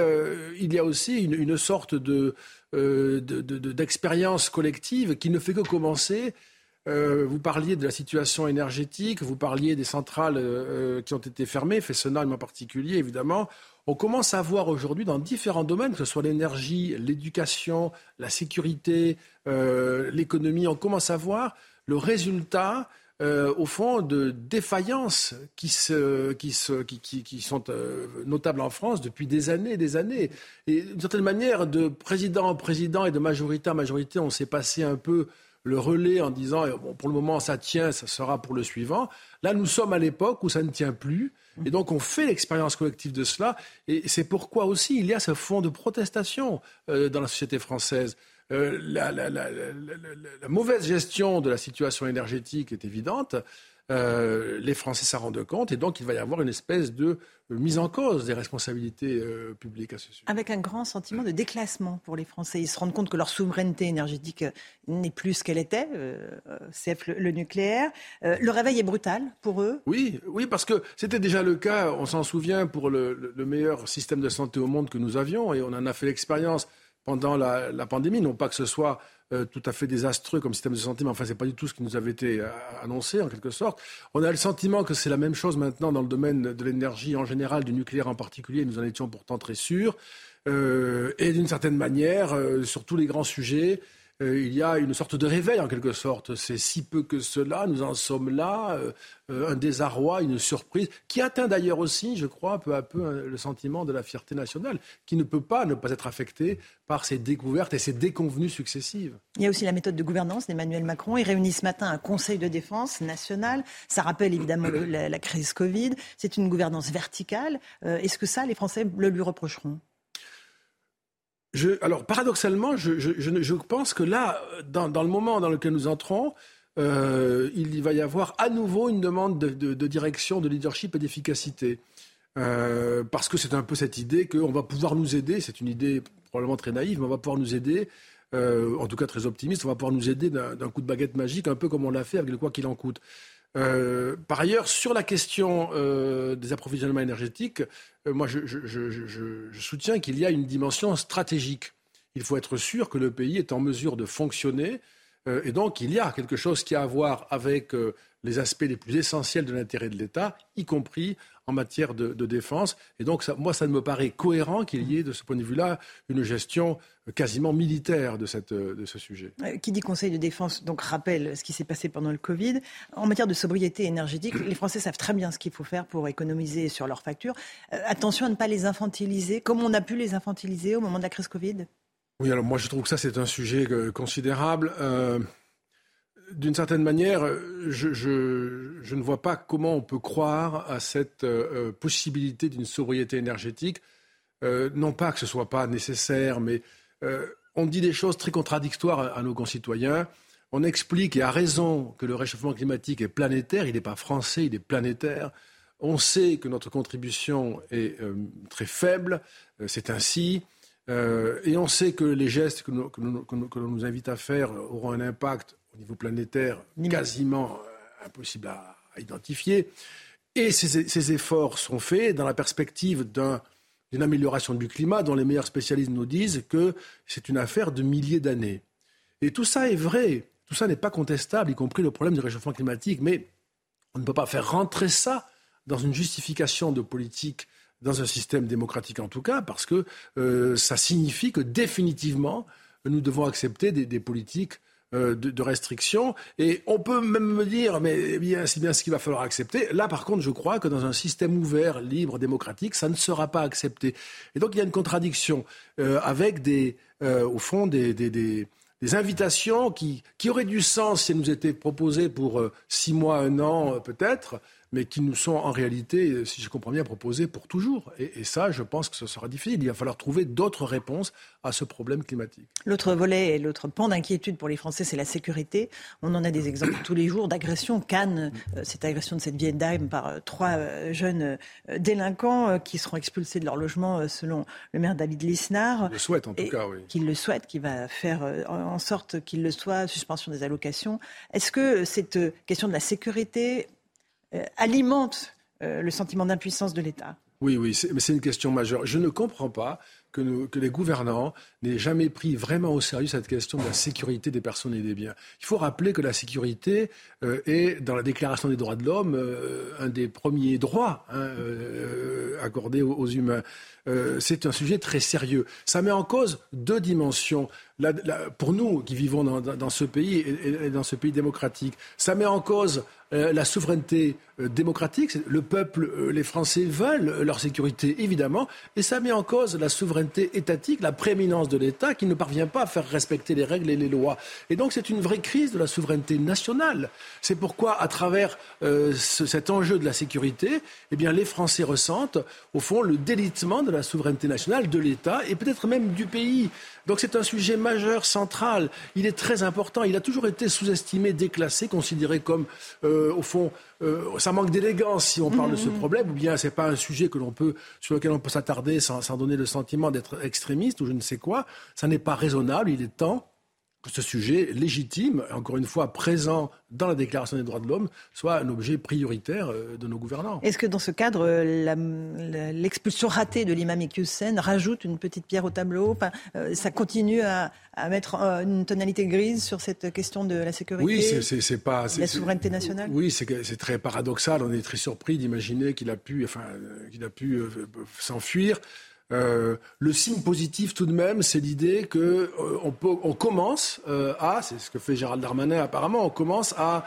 il y a aussi une sorte d'expérience collective qui ne fait que commencer. Vous parliez de la situation énergétique, vous parliez des centrales qui ont été fermées, Fessenheim en particulier évidemment. On commence à voir aujourd'hui dans différents domaines, que ce soit l'énergie, l'éducation, la sécurité, l'économie, on commence à voir le résultat au fond de défaillances qui sont notables en France depuis des années et des années. Et d'une certaine manière, de président en président et de majorité en majorité, on s'est passé un peu le relais en disant bon, pour le moment ça tient, ça sera pour le suivant. Là nous sommes à l'époque où ça ne tient plus et donc on fait l'expérience collective de cela, et c'est pourquoi aussi il y a ce fond de protestation dans la société française. La mauvaise gestion de la situation énergétique est évidente, les Français s'en rendent compte, et donc il va y avoir une espèce de mise en cause des responsabilités publiques à ce sujet. Avec un grand sentiment de déclassement pour les Français, ils se rendent compte que leur souveraineté énergétique n'est plus ce qu'elle était, CF le nucléaire. Le réveil est brutal pour eux. Oui, parce que c'était déjà le cas, on s'en souvient, pour le meilleur système de santé au monde que nous avions, et on en a fait l'expérience pendant la pandémie, non pas que ce soit tout à fait désastreux comme système de santé, mais enfin, c'est pas du tout ce qui nous avait été annoncé, en quelque sorte. On a le sentiment que c'est la même chose maintenant dans le domaine de l'énergie en général, du nucléaire en particulier, nous en étions pourtant très sûrs. Et d'une certaine manière, sur tous les grands sujets, il y a une sorte de réveil en quelque sorte. C'est si peu que cela, nous en sommes là, un désarroi, une surprise, qui atteint d'ailleurs aussi, je crois, peu à peu le sentiment de la fierté nationale, qui ne peut pas ne pas être affectée par ces découvertes et ces déconvenues successives. Il y a aussi la méthode de gouvernance d'Emmanuel Macron. Il réunit ce matin un conseil de défense national. Ça rappelle évidemment la crise Covid. C'est une gouvernance verticale. Est-ce que ça, les Français le lui reprocheront ? Alors, paradoxalement, je pense que là, dans le moment dans lequel nous entrons, il va y avoir à nouveau une demande de direction, de leadership et d'efficacité. Parce que c'est un peu cette idée qu'on va pouvoir nous aider, c'est une idée probablement très naïve, mais on va pouvoir nous aider, en tout cas très optimiste, on va pouvoir nous aider d'un coup de baguette magique, un peu comme on l'a fait avec le quoi qu'il en coûte. Par ailleurs, sur la question des approvisionnements énergétiques, moi je soutiens qu'il y a une dimension stratégique. Il faut être sûr que le pays est en mesure de fonctionner et donc il y a quelque chose qui a à voir avec les aspects les plus essentiels de l'intérêt de l'État, y compris en matière de défense. Et donc ça me paraît cohérent qu'il y ait de ce point de vue-là une gestion quasiment militaire de ce sujet. Qui dit conseil de défense, donc rappelle ce qui s'est passé pendant le Covid. En matière de sobriété énergétique, les Français savent très bien ce qu'il faut faire pour économiser sur leurs factures. Attention à ne pas les infantiliser, comme on a pu les infantiliser au moment de la crise Covid. Oui, alors moi je trouve que ça c'est un sujet considérable. D'une certaine manière, je ne vois pas comment on peut croire à cette possibilité d'une sobriété énergétique. Non pas que ce ne soit pas nécessaire, mais on dit des choses très contradictoires à nos concitoyens. On explique, et à raison, que le réchauffement climatique est planétaire. Il n'est pas français, il est planétaire. On sait que notre contribution est très faible, c'est ainsi. Et on sait que les gestes que l'on nous invite à faire auront un impact au niveau planétaire quasiment impossible à identifier. Et ces efforts sont faits dans la perspective d'une amélioration du climat dont les meilleurs spécialistes nous disent que c'est une affaire de milliers d'années. Et tout ça est vrai, tout ça n'est pas contestable, y compris le problème du réchauffement climatique, mais on ne peut pas faire rentrer ça dans une justification de politique, dans un système démocratique en tout cas, parce que ça signifie que définitivement nous devons accepter des politiques de restrictions, et on peut même me dire, mais c'est bien ce qu'il va falloir accepter. Là, par contre, je crois que dans un système ouvert, libre, démocratique, ça ne sera pas accepté. Et donc, il y a une contradiction avec, au fond, des invitations qui auraient du sens si elles nous étaient proposées pour 6 mois, 1 an, peut-être, mais qui nous sont en réalité, si je comprends bien, proposées pour toujours. Et ça, je pense que ce sera difficile. Il va falloir trouver d'autres réponses à ce problème climatique. L'autre volet et l'autre pan d'inquiétude pour les Français, c'est la sécurité. On en a des exemples tous les jours d'agressions. Cannes, cette agression de cette vieille dame par 3 jeunes délinquants qui seront expulsés de leur logement, selon le maire David Lisnard. Il le souhaite en tout cas, oui. Qu'il le souhaite, qu'il va faire en sorte qu'il le soit, suspension des allocations. Est-ce que cette question de la sécurité alimente le sentiment d'impuissance de l'État? Oui, mais c'est une question majeure. Je ne comprends pas que les gouvernants n'aient jamais pris vraiment au sérieux cette question de la sécurité des personnes et des biens. Il faut rappeler que la sécurité est, dans la Déclaration des droits de l'homme, un des premiers droits accordés aux humains. C'est un sujet très sérieux. Ça met en cause 2 dimensions. Pour nous qui vivons dans ce pays et dans ce pays démocratique, ça met en cause la souveraineté démocratique. Le peuple, les Français veulent leur sécurité, évidemment, et ça met en cause la souveraineté étatique, la prééminence de l'État qui ne parvient pas à faire respecter les règles et les lois. Et donc c'est une vraie crise de la souveraineté nationale. C'est pourquoi, à travers cet enjeu de la sécurité, eh bien, les Français ressentent, au fond, le délitement de la souveraineté nationale, de l'État et peut-être même du pays. Donc c'est un sujet majeur, central. Il est très important. Il a toujours été sous-estimé, déclassé, considéré comme, au fond, ça manque d'élégance si on parle de ce problème, ou bien c'est pas un sujet sur lequel on peut s'attarder sans donner le sentiment d'être extrémiste ou je ne sais quoi. Ça n'est pas raisonnable. Il est temps que ce sujet légitime, encore une fois présent dans la Déclaration des droits de l'homme, soit un objet prioritaire de nos gouvernants. Est-ce que dans ce cadre, l'expulsion ratée de l'imam Iqiyoussen rajoute une petite pierre au tableau? Ça continue à mettre une tonalité grise sur cette question de la sécurité, oui, c'est pas, la souveraineté nationale? Oui, c'est très paradoxal. On est très surpris d'imaginer qu'il a pu s'enfuir. Le signe positif tout de même, c'est l'idée qu'on commence à, c'est ce que fait Gérald Darmanin apparemment, on commence à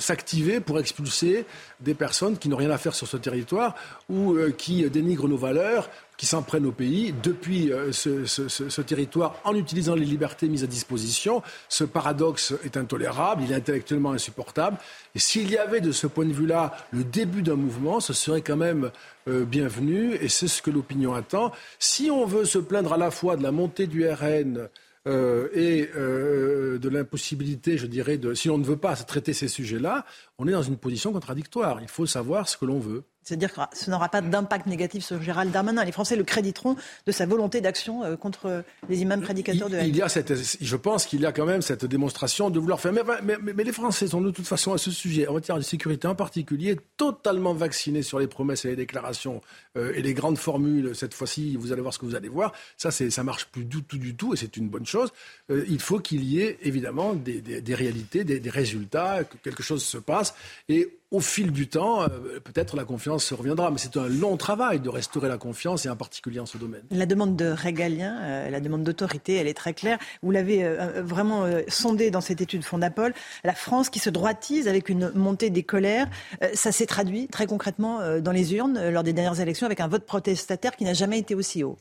s'activer pour expulser des personnes qui n'ont rien à faire sur ce territoire ou qui dénigrent nos valeurs, qui s'en prennent au pays depuis ce territoire en utilisant les libertés mises à disposition. Ce paradoxe est intolérable, il est intellectuellement insupportable. Et s'il y avait de ce point de vue-là le début d'un mouvement, ce serait quand même bienvenu et c'est ce que l'opinion attend. Si on veut se plaindre à la fois de la montée du RN et de l'impossibilité, je dirais, si on ne veut pas traiter ces sujets-là, on est dans une position contradictoire. Il faut savoir ce que l'on veut. C'est-à-dire que ce n'aura pas d'impact négatif sur Gérald Darmanin. Les Français le créditeront de sa volonté d'action contre les imams prédicateurs de haine. Je pense qu'il y a quand même cette démonstration de vouloir faire. Mais les Français sont de toute façon à ce sujet, en matière de sécurité en particulier, totalement vaccinés sur les promesses et les déclarations et les grandes formules. Cette fois-ci, vous allez voir ce que vous allez voir. Ça marche plus du tout et c'est une bonne chose. Il faut qu'il y ait évidemment des réalités, des résultats, que quelque chose se passe et au fil du temps, peut-être la confiance reviendra. Mais c'est un long travail de restaurer la confiance, et en particulier en ce domaine. La demande de régalien, la demande d'autorité, elle est très claire. Vous l'avez vraiment sondée dans cette étude Fondapol. La France qui se droitise avec une montée des colères, ça s'est traduit très concrètement dans les urnes lors des dernières élections avec un vote protestataire qui n'a jamais été aussi haut.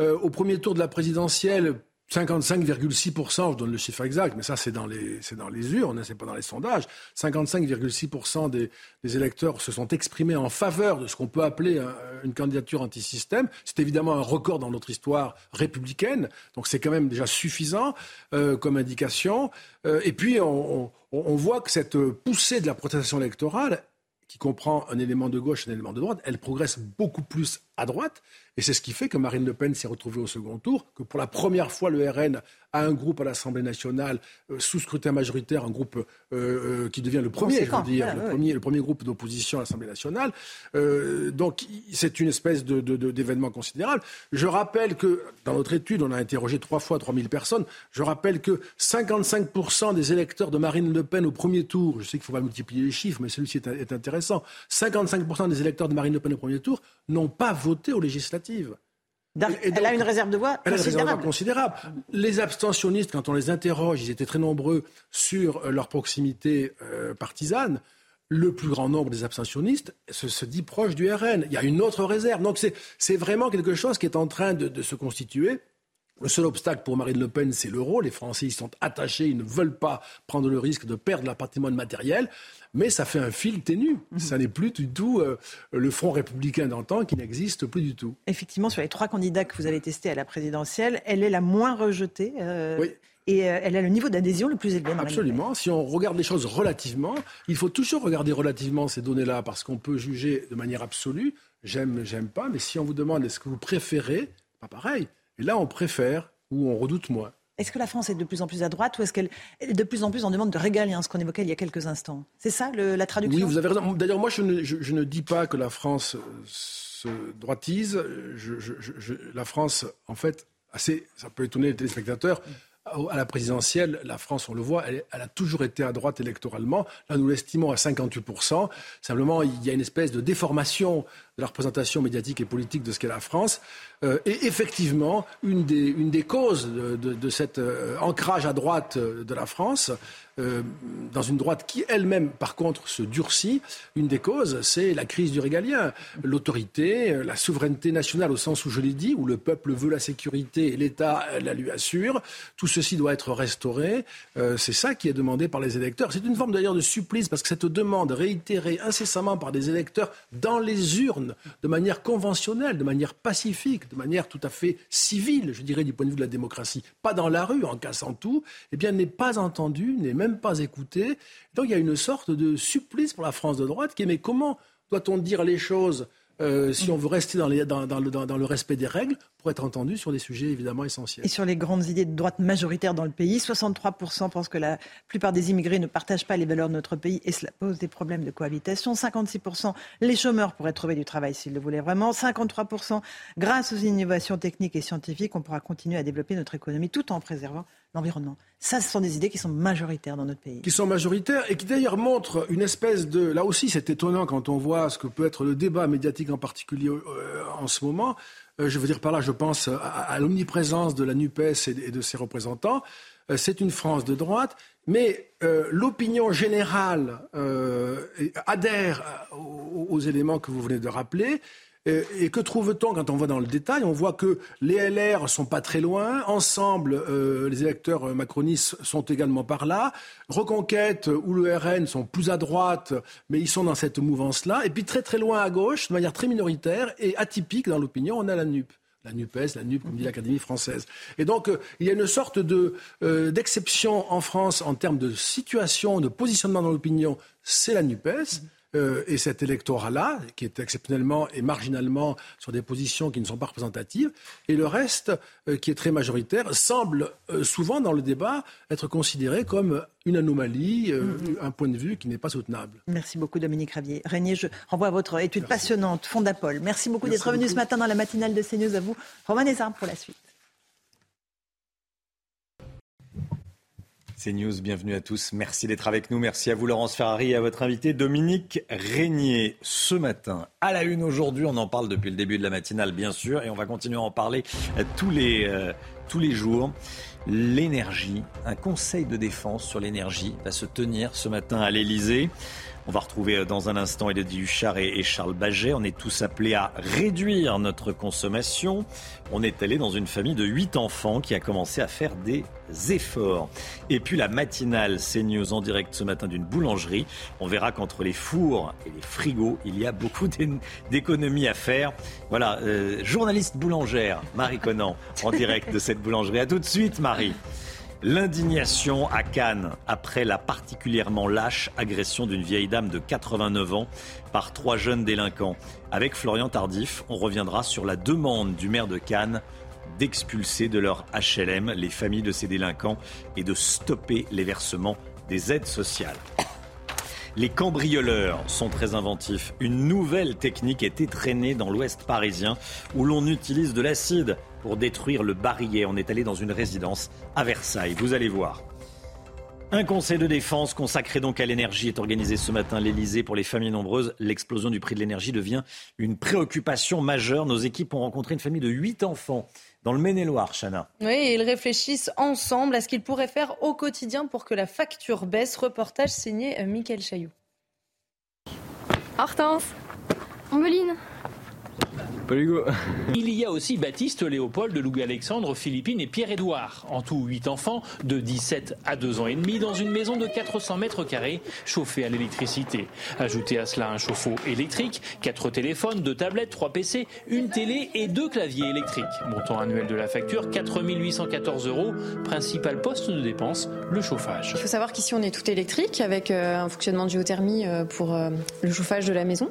Au premier tour de la présidentielle, 55,6%, je donne le chiffre exact, mais ça c'est dans les urnes, c'est pas dans les sondages. 55,6% des électeurs se sont exprimés en faveur de ce qu'on peut appeler une candidature anti-système. C'est évidemment un record dans notre histoire républicaine, donc c'est quand même déjà suffisant comme indication. Et puis on voit que cette poussée de la protestation électorale, qui comprend un élément de gauche et un élément de droite, elle progresse beaucoup plus à droite. Et c'est ce qui fait que Marine Le Pen s'est retrouvée au second tour, que pour la première fois, le RN a un groupe à l'Assemblée nationale sous scrutin majoritaire, un groupe qui devient le premier, le premier groupe d'opposition à l'Assemblée nationale. Donc c'est une espèce d'événement considérable. Je rappelle que, dans notre étude, on a interrogé 3 000 personnes. Je rappelle que 55% des électeurs de Marine Le Pen au premier tour, je sais qu'il ne faut pas multiplier les chiffres, mais celui-ci est intéressant, 55% des électeurs de Marine Le Pen au premier tour n'ont pas voté aux législatives. Elle a une réserve de voix considérable. Les abstentionnistes, quand on les interroge, ils étaient très nombreux sur leur proximité partisane. Le plus grand nombre des abstentionnistes se dit proche du RN. Il y a une autre réserve. Donc c'est vraiment quelque chose qui est en train de se constituer. Le seul obstacle pour Marine Le Pen, c'est l'euro. Les Français y sont attachés, ils ne veulent pas prendre le risque de perdre leur patrimoine matériel. Mais ça fait un fil ténu. Ça n'est plus du tout le front républicain d'antan qui n'existe plus du tout. Effectivement, sur les 3 candidats que vous avez testés à la présidentielle, elle est la moins rejetée. Oui. Et elle a le niveau d'adhésion le plus élevé. Absolument. Si on regarde les choses relativement, il faut toujours regarder relativement ces données-là parce qu'on peut juger de manière absolue. J'aime pas. Mais si on vous demande est-ce que vous préférez, pas pareil. Et là, on préfère ou on redoute moins. Est-ce que la France est de plus en plus à droite ou est-ce qu'elle est de plus en plus en demande de régalien, ce qu'on évoquait il y a quelques instants ? C'est ça la traduction ? Oui, vous avez raison. D'ailleurs, moi, je ne dis pas que la France se droitise. La France, en fait, ça peut étonner les téléspectateurs. À la présidentielle, la France, on le voit, elle a toujours été à droite électoralement. Là, nous l'estimons à 58%. Simplement, il y a une espèce de déformation de la représentation médiatique et politique de ce qu'est la France. Et effectivement, une des causes de cet ancrage à droite de la France, dans une droite qui elle-même, par contre, se durcit, une des causes, c'est la crise du régalien. L'autorité, la souveraineté nationale au sens où je l'ai dit, où le peuple veut la sécurité et l'État la lui assure. Tout ceci doit être restauré. C'est ça qui est demandé par les électeurs. C'est une forme d'ailleurs de supplice, parce que cette demande réitérée incessamment par des électeurs dans les urnes, de manière conventionnelle, de manière pacifique, de manière tout à fait civile, je dirais, du point de vue de la démocratie, pas dans la rue, en cassant tout, eh bien, n'est pas entendue, n'est même pas écoutée. Donc il y a une sorte de supplice pour la France de droite qui est mais comment doit-on dire les choses si on veut rester dans le respect des règles pour être entendu sur des sujets évidemment essentiels. Et sur les grandes idées de droite majoritaires dans le pays, 63% pensent que la plupart des immigrés ne partagent pas les valeurs de notre pays et cela pose des problèmes de cohabitation. 56% les chômeurs pourraient trouver du travail s'ils le voulaient vraiment. 53% grâce aux innovations techniques et scientifiques, on pourra continuer à développer notre économie tout en préservant l'environnement. Ça, ce sont des idées qui sont majoritaires dans notre pays. Qui sont majoritaires et qui d'ailleurs montrent une espèce de... Là aussi, c'est étonnant quand on voit ce que peut être le débat médiatique en particulier en ce moment. Je veux dire par là, je pense à l'omniprésence de la NUPES et de ses représentants. C'est une France de droite, mais l'opinion générale adhère aux éléments que vous venez de rappeler. Et que trouve-t-on quand on va dans le détail? On voit que les LR ne sont pas très loin. Ensemble, les électeurs macronistes sont également par là. Reconquête ou le RN sont plus à droite, mais ils sont dans cette mouvance-là. Et puis très très loin à gauche, de manière très minoritaire et atypique dans l'opinion, on a la NUP. La NUPES, la NUP, comme dit l'Académie française. Et donc, il y a une sorte d'exception en France en termes de situation, de positionnement dans l'opinion, c'est la NUPES. Et cet électorat-là, qui est exceptionnellement et marginalement sur des positions qui ne sont pas représentatives, et le reste, qui est très majoritaire, semble souvent dans le débat être considéré comme une anomalie, un point de vue qui n'est pas soutenable. Merci beaucoup Dominique Ravier. Régnier, je renvoie à votre étude passionnante, Fondapol. Merci beaucoup d'être venu ce matin dans la matinale de CNews. À vous, Romain Desarmes, pour la suite. CNews, bienvenue à tous. Merci d'être avec nous. Merci à vous, Laurence Ferrari, et à votre invité, Dominique Régnier. Ce matin, à la une aujourd'hui, on en parle depuis le début de la matinale, bien sûr, et on va continuer à en parler tous les jours. L'énergie, un conseil de défense sur l'énergie va se tenir ce matin à l'Élysée. On va retrouver dans un instant Élodie Huchard et Charles Baget. On est tous appelés à réduire notre consommation. On est allé dans une famille de 8 enfants qui a commencé à faire des efforts. Et puis la matinale CNews en direct ce matin d'une boulangerie. On verra qu'entre les fours et les frigos, il y a beaucoup d'économies à faire. Voilà, journaliste boulangère, Marie Conan, en direct de cette boulangerie. À tout de suite, Marie. L'indignation à Cannes après la particulièrement lâche agression d'une vieille dame de 89 ans par 3 jeunes délinquants. Avec Florian Tardif, on reviendra sur la demande du maire de Cannes d'expulser de leur HLM les familles de ces délinquants et de stopper les versements des aides sociales. Les cambrioleurs sont très inventifs. Une nouvelle technique est étrennée dans l'Ouest parisien où l'on utilise de l'acide pour détruire le barillet. On est allé dans une résidence à Versailles. Vous allez voir. Un conseil de défense consacré donc à l'énergie est organisé ce matin à l'Elysée pour les familles nombreuses. L'explosion du prix de l'énergie devient une préoccupation majeure. Nos équipes ont rencontré une famille de 8 enfants dans le Maine-et-Loire, Chana. Oui, et ils réfléchissent ensemble à ce qu'ils pourraient faire au quotidien pour que la facture baisse. Reportage signé Mickaël Chailloux. Hortense, Ambeline. Il y a aussi Baptiste, Léopold, Louis-Alexandre, Philippine et Pierre-Édouard. En tout, 8 enfants de 17 à 2 ans et demi dans une maison de 400 mètres carrés chauffée à l'électricité. Ajoutez à cela un chauffe-eau électrique, 4 téléphones, 2 tablettes, 3 PC, une télé et 2 claviers électriques. Montant annuel de la facture, 4 814 €. Principal poste de dépense, le chauffage. Il faut savoir qu'ici on est tout électrique avec un fonctionnement de géothermie pour le chauffage de la maison.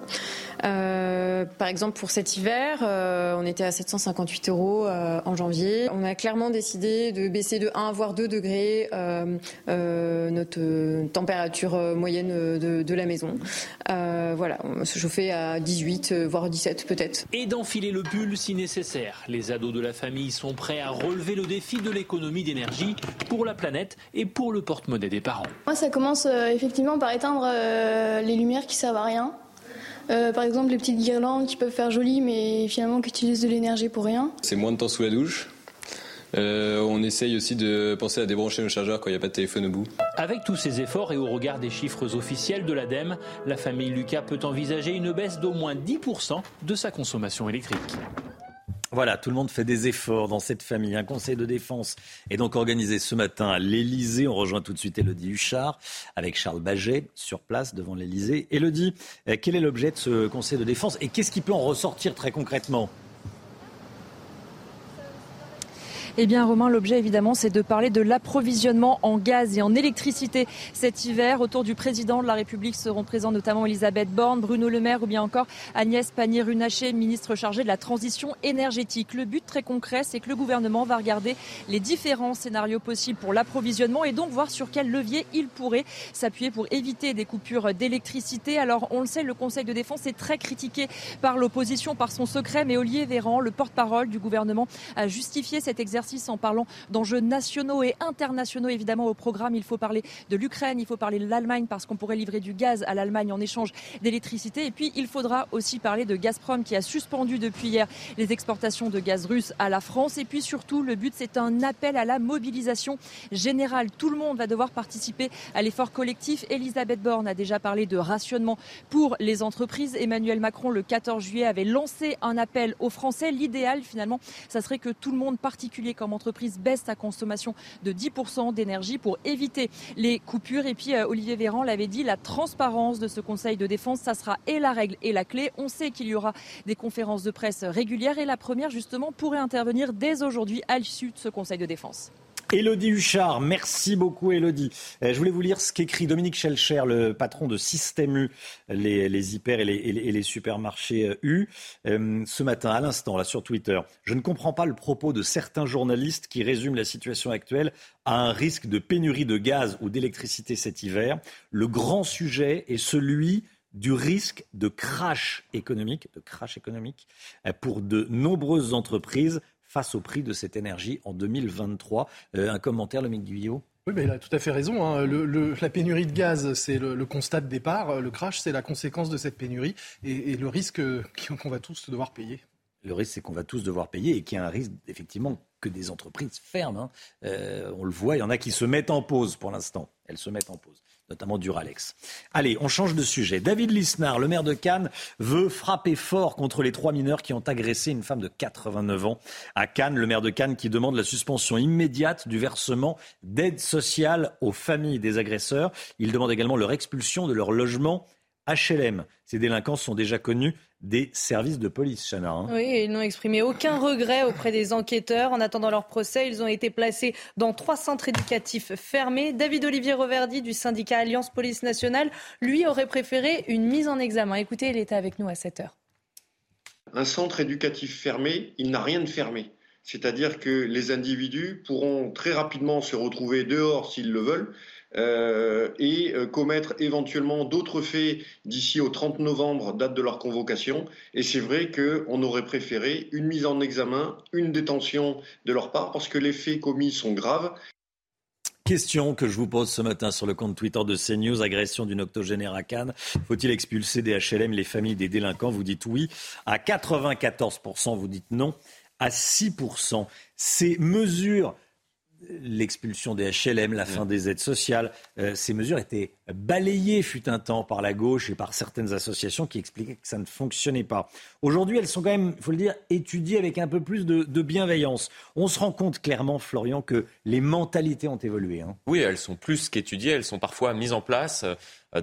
Par exemple pour cet hiver, on était à 758 € en janvier. On a clairement décidé de baisser de 1 voire 2 degrés notre température moyenne de la maison. Voilà, on se chauffait à 18 voire 17 peut-être. Et d'enfiler le pull si nécessaire. Les ados de la famille sont prêts à relever le défi de l'économie d'énergie pour la planète et pour le porte-monnaie des parents. Moi, ça commence effectivement par éteindre les lumières qui servent à rien. Par exemple, les petites guirlandes qui peuvent faire joli, mais finalement qui utilisent de l'énergie pour rien. C'est moins de temps sous la douche. On essaye aussi de penser à débrancher nos chargeurs quand il n'y a pas de téléphone au bout. Avec tous ces efforts et au regard des chiffres officiels de l'ADEME, la famille Lucas peut envisager une baisse d'au moins 10% de sa consommation électrique. Voilà, tout le monde fait des efforts dans cette famille. Un conseil de défense est donc organisé ce matin à l'Élysée. On rejoint tout de suite Élodie Huchard avec Charles Baget sur place devant l'Élysée. Élodie, quel est l'objet de ce conseil de défense et qu'est-ce qui peut en ressortir très concrètement ? Eh bien, Romain, l'objet, évidemment, c'est de parler de l'approvisionnement en gaz et en électricité cet hiver. Autour du président de la République seront présents notamment Elisabeth Borne, Bruno Le Maire ou bien encore Agnès Pannier-Runacher, ministre chargée de la transition énergétique. Le but très concret, c'est que le gouvernement va regarder les différents scénarios possibles pour l'approvisionnement et donc voir sur quel levier il pourrait s'appuyer pour éviter des coupures d'électricité. Alors, on le sait, le Conseil de défense est très critiqué par l'opposition, par son secret, mais Olivier Véran, le porte-parole du gouvernement, a justifié cet exercice exercice en parlant d'enjeux nationaux et internationaux. Évidemment, au programme, il faut parler de l'Ukraine, il faut parler de l'Allemagne parce qu'on pourrait livrer du gaz à l'Allemagne en échange d'électricité. Et puis, il faudra aussi parler de Gazprom qui a suspendu depuis hier les exportations de gaz russe à la France. Et puis surtout, le but, c'est un appel à la mobilisation générale. Tout le monde va devoir participer à l'effort collectif. Elisabeth Borne a déjà parlé de rationnement pour les entreprises. Emmanuel Macron, le 14 juillet, avait lancé un appel aux Français. L'idéal, finalement, ça serait que tout le monde, particulier comme entreprise, baisse sa consommation de 10% d'énergie pour éviter les coupures. Et puis, Olivier Véran l'avait dit, la transparence de ce Conseil de défense, ça sera et la règle et la clé. On sait qu'il y aura des conférences de presse régulières et la première, justement, pourrait intervenir dès aujourd'hui à l'issue de ce Conseil de défense. Élodie Huchard, merci beaucoup Élodie. Je voulais vous lire ce qu'écrit Dominique Schelcher, le patron de Système U, les hyper et les supermarchés U, ce matin, à l'instant, là sur Twitter. « Je ne comprends pas le propos de certains journalistes qui résument la situation actuelle à un risque de pénurie de gaz ou d'électricité cet hiver. Le grand sujet est celui du risque de crash économique pour de nombreuses entreprises » face au prix de cette énergie en 2023. Un commentaire, Lomique Guillot. Oui, mais il a tout à fait raison. Hein. La pénurie de gaz, c'est le constat de départ. Le crash, c'est la conséquence de cette pénurie et le risque qu'on va tous devoir payer. Le risque, c'est qu'on va tous devoir payer et qu'il y a un risque, effectivement, que des entreprises ferment. Hein. On le voit, il y en a qui se mettent en pause pour l'instant. Elles se mettent en pause, notamment Duralex. Allez, on change de sujet. David Lisnard, le maire de Cannes, veut frapper fort contre les 3 mineurs qui ont agressé une femme de 89 ans à Cannes. Le maire de Cannes qui demande la suspension immédiate du versement d'aide sociale aux familles des agresseurs. Il demande également leur expulsion de leur logement HLM. Ces délinquants sont déjà connus des services de police, Chana. Hein. Oui, ils n'ont exprimé aucun regret auprès des enquêteurs. En attendant leur procès, ils ont été placés dans 3 centres éducatifs fermés. David-Olivier Reverdy du syndicat Alliance Police Nationale, lui, aurait préféré une mise en examen. Écoutez, il était avec nous à 7h. Un centre éducatif fermé, il n'a rien de fermé. C'est-à-dire que les individus pourront très rapidement se retrouver dehors s'ils le veulent. Et commettre éventuellement d'autres faits d'ici au 30 novembre, date de leur convocation. Et c'est vrai qu'on aurait préféré une mise en examen, une détention de leur part, parce que les faits commis sont graves. Question que je vous pose ce matin sur le compte Twitter de CNews, agression d'une octogénaire à Cannes. Faut-il expulser des HLM les familles des délinquants ? Vous dites oui. À 94%, vous dites non. À 6%, ces mesures... L'expulsion des HLM, la fin des aides sociales, ces mesures étaient balayées fut un temps par la gauche et par certaines associations qui expliquaient que ça ne fonctionnait pas. Aujourd'hui, elles sont quand même, il faut le dire, étudiées avec un peu plus de bienveillance. On se rend compte clairement, Florian, que les mentalités ont évolué. Hein. Oui, elles sont plus qu'étudiées, elles sont parfois mises en place.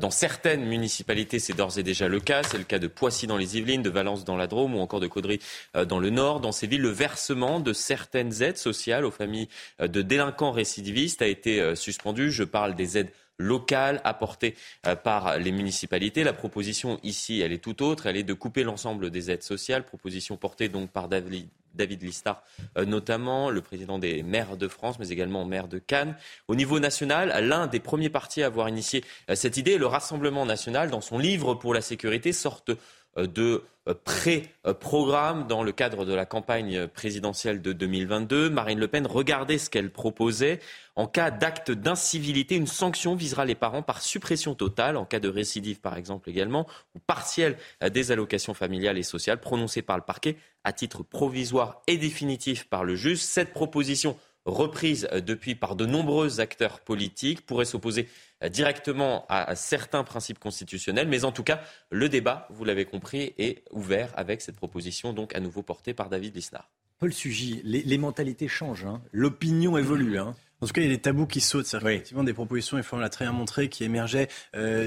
Dans certaines municipalités, c'est d'ores et déjà le cas. C'est le cas de Poissy dans les Yvelines, de Valence dans la Drôme ou encore de Caudry dans le Nord. Dans ces villes, le versement de certaines aides sociales aux familles de délinquants récidivistes a été suspendu. Je parle des aides locales apportées par les municipalités. La proposition ici, elle est tout autre. Elle est de couper l'ensemble des aides sociales, proposition portée donc par David Lisnard, notamment le président des maires de France, mais également maire de Cannes. Au niveau national, l'un des premiers partis à avoir initié cette idée, le Rassemblement national, dans son livre pour la sécurité, sorte de pré-programme dans le cadre de la campagne présidentielle de 2022. Marine Le Pen, regardez ce qu'elle proposait. En cas d'acte d'incivilité, une sanction visera les parents par suppression totale, en cas de récidive par exemple également, ou partielle des allocations familiales et sociales prononcées par le parquet à titre provisoire et définitif par le juge. Cette proposition, reprise depuis par de nombreux acteurs politiques, pourrait s'opposer directement à certains principes constitutionnels. Mais en tout cas, le débat, vous l'avez compris, est ouvert avec cette proposition donc à nouveau portée par David Lisnard. Paul Sugy, les mentalités changent, hein. L'opinion évolue. Hein. En tout cas, il y a des tabous qui sautent. C'est effectivement des propositions, et Florent l'a très bien montré, qui émergeaient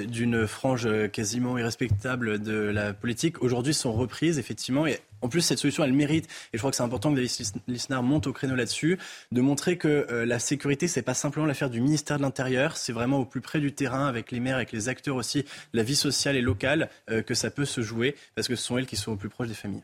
d'une frange quasiment irrespectable de la politique. Aujourd'hui, sont reprises, effectivement. Et en plus, cette solution, elle mérite, et je crois que c'est important que David Lisnard monte au créneau là-dessus, de montrer que la sécurité, c'est pas simplement l'affaire du ministère de l'Intérieur, c'est vraiment au plus près du terrain, avec les maires, avec les acteurs aussi, la vie sociale et locale, que ça peut se jouer, parce que ce sont elles qui sont au plus proche des familles.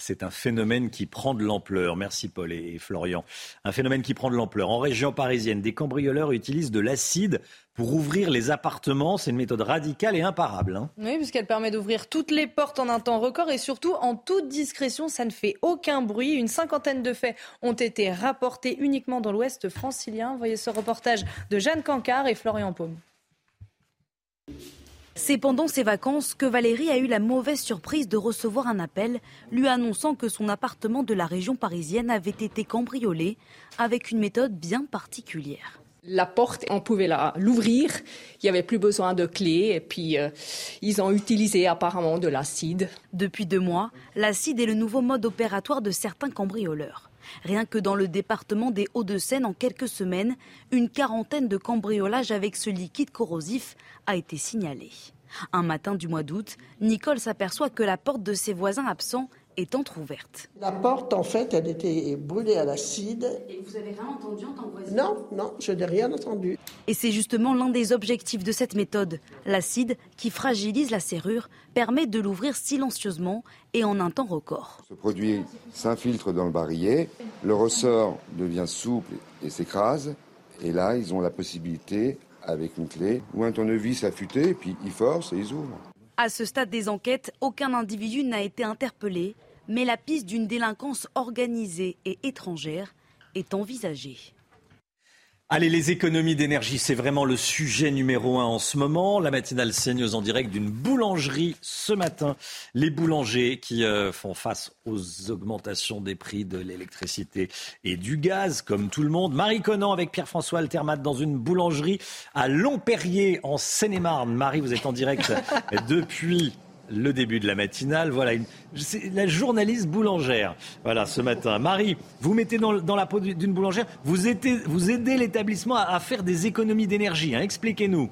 c'est un phénomène qui prend de l'ampleur. Merci Paul et Florian. Un phénomène qui prend de l'ampleur. En région parisienne, des cambrioleurs utilisent de l'acide pour ouvrir les appartements. C'est une méthode radicale et imparable. Hein. Oui, puisqu'elle permet d'ouvrir toutes les portes en un temps record et surtout en toute discrétion. Ça ne fait aucun bruit. Une cinquantaine de faits ont été rapportés uniquement dans l'ouest francilien. Voyez ce reportage de Jeanne Cancard et Florian Paume. C'est pendant ses vacances que Valérie a eu la mauvaise surprise de recevoir un appel lui annonçant que son appartement de la région parisienne avait été cambriolé avec une méthode bien particulière. La porte, on pouvait l'ouvrir, il n'y avait plus besoin de clé et puis ils ont utilisé apparemment de l'acide. Depuis 2 mois, l'acide est le nouveau mode opératoire de certains cambrioleurs. Rien que dans le département des Hauts-de-Seine, en quelques semaines, une quarantaine de cambriolages avec ce liquide corrosif a été signalé. Un matin du mois d'août, Nicole s'aperçoit que la porte de ses voisins absents est entrouverte. La porte, en fait, elle était brûlée à l'acide. Et vous n'avez rien entendu en tant que voisin ? Non, je n'ai rien entendu. Et c'est justement l'un des objectifs de cette méthode. L'acide, qui fragilise la serrure, permet de l'ouvrir silencieusement et en un temps record. Ce produit s'infiltre dans le barillet, le ressort devient souple et s'écrase. Et là, ils ont la possibilité, avec une clé ou un tournevis affûté, puis ils forcent et ils ouvrent. À ce stade des enquêtes, aucun individu n'a été interpellé, mais la piste d'une délinquance organisée et étrangère est envisagée. Allez, les économies d'énergie, c'est vraiment le sujet numéro 1 en ce moment. La matinale CNews en direct d'une boulangerie ce matin. Les boulangers qui font face aux augmentations des prix de l'électricité et du gaz, comme tout le monde. Marie Conan avec Pierre-François Altermat dans une boulangerie à Longperrier en Seine-et-Marne. Marie, vous êtes en direct depuis le début de la matinale. Voilà, c'est la journaliste boulangère. Voilà, ce matin. Marie, vous mettez dans la peau d'une boulangère, vous aidez l'établissement à faire des économies d'énergie. Hein. Expliquez-nous.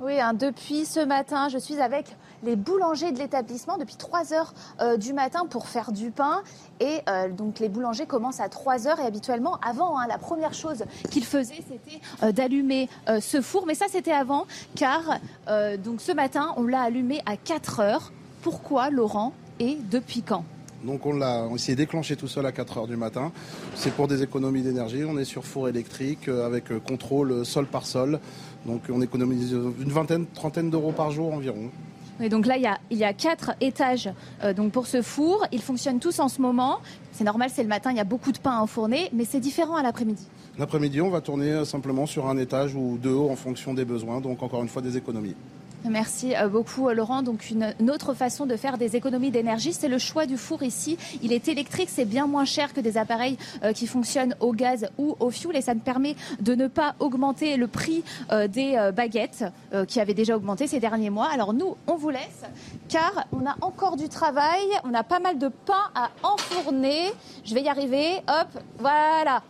Oui, depuis ce matin, je suis avec les boulangers de l'établissement depuis 3h du matin pour faire du pain. Et donc les boulangers commencent à 3h et habituellement avant, la première chose qu'ils faisaient, c'était d'allumer ce four. Mais ça, c'était avant car donc ce matin, on l'a allumé à 4h. Pourquoi, Laurent, et depuis quand ? Donc on s'est déclenché tout seul à 4h du matin. C'est pour des économies d'énergie. On est sur four électrique avec contrôle sol par sol. Donc on économise une trentaine d'euros par jour environ. Et donc là, il y a 4 étages donc pour ce four. Ils fonctionnent tous en ce moment. C'est normal, c'est le matin, il y a beaucoup de pain à enfourner, mais c'est différent à l'après-midi. L'après-midi, on va tourner simplement sur un étage ou 2 en fonction des besoins. Donc encore une fois, des économies. Merci beaucoup Laurent. Donc une autre façon de faire des économies d'énergie, c'est le choix du four ici. Il est électrique, c'est bien moins cher que des appareils qui fonctionnent au gaz ou au fioul et ça me permet de ne pas augmenter le prix des baguettes qui avaient déjà augmenté ces derniers mois. Alors nous, on vous laisse car on a encore du travail, on a pas mal de pain à enfourner. Je vais y arriver, hop, voilà.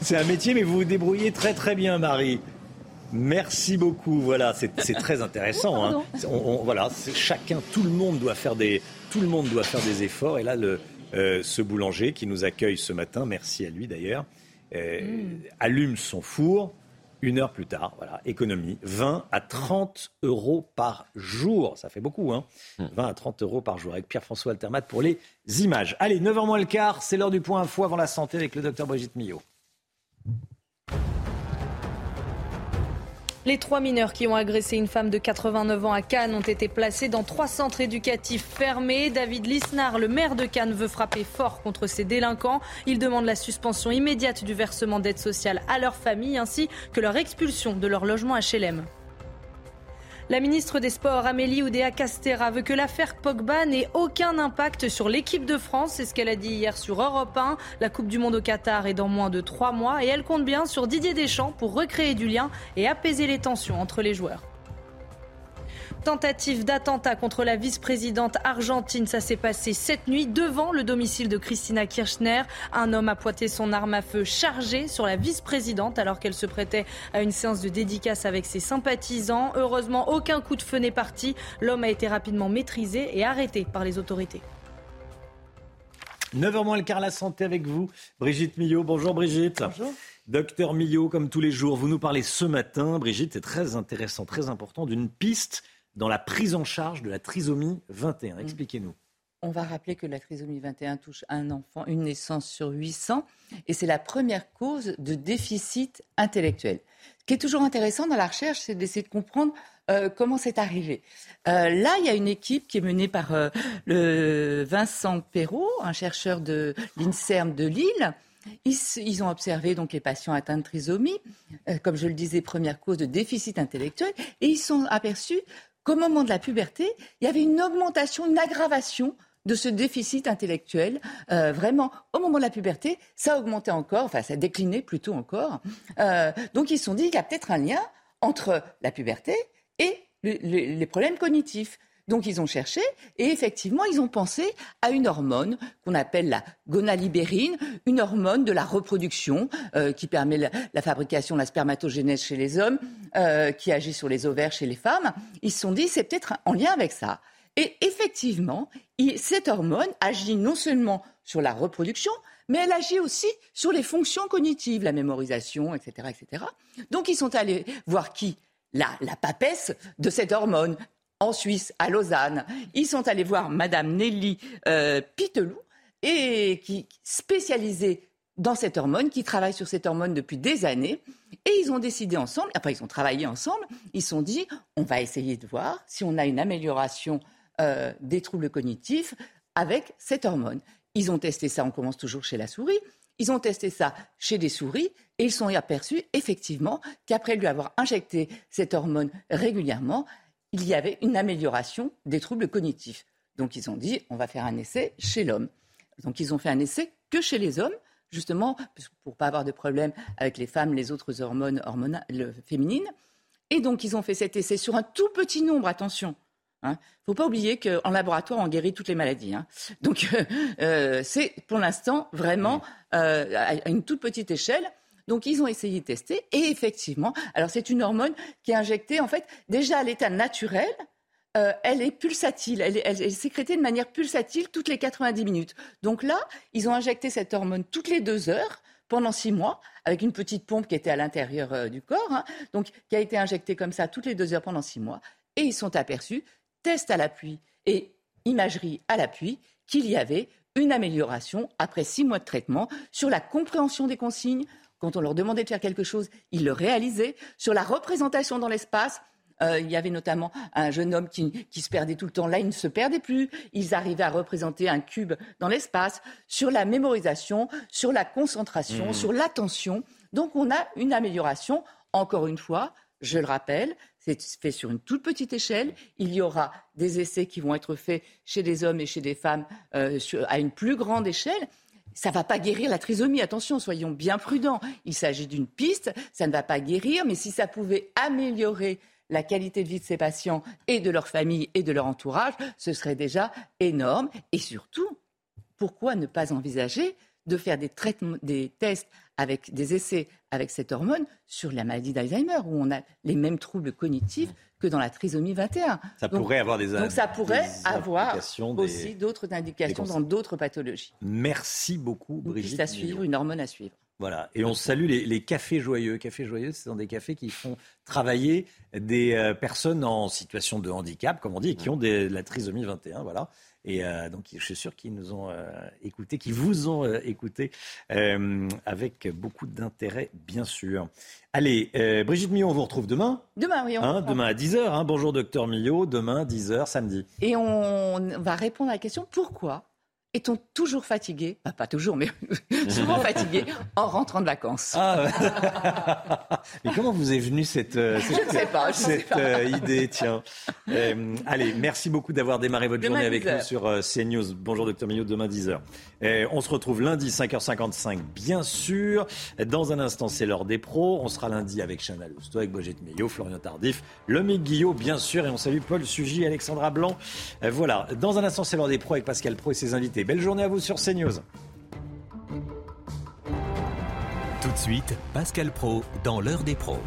C'est un métier mais vous vous débrouillez très très bien Marie. Merci beaucoup. Voilà, c'est très intéressant. Hein. Voilà, tout le monde doit faire des efforts. Et là, ce boulanger qui nous accueille ce matin, merci à lui d'ailleurs, allume son four 1h plus tard. Voilà, économie 20 à 30 euros par jour. Ça fait beaucoup, hein. 20 à 30 euros par jour avec Pierre-François Altermat pour les images. Allez, 9h moins le quart, c'est l'heure du point info avant la santé avec le docteur Brigitte Millot. Les 3 mineurs qui ont agressé une femme de 89 ans à Cannes ont été placés dans 3 centres éducatifs fermés. David Lisnard, le maire de Cannes, veut frapper fort contre ces délinquants. Il demande la suspension immédiate du versement d'aide sociale à leur famille ainsi que leur expulsion de leur logement HLM. La ministre des Sports, Amélie Oudéa-Castéra, veut que l'affaire Pogba n'ait aucun impact sur l'équipe de France. C'est ce qu'elle a dit hier sur Europe 1. La Coupe du Monde au Qatar est dans moins de 3 mois et elle compte bien sur Didier Deschamps pour recréer du lien et apaiser les tensions entre les joueurs. Tentative d'attentat contre la vice-présidente argentine. Ça s'est passé cette nuit devant le domicile de Christina Kirchner. Un homme a pointé son arme à feu chargée sur la vice-présidente alors qu'elle se prêtait à une séance de dédicace avec ses sympathisants. Heureusement, aucun coup de feu n'est parti. L'homme a été rapidement maîtrisé et arrêté par les autorités. 9h moins le quart, la santé avec vous. Brigitte Millot, bonjour Brigitte. Bonjour. Docteur Millot, comme tous les jours, vous nous parlez ce matin, Brigitte, c'est très intéressant, très important, d'une piste dans la prise en charge de la trisomie 21. Expliquez-nous. On va rappeler que la trisomie 21 touche un enfant, une naissance sur 800, et c'est la première cause de déficit intellectuel. Ce qui est toujours intéressant dans la recherche, c'est d'essayer de comprendre comment c'est arrivé. Là, il y a une équipe qui est menée par le Vincent Perrault, un chercheur de l'INSERM de Lille. Ils ont observé donc les patients atteints de trisomie, comme je le disais, première cause de déficit intellectuel, et ils se sont aperçus qu'au moment de la puberté, il y avait une augmentation, une aggravation de ce déficit intellectuel. Vraiment, au moment de la puberté, ça augmentait encore, enfin ça déclinait plutôt encore. Donc ils se sont dit qu'il y a peut-être un lien entre la puberté et les problèmes cognitifs. Donc ils ont cherché et effectivement ils ont pensé à une hormone qu'on appelle la gonalibérine, une hormone de la reproduction qui permet la fabrication de la spermatogénèse chez les hommes, qui agit sur les ovaires chez les femmes. Ils se sont dit c'est peut-être en lien avec ça. Et effectivement, cette hormone agit non seulement sur la reproduction, mais elle agit aussi sur les fonctions cognitives, la mémorisation, etc. etc. Donc ils sont allés voir qui ? La papesse de cette hormone en Suisse, à Lausanne. Ils sont allés voir Madame Nelly Pitelou, et qui est spécialisée dans cette hormone, qui travaille sur cette hormone depuis des années. Et ils ont décidé ensemble, après ils ont travaillé ensemble, ils se sont dit, on va essayer de voir si on a une amélioration des troubles cognitifs avec cette hormone. Ils ont testé ça, on commence toujours chez la souris, ils ont testé ça chez des souris et ils se sont aperçus effectivement qu'après lui avoir injecté cette hormone régulièrement, il y avait une amélioration des troubles cognitifs. Donc ils ont dit, on va faire un essai chez l'homme. Donc ils ont fait un essai que chez les hommes, justement pour ne pas avoir de problème avec les femmes, les autres hormones féminines. Et donc ils ont fait cet essai sur un tout petit nombre, attention. Hein. Faut pas oublier qu'en laboratoire, on guérit toutes les maladies. Hein. Donc c'est pour l'instant vraiment à une toute petite échelle. Donc ils ont essayé de tester et effectivement, alors c'est une hormone qui est injectée en fait déjà à l'état naturel, elle est pulsatile, elle est sécrétée de manière pulsatile toutes les 90 minutes. Donc là, ils ont injecté cette hormone toutes les 2 heures pendant 6 mois avec une petite pompe qui était à l'intérieur du corps, hein, donc qui a été injectée comme ça toutes les 2 heures pendant 6 mois et ils sont aperçus, test à l'appui et imagerie à l'appui, qu'il y avait une amélioration après 6 mois de traitement sur la compréhension des consignes. Quand on leur demandait de faire quelque chose, ils le réalisaient. Sur la représentation dans l'espace, il y avait notamment un jeune homme qui se perdait tout le temps. Là, il ne se perdait plus. Ils arrivaient à représenter un cube dans l'espace. Sur la mémorisation, sur la concentration, sur l'attention. Donc, on a une amélioration. Encore une fois, je le rappelle, c'est fait sur une toute petite échelle. Il y aura des essais qui vont être faits chez des hommes et chez des femmes à une plus grande échelle. Ça ne va pas guérir la trisomie, attention, soyons bien prudents. Il s'agit d'une piste, ça ne va pas guérir, mais si ça pouvait améliorer la qualité de vie de ces patients et de leur famille et de leur entourage, ce serait déjà énorme. Et surtout, pourquoi ne pas envisager de faire des tests, avec des essais avec cette hormone sur la maladie d'Alzheimer, où on a les mêmes troubles cognitifs que dans la trisomie 21. Ça pourrait avoir aussi d'autres indications dans d'autres pathologies. Merci beaucoup, Brigitte. À suivre, une hormone à suivre. Voilà, et on salue les cafés joyeux. Cafés joyeux, ce sont des cafés qui font travailler des personnes en situation de handicap, comme on dit, et qui ont de la trisomie 21, voilà. Et donc, je suis sûr qu'ils nous ont écoutés, qu'ils vous ont écoutés avec beaucoup d'intérêt, bien sûr. Allez, Brigitte Millot, on vous retrouve demain. Demain, oui. Demain à 10h. Hein. Bonjour, docteur Millot. Demain, 10h, samedi. Et on va répondre à la question pourquoi est-on toujours fatigué, pas toujours, mais souvent fatigué, en rentrant de vacances. Mais comment vous est venue cette idée, tiens. Allez, merci beaucoup d'avoir démarré votre journée avec nous sur CNews. Bonjour Dr Millot, demain 10h. On se retrouve lundi, 5h55, bien sûr. Dans un instant, c'est l'heure des pros. On sera lundi avec Chana Lousteau, avec Brigitte Millot, Florian Tardif, Lomique Guillot, bien sûr. Et on salue Paul Sugy, Alexandra Blanc. Voilà, dans un instant, c'est l'heure des pros avec Pascal Praud et ses invités. Belle journée à vous sur CNews. Tout de suite, Pascal Praud dans l'heure des pros.